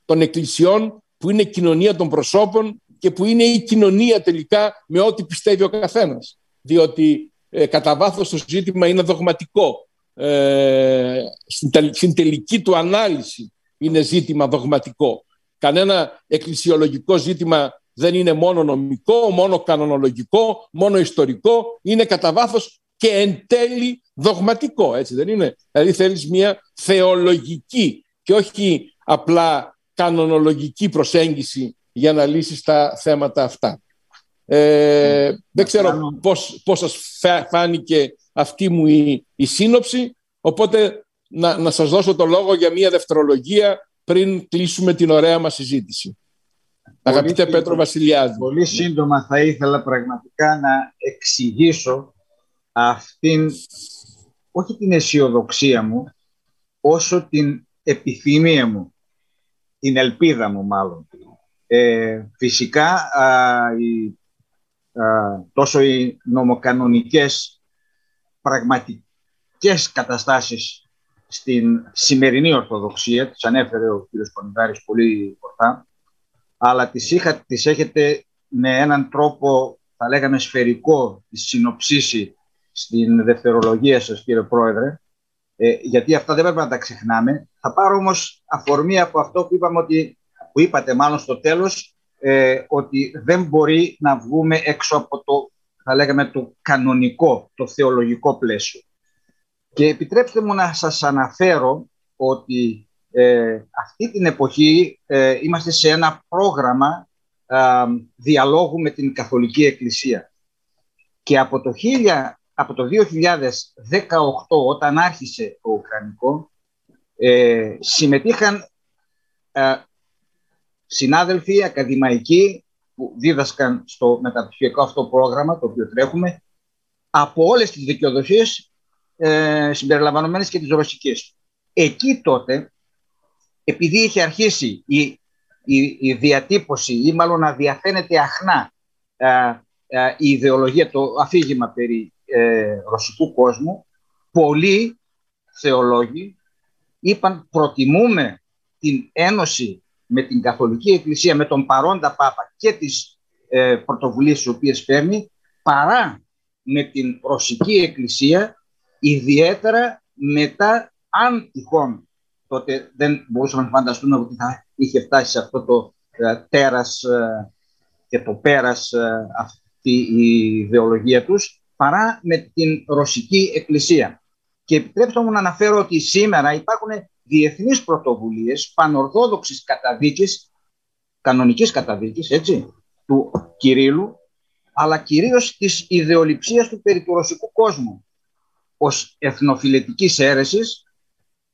των εκκλησιών, που είναι η κοινωνία των προσώπων και που είναι η κοινωνία τελικά με ό,τι πιστεύει ο καθένας. Διότι κατά βάθος το ζήτημα είναι δογματικό. Στην τελική του ανάλυση είναι ζήτημα δογματικό. Κανένα εκκλησιολογικό ζήτημα δεν είναι μόνο νομικό, μόνο κανονολογικό, μόνο ιστορικό. Είναι κατά βάθος και εν τέλει δογματικό, έτσι δεν είναι? Δηλαδή θέλεις μια θεολογική και όχι απλά κανονολογική προσέγγιση για να λύσεις τα θέματα αυτά. Δεν ξέρω πώς σας φάνηκε αυτή μου η σύνοψη, οπότε να σας δώσω το λόγο για μια δευτερολογία πριν κλείσουμε την ωραία μας συζήτηση. Αγαπητέ Πέτρο Βασιλειάδη. Πολύ σύντομα θα ήθελα πραγματικά να εξηγήσω αυτήν, όχι την αισιοδοξία μου, όσο την επιθυμία μου. την ελπίδα μου μάλλον. Φυσικά τόσο οι νομοκανονικές πραγματικές καταστάσεις στην σημερινή Ορθοδοξία, τις ανέφερε ο κ. Κονιδάρης πολύ ορθά, αλλά τις έχετε με έναν τρόπο, θα λέγαμε σφαιρικό, συνοψίσει στην δευτερολογία σας, κύριε Πρόεδρε, γιατί αυτά δεν πρέπει να τα ξεχνάμε. Θα πάρω όμως αφορμή από αυτό που είπαμε που είπατε μάλλον στο τέλος, ότι δεν μπορεί να βγούμε έξω από το, θα λέγαμε, το κανονικό, το θεολογικό πλαίσιο. Και επιτρέψτε μου να σας αναφέρω ότι αυτή την εποχή είμαστε σε ένα πρόγραμμα διαλόγου με την Καθολική Εκκλησία. Και από το 2018, όταν άρχισε το Ουκρανικό, συμμετείχαν συνάδελφοι ακαδημαϊκοί που δίδασκαν στο μεταπτυχιακό αυτό πρόγραμμα, το οποίο τρέχουμε, από όλες τις δικαιοδοσίες, συμπεριλαμβανομένες και τις ρωσικές. Εκεί τότε, επειδή είχε αρχίσει η διατύπωση ή μάλλον να διαφαίνεται αχνά η ιδεολογία, το αφήγημα περί ρωσικού κόσμου, πολλοί θεολόγοι είπαν προτιμούμε την ένωση με την Καθολική Εκκλησία, με τον παρόντα Πάπα και τις πρωτοβουλίες τις οποίες παίρνει, παρά με την Ρωσική Εκκλησία, ιδιαίτερα μετά, αν τυχόν, τότε δεν μπορούσαμε να φανταστούμε ότι θα είχε φτάσει σε αυτό το τέρας και το πέρας αυτή η ιδεολογία τους, παρά με την Ρωσική Εκκλησία. Και επιτρέψτε μου να αναφέρω ότι σήμερα υπάρχουν διεθνείς πρωτοβουλίες πανορθόδοξης καταδίκης, κανονικής καταδίκης, έτσι, του Κυρίλλου, αλλά κυρίως της ιδεολειψίας του περί του ρωσικού κόσμου ως εθνοφιλετικής αίρεσης,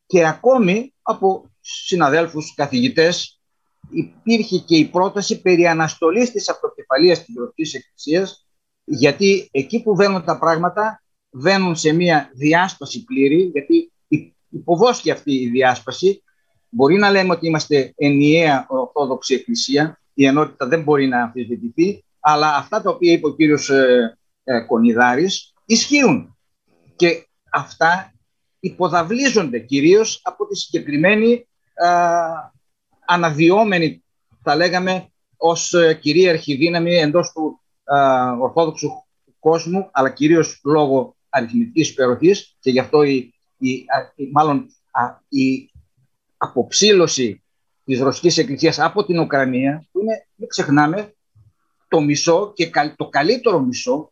και ακόμη από συναδέλφους καθηγητές υπήρχε και η πρόταση περί αναστολής της αυτοκεφαλίας της Ρωσικής Εκκλησίας, γιατί εκεί που βαίνουν τα πράγματα βαίνουν σε μια διάσπαση πλήρη, γιατί υποβόσκει αυτή η διάσπαση. Μπορεί να λέμε ότι είμαστε ενιαία Ορθόδοξη Εκκλησία, η ενότητα δεν μπορεί να αμφισβητηθεί, αλλά αυτά τα οποία είπε ο κύριος Κονιδάρης ισχύουν. Και αυτά υποδαβλίζονται κυρίως από τη συγκεκριμένη αναδυόμενη, θα λέγαμε, ως κυρίαρχη δύναμη εντός του Ορθόδοξου κόσμου, αλλά κυρίως λόγω αριθμητικής υπεροχής, και γι' αυτό η αποψήλωση της Ρωσικής Εκκλησίας από την Ουκρανία, που είναι, μην ξεχνάμε, το μισό και το καλύτερο μισό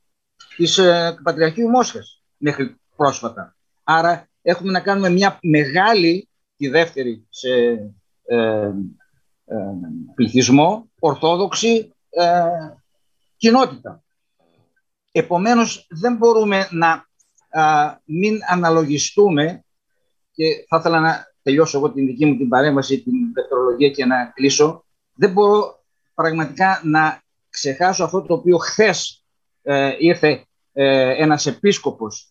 του Πατριαρχείου Μόσχας μέχρι πρόσφατα. Άρα έχουμε να κάνουμε μια μεγάλη, τη δεύτερη σε πληθυσμό, ορθόδοξη κοινότητα. Επομένως δεν μπορούμε να μην αναλογιστούμε, και θα ήθελα να τελειώσω εγώ την δική μου την παρέμβαση, την πετρολογία, και να κλείσω. Δεν μπορώ πραγματικά να ξεχάσω αυτό το οποίο χθες ήρθε ένας επίσκοπος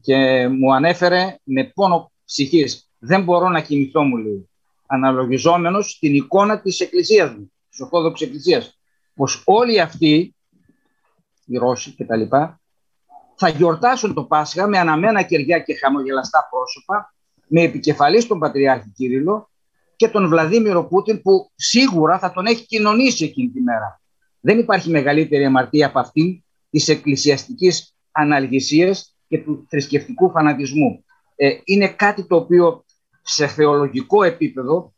και μου ανέφερε με πόνο ψυχής. Δεν μπορώ να κοιμηθώ, μου λέει, αναλογιζόμενος την εικόνα της Εκκλησίας μου, της Ορθόδοξης Εκκλησίας, πως όλοι αυτοί οι Ρώσοι κτλ. Θα γιορτάσουν το Πάσχα με αναμένα κεριά και χαμογελαστά πρόσωπα, με επικεφαλής τον Πατριάρχη Κύριλλο και τον Βλαντιμίρ Πούτιν, που σίγουρα θα τον έχει κοινωνήσει εκείνη τη μέρα. Δεν υπάρχει μεγαλύτερη αμαρτία από αυτήν της εκκλησιαστικής αναλγησίας και του θρησκευτικού φανατισμού. Είναι κάτι το οποίο σε θεολογικό επίπεδο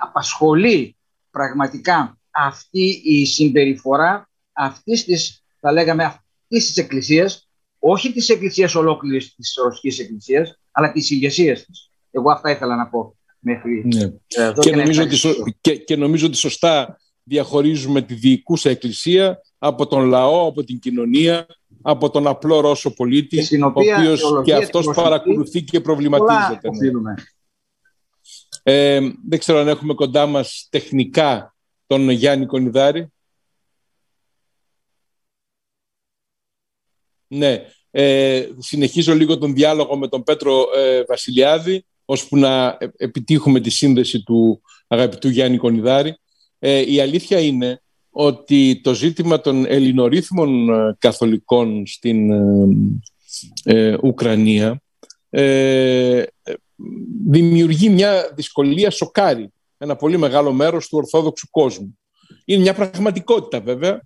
απασχολεί πραγματικά αυτή η συμπεριφορά αυτής της, θα λέγαμε, αυτής της Εκκλησίας, όχι της Εκκλησίας ολόκληρης της Ρωσικής Εκκλησίας, αλλά της ηγεσίας της. Εγώ αυτά ήθελα να πω μέχρι... Ναι. Και νομίζω ότι σωστά διαχωρίζουμε τη διοικούσα Εκκλησία από τον λαό, από την κοινωνία, από τον απλό Ρώσο πολίτη, ο οποίος και αυτός παρακολουθεί και προβληματίζεται. Δεν ξέρω αν έχουμε κοντά μας τεχνικά τον Γιάννη Κονιδάρη. Ναι, συνεχίζω λίγο τον διάλογο με τον Πέτρο Βασιλειάδη, ώσπου να επιτύχουμε τη σύνδεση του αγαπητού Γιάννη Κονιδάρη. Η αλήθεια είναι ότι το ζήτημα των ελληνορύθμων καθολικών στην Ουκρανία δημιουργεί μια δυσκολία, σοκάρει ένα πολύ μεγάλο μέρος του ορθόδοξου κόσμου. Είναι μια πραγματικότητα βέβαια,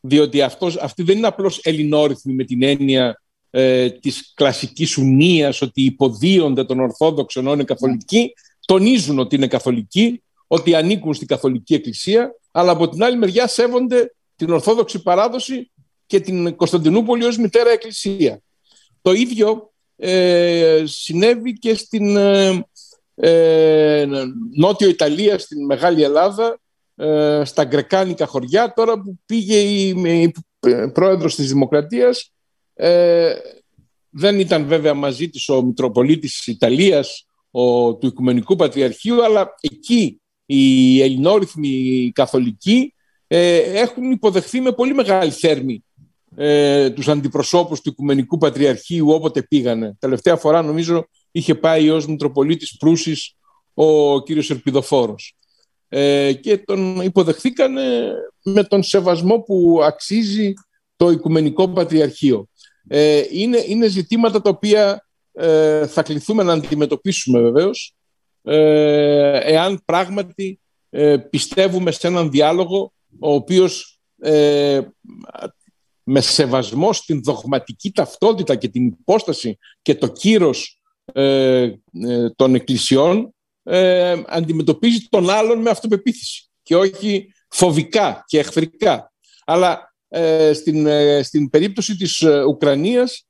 διότι αυτή δεν είναι απλώς ελληνόρυθμη με την έννοια της κλασικής ουνίας, ότι υποδίονται των Ορθόδοξων είναι καθολικοί, τονίζουν ότι είναι καθολικοί, ότι ανήκουν στην Καθολική Εκκλησία, αλλά από την άλλη μεριά σέβονται την Ορθόδοξη παράδοση και την Κωνσταντινούπολη ως μητέρα Εκκλησία. Το ίδιο συνέβη και στην Νότιο Ιταλία, στην Μεγάλη Ελλάδα, στα γκρεκάνικα χωριά, τώρα που πήγε η πρόεδρος της Δημοκρατίας. Δεν ήταν βέβαια μαζί της ο Μητροπολίτης Ιταλίας του Οικουμενικού Πατριαρχείου, αλλά εκεί οι ελληνόρυθμοι καθολικοί έχουν υποδεχθεί με πολύ μεγάλη θέρμη τους αντιπροσώπους του Οικουμενικού Πατριαρχείου όποτε πήγανε. Τελευταία φορά νομίζω είχε πάει ως Μητροπολίτης Προύσης ο κύριος Ελπιδοφόρος και τον υποδεχθήκανε με τον σεβασμό που αξίζει το Οικουμενικό Πατριαρχείο. Είναι ζητήματα τα οποία θα κληθούμε να αντιμετωπίσουμε βεβαίως εάν πράγματι πιστεύουμε σε έναν διάλογο ο οποίος με σεβασμό στην δογματική ταυτότητα και την υπόσταση και το κύρος των εκκλησιών αντιμετωπίζει τον άλλον με αυτοπεποίθηση και όχι φοβικά και εχθρικά. Αλλά στην περίπτωση της Ουκρανίας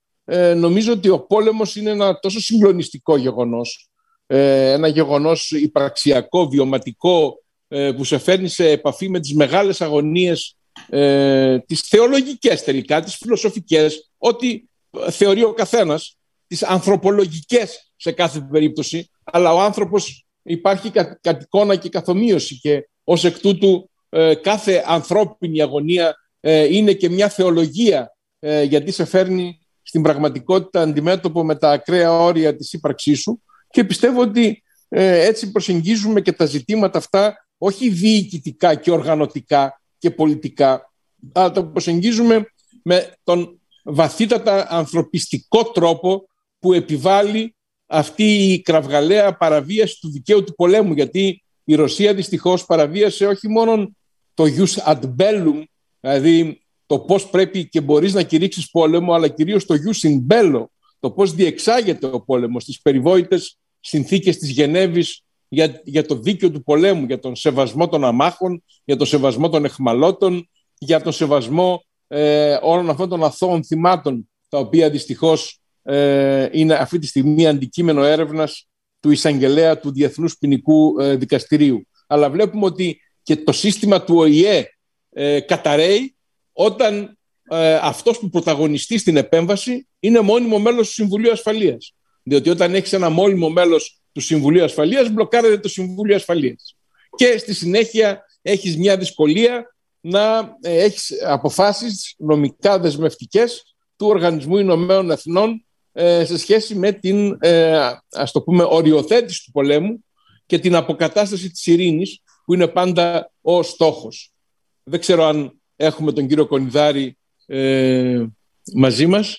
νομίζω ότι ο πόλεμος είναι ένα τόσο συγκλονιστικό γεγονός, ένα γεγονός υπαρξιακό, βιωματικό, που σε φέρνει σε επαφή με τις μεγάλες αγωνίες, τις θεολογικές τελικά, τις φιλοσοφικές, ό,τι θεωρεί ο καθένας, τις ανθρωπολογικές σε κάθε περίπτωση, αλλά ο άνθρωπος υπάρχει κατ' εικόνα και καθ' ομοίωση και ως εκ τούτου κάθε ανθρώπινη αγωνία είναι και μια θεολογία, γιατί σε φέρνει στην πραγματικότητα αντιμέτωπο με τα ακραία όρια της ύπαρξής σου, και πιστεύω ότι έτσι προσεγγίζουμε και τα ζητήματα αυτά, όχι διοικητικά και οργανωτικά και πολιτικά, αλλά τα προσεγγίζουμε με τον βαθύτατα ανθρωπιστικό τρόπο που επιβάλλει αυτή η κραυγαλαία παραβίαση του δικαίου του πολέμου, γιατί η Ρωσία δυστυχώς παραβίασε όχι μόνο το jus ad bellum, δηλαδή το πώς πρέπει και μπορείς να κηρύξεις πόλεμο, αλλά κυρίως το jus in bello, το πώς διεξάγεται ο πόλεμος, τις περιβόητες συνθήκες της Γενέβης για το δίκαιο του πολέμου, για τον σεβασμό των αμάχων, για τον σεβασμό των αιχμαλώτων, για τον σεβασμό όλων αυτών των αθώων θυμάτων, τα οποία δυστυχώς είναι αυτή τη στιγμή αντικείμενο έρευνας του εισαγγελέα του Διεθνούς Ποινικού Δικαστηρίου. Αλλά βλέπουμε ότι και το σύστημα του ΟΗΕ καταραίει όταν αυτός που πρωταγωνιστεί στην επέμβαση είναι μόνιμο μέλος του Συμβουλίου Ασφαλείας. Διότι όταν έχεις ένα μόνιμο μέλος του Συμβουλίου Ασφαλείας, μπλοκάρεται το Συμβούλιο Ασφαλείας. Και στη συνέχεια έχεις μια δυσκολία να έχεις αποφάσεις νομικά δεσμευτικές του Οργανισμού Ηνωμένων Εθνών σε σχέση με την, ας το πούμε, οριοθέτηση του πολέμου και την αποκατάσταση της ειρήνης, που είναι πάντα ο στόχος. Δεν ξέρω αν έχουμε τον κύριο Κονιδάρη μαζί μας.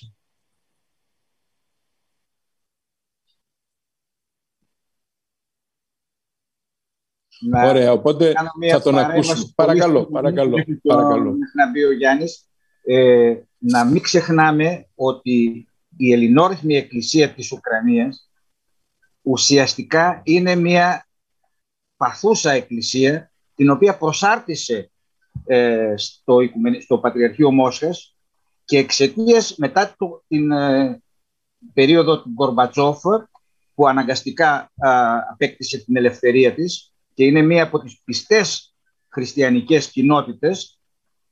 Να, ωραία, οπότε θα τον ακούσουμε. Παρακαλώ. Να πει ο Γιάννης, να μην ξεχνάμε ότι η ελληνόρυθμη εκκλησία της Ουκρανίας ουσιαστικά είναι μια παθούσα εκκλησία, την οποία προσάρτησε στο Πατριαρχείο Μόσχας, και εξαιτίας μετά την περίοδο του Γκορμπατσόφ, που αναγκαστικά απέκτησε την ελευθερία της και είναι μία από τις πιστές χριστιανικές κοινότητες,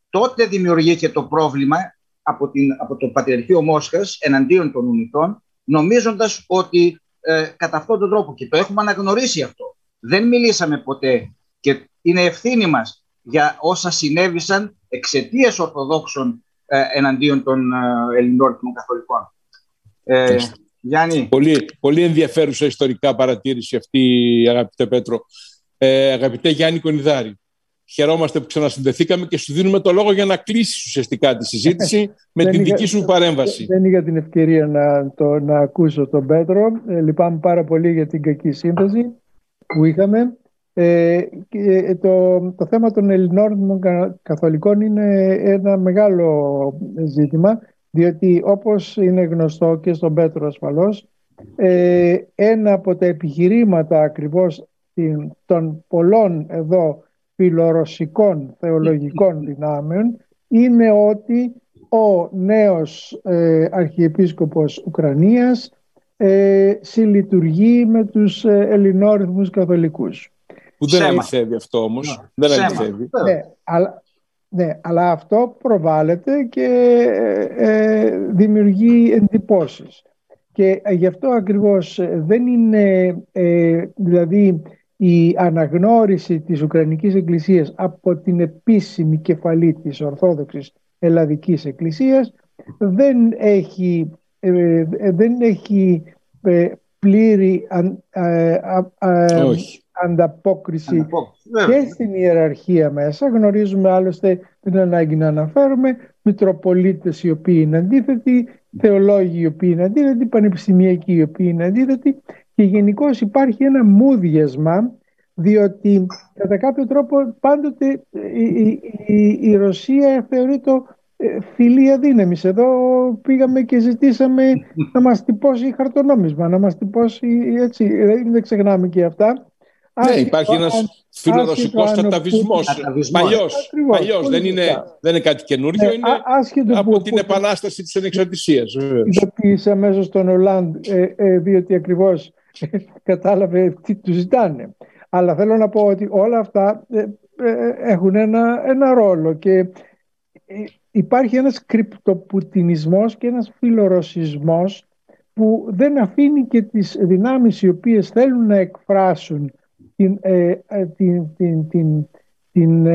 τότε δημιουργήθηκε το πρόβλημα από το Πατριαρχείο Μόσχας εναντίον των Ουνιτών, νομίζοντας ότι κατά αυτόν τον τρόπο, και το έχουμε αναγνωρίσει αυτό, δεν μιλήσαμε ποτέ και είναι ευθύνη μας για όσα συνέβησαν εξαιτίας Ορθοδόξων εναντίον των ελληνόρυθμων καθολικών. Γιάννη. Πολύ ενδιαφέρουσα ιστορικά παρατήρηση αυτή, αγαπητέ Πέτρο. αγαπητέ Γιάννη Κονιδάρη. Χαιρόμαστε που ξανασυνδεθήκαμε και σου δίνουμε το λόγο για να κλείσεις ουσιαστικά τη συζήτηση με την δική σου παρέμβαση. Δεν είχα την ευκαιρία να ακούσω τον Πέτρο. Λυπάμαι πάρα πολύ για την κακή σύνθεση που είχαμε. Το θέμα των Ελληνών καθολικών είναι ένα μεγάλο ζήτημα, διότι όπως είναι γνωστό και στον Πέτρο ασφαλώς, ένα από τα επιχειρήματα ακριβώς των πολλών εδώ φιλορωσικών θεολογικών δυνάμεων είναι ότι ο νέος Αρχιεπίσκοπος Ουκρανίας συλλειτουργεί με τους ελληνόρυθμους καθολικούς. Που δεν αληθεύει αυτό όμως. Ναι. Δεν αληθεύει. Αλλά αυτό προβάλλεται και δημιουργεί εντυπώσεις. Και γι' αυτό ακριβώς δεν είναι, δηλαδή η αναγνώριση της Ουκρανικής Εκκλησίας από την επίσημη κεφαλή της Ορθόδοξης Ελλαδικής Εκκλησίας δεν έχει πλήρη ανταπόκριση και στην ιεραρχία μέσα. Γνωρίζουμε άλλωστε την ανάγκη να αναφέρουμε μητροπολίτες οι οποίοι είναι αντίθετοι, θεολόγοι οι οποίοι είναι αντίθετοι, πανεπιστημιακοί οι οποίοι είναι αντίθετοι, και γενικώς υπάρχει ένα μούδιασμα, διότι κατά κάποιο τρόπο πάντοτε η Ρωσία θεωρεί το φιλία δύναμης. Εδώ πήγαμε και ζητήσαμε να μας τυπώσει χαρτονόμισμα, να μας τυπώσει έτσι, δεν ξεχνάμε και αυτά. Ναι, υπάρχει ένας φιλορωσικός ταταβισμός, παλιός, δεν είναι κάτι καινούριο, είναι από την επανάσταση της ανεξαρτησίας. Ειδοποίησε αμέσως τον Ολάντ, διότι ακριβώς κατάλαβε τι του ζητάνε. Αλλά θέλω να πω ότι όλα αυτά έχουν ένα ρόλο και υπάρχει ένας κρυπτοπουτινισμός και ένας φιλορωσισμός που δεν αφήνει και τις δυνάμεις οι οποίες θέλουν να εκφράσουν την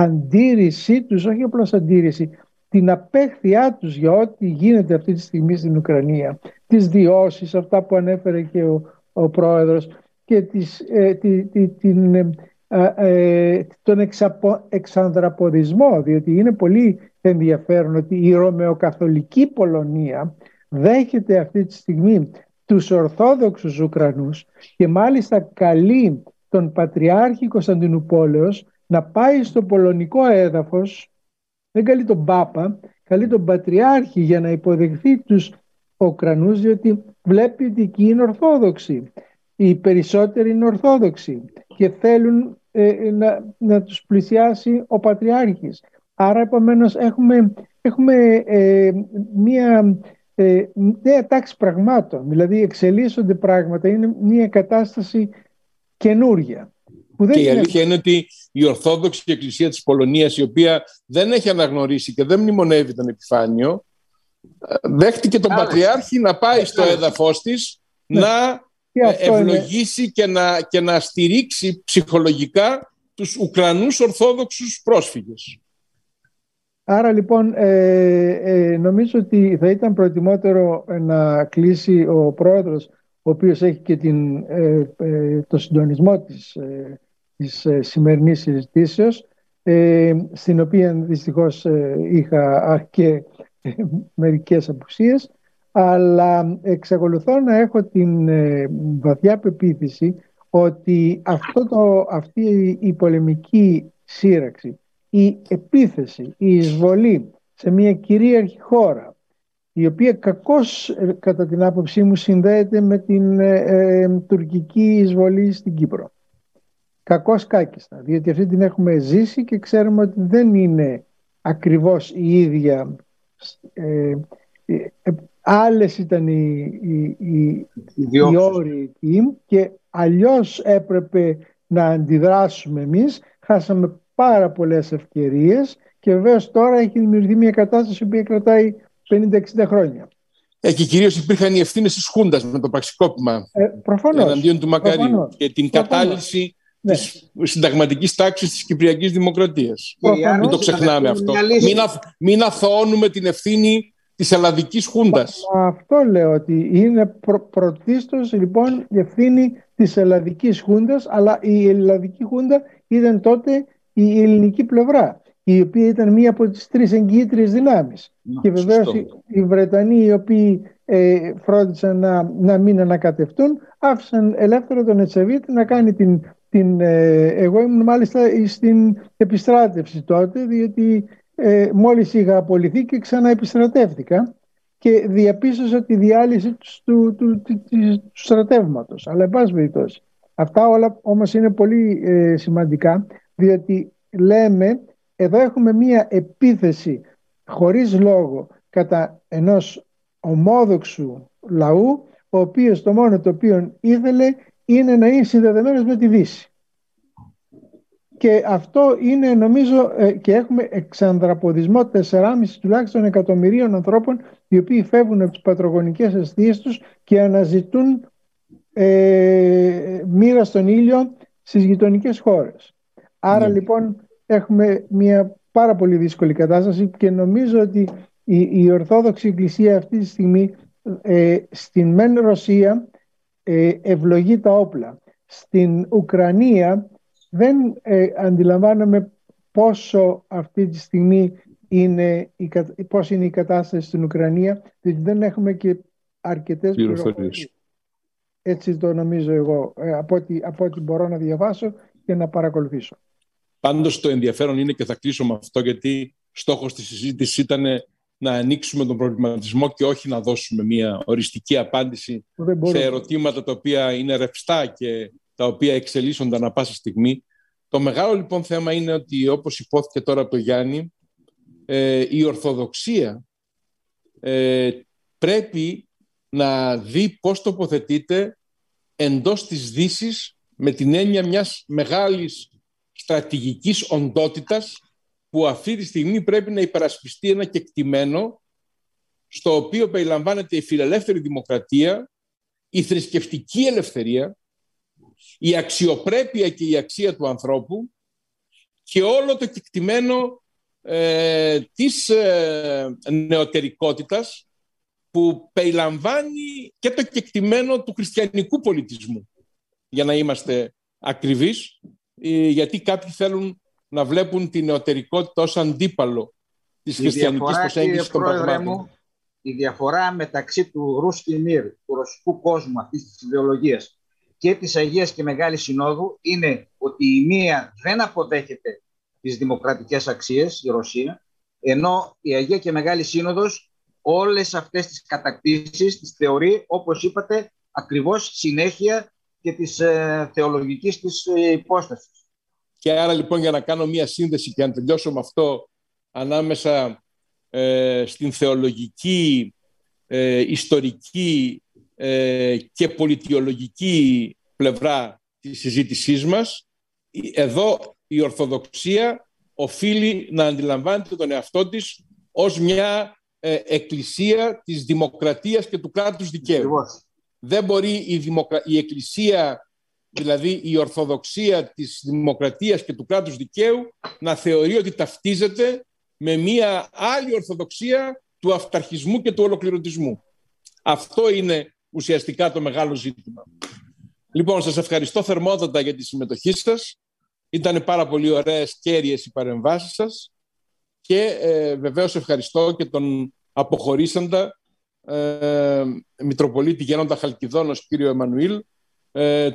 αντίρρησή τους, όχι απλώς αντίρρηση, την απέχθειά τους για ό,τι γίνεται αυτή τη στιγμή στην Ουκρανία, τις διώσεις, αυτά που ανέφερε και ο πρόεδρος, και τον εξανδραποδισμό, διότι είναι πολύ ενδιαφέρον ότι η Ρωμαιοκαθολική Πολωνία δέχεται αυτή τη στιγμή τους Ορθόδοξους Ουκρανούς και μάλιστα καλεί τον Πατριάρχη Κωνσταντινουπόλεως να πάει στο πολωνικό έδαφος, δεν καλεί τον Πάπα, καλεί τον Πατριάρχη για να υποδεχθεί τους Ουκρανούς, διότι βλέπει ότι εκεί είναι Ορθόδοξοι, οι περισσότεροι είναι Ορθόδοξοι και θέλουν να τους πλησιάσει ο Πατριάρχης. Άρα επομένως έχουμε μία νέα τάξη πραγμάτων, δηλαδή εξελίσσονται πράγματα, είναι μια κατάσταση καινούρια. Και η αλήθεια είναι ότι η Ορθόδοξη Εκκλησία της Πολωνίας, η οποία δεν έχει αναγνωρίσει και δεν μνημονεύει τον Επιφάνιο, δέχτηκε τον Πατριάρχη να πάει στο έδαφος της, να ευλογήσει και να στηρίξει ψυχολογικά τους Ουκρανούς Ορθόδοξους πρόσφυγες. Άρα λοιπόν νομίζω ότι θα ήταν προτιμότερο να κλείσει ο πρόεδρος, ο οποίος έχει και το συντονισμό της σημερινής συζητήσεως, στην οποία δυστυχώς είχα και μερικές απουσίες, αλλά εξακολουθώ να έχω την βαθιά πεποίθηση ότι αυτή η πολεμική σύραξη, η επίθεση, η εισβολή σε μια κυρίαρχη χώρα, η οποία κακώς κατά την άποψή μου συνδέεται με την τουρκική εισβολή στην Κύπρο, κακώς κάκιστα, διότι αυτή την έχουμε ζήσει και ξέρουμε ότι δεν είναι ακριβώς η ίδια. Άλλες ήταν οι όροι και αλλιώς έπρεπε να αντιδράσουμε εμείς. Χάσαμε πάρα πολλές ευκαιρίες και βεβαίως τώρα έχει δημιουργηθεί μια κατάσταση που κρατάει 50-60 χρόνια. Και κυρίως υπήρχαν οι ευθύνες της Χούντας με το πραξικόπημα εναντίον του Μακαρίου και την κατάλυση της συνταγματικής τάξης της Κυπριακής Δημοκρατίας. Μην το ξεχνάμε αυτό. Μην αθωώνουμε την ευθύνη της Ελλαδικής Χούντας. Αυτό λέω ότι είναι πρωτίστως λοιπόν η ευθύνη της ελλαδικής χούντας, αλλά η ελλαδική χούντα ήταν τότε η ελληνική πλευρά, η οποία ήταν μία από τις τρεις εγγυήτριες δυνάμεις. Να, και βεβαίως οι Βρετανοί, οι οποίοι φρόντισαν να μην ανακατευτούν, άφησαν ελεύθερο τον Ετσεβίτη να κάνει την εγώ ήμουν μάλιστα στην επιστράτευση τότε, διότι μόλις είχα απολυθεί και ξαναεπιστρατεύτηκα και διαπίστωσα τη διάλυση του στρατεύματος. Αλλά εν πάση περιπτώσει, αυτά όλα όμως είναι πολύ σημαντικά, διότι λέμε εδώ έχουμε μία επίθεση χωρίς λόγο κατά ενός ομόδοξου λαού, ο οποίος το μόνο το οποίο ήθελε είναι να είναι συνδεδεμένος με τη Δύση. Και αυτό είναι, νομίζω, και έχουμε εξανδραποδισμό 4,5 τουλάχιστον εκατομμυρίων ανθρώπων, οι οποίοι φεύγουν από τις πατρογονικές αιστείες τους και αναζητούν μοίρα στον ήλιο στις γειτονικές χώρες. Άρα λοιπόν έχουμε μια πάρα πολύ δύσκολη κατάσταση και νομίζω ότι η Ορθόδοξη Εκκλησία αυτή τη στιγμή στην μεν Ρωσία ευλογεί τα όπλα. Στην Ουκρανία δεν αντιλαμβάνομαι πόσο αυτή τη στιγμή είναι πώς είναι η κατάσταση στην Ουκρανία, διότι δεν έχουμε και αρκετές πληροφορίες. Έτσι το νομίζω εγώ, από ό,τι μπορώ να διαβάσω και να παρακολουθήσω. Πάντως το ενδιαφέρον είναι, και θα κλείσω με αυτό, γιατί στόχος της συζήτησης ήταν να ανοίξουμε τον προβληματισμό και όχι να δώσουμε μια οριστική απάντηση σε ερωτήματα τα οποία είναι ρευστά και τα οποία εξελίσσονται ανά πάσα στιγμή. Το μεγάλο λοιπόν θέμα είναι ότι, όπως υπόθηκε τώρα από τον Γιάννη, η Ορθοδοξία πρέπει να δει πώς τοποθετείται εντός της Δύσης, με την έννοια μιας μεγάλης στρατηγικής οντότητας που αυτή τη στιγμή πρέπει να υπερασπιστεί ένα κεκτημένο στο οποίο περιλαμβάνεται η φιλελεύθερη δημοκρατία, η θρησκευτική ελευθερία, η αξιοπρέπεια και η αξία του ανθρώπου και όλο το κεκτημένο της νεωτερικότητας, που περιλαμβάνει και το κεκτημένο του χριστιανικού πολιτισμού, για να είμαστε ακριβείς, γιατί κάποιοι θέλουν να βλέπουν την νεωτερικότητα ως αντίπαλο της χριστιανικής προσέγγισης των πραγμάτων. Η διαφορά μεταξύ του Ρούσκι Μιρ, του ρωσικού κόσμου αυτής της ιδεολογίας, και της Αγίας και Μεγάλης Συνόδου είναι ότι η μία δεν αποδέχεται τις δημοκρατικές αξίες, η Ρωσία, ενώ η Αγία και Μεγάλη Σύνοδος όλες αυτές τις κατακτήσεις τις θεωρεί, όπως είπατε, ακριβώς συνέχεια και της θεολογικής της υπόστασης. Και άρα λοιπόν, για να κάνω μία σύνδεση και να τελειώσω με αυτό, ανάμεσα στην θεολογική, ιστορική και πολιτιολογική πλευρά της συζήτησής μας, εδώ η Ορθοδοξία οφείλει να αντιλαμβάνεται τον εαυτό της ως μια εκκλησία της δημοκρατίας και του κράτους δικαίου. Λεβώς. Δεν μπορεί η εκκλησία, δηλαδή η Ορθοδοξία της δημοκρατίας και του κράτους δικαίου, να θεωρεί ότι ταυτίζεται με μια άλλη Ορθοδοξία του αυταρχισμού και του ολοκληρωτισμού. Αυτό είναι ουσιαστικά το μεγάλο ζήτημα. Λοιπόν, σας ευχαριστώ θερμότατα για τη συμμετοχή σας. Ήταν πάρα πολύ ωραίες, κέρυες οι παρεμβάσεις σας. Και βεβαίως ευχαριστώ και τον αποχωρήσαντα Μητροπολίτη Γέροντα Χαλκιδόνος, κύριο Εμμανουήλ,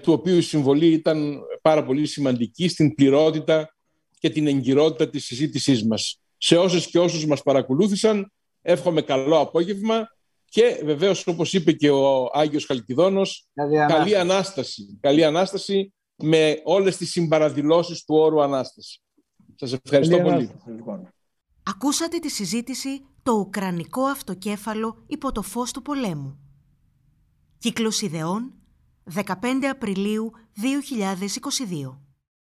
του οποίου η συμβολή ήταν πάρα πολύ σημαντική στην πληρότητα και την εγκυρότητα της συζήτησής μας. Σε όσες και όσους μας παρακολούθησαν, εύχομαι καλό απόγευμα και βεβαίως, όπως είπε και ο Άγιος Χαλκιδόνος, καλή Ανάσταση. Καλή Ανάσταση με όλες τις συμπαραδηλώσεις του όρου Ανάσταση. Σας ευχαριστώ πολύ. Ακούσατε τη συζήτηση «Το Ουκρανικό Αυτοκέφαλο υπό το φως του πολέμου». Κύκλος Ιδεών, 15 Απριλίου 2022.